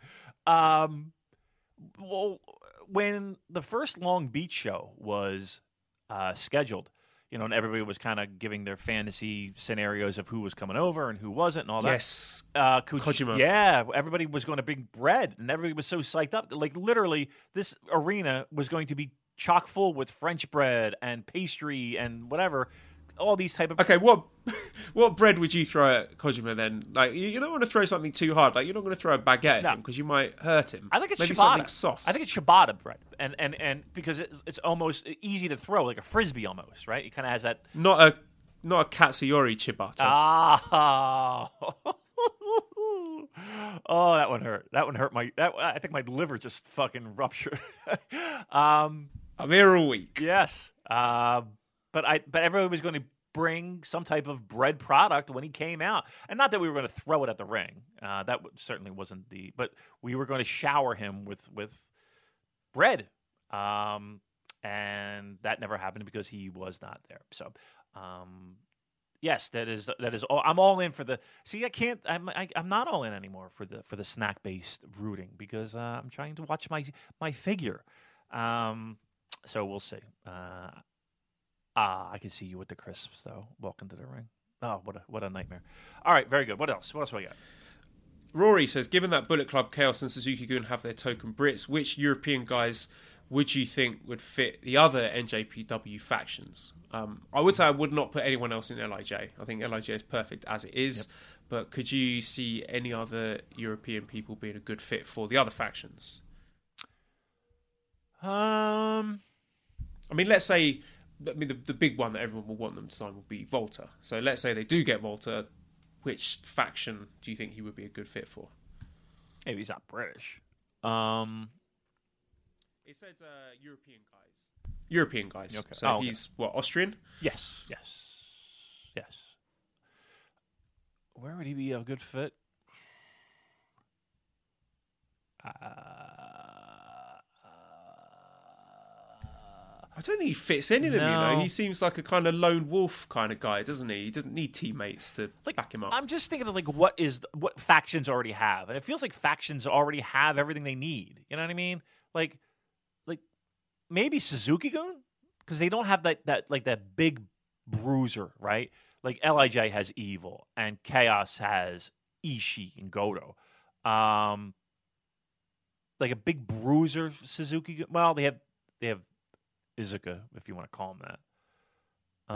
Um, well, when the first Long Beach show was uh, scheduled, you know, and everybody was kind of giving their fantasy scenarios of who was coming over and who wasn't and all that. Yes. Uh, Kuch- Kojima. Yeah. Everybody was going to bring bread and everybody was so psyched up. Like, literally, this arena was going to be chock full with French bread and pastry and whatever. All these type of okay. What what bread would you throw at Kojima then? Like, you don't want to throw something too hard. Like, you're not going to throw a baguette no. at him because you might hurt him. I think it's maybe ciabatta. Something soft. I think it's ciabatta bread, and and and because it's, it's almost easy to throw, like a frisbee almost, right? It kind of has that. Not a not a katsuyori ciabatta. Ah. Oh, that one hurt. That one hurt my. That I think my liver just fucking ruptured. um, I'm here all week. Yes. Uh, But I, but everyone was going to bring some type of bread product when he came out, and not that we were going to throw it at the ring. Uh, that w- certainly wasn't the. But we were going to shower him with with bread, um, and that never happened because he was not there. So, um, yes, that is that is all. I'm all in for the. See, I can't. I'm I, I'm not all in anymore for the for the snack based rooting because uh, I'm trying to watch my my figure. Um, so we'll see. Uh, Ah, I can see you with the crisps, though. Welcome to the ring. Oh, what a, what a nightmare. All right, very good. What else? What else do I got? Rory says, given that Bullet Club, Chaos, and Suzuki-Gun have their token Brits, which European guys would you think would fit the other N J P W factions? Um, I would say I would not put anyone else in L I J. I think L I J is perfect as it is, yep. But could you see any other European people being a good fit for the other factions? Um, I mean, let's say... I mean, the, the big one that everyone will want them to sign will be Volta. So let's say they do get Volta. Which faction do you think he would be a good fit for? Maybe he's not British. Um, it said uh, European guys. European guys. Okay. So oh, he's, okay. what, Austrian? Yes, yes, yes. Where would he be a good fit? Uh... I don't think he fits any of them, no. You know. He seems like a kind of lone wolf kind of guy, doesn't he? He doesn't need teammates to like, back him up. I'm just thinking of like what is what factions already have, and it feels like factions already have everything they need. You know what I mean? Like, like maybe Suzuki-Gun because they don't have that that like that big bruiser, right? Like L I J has Evil and Chaos has Ishii and Goto. Um, like a big bruiser Suzuki-Gun. Well, they have they have. Izuka, if you want to call him that.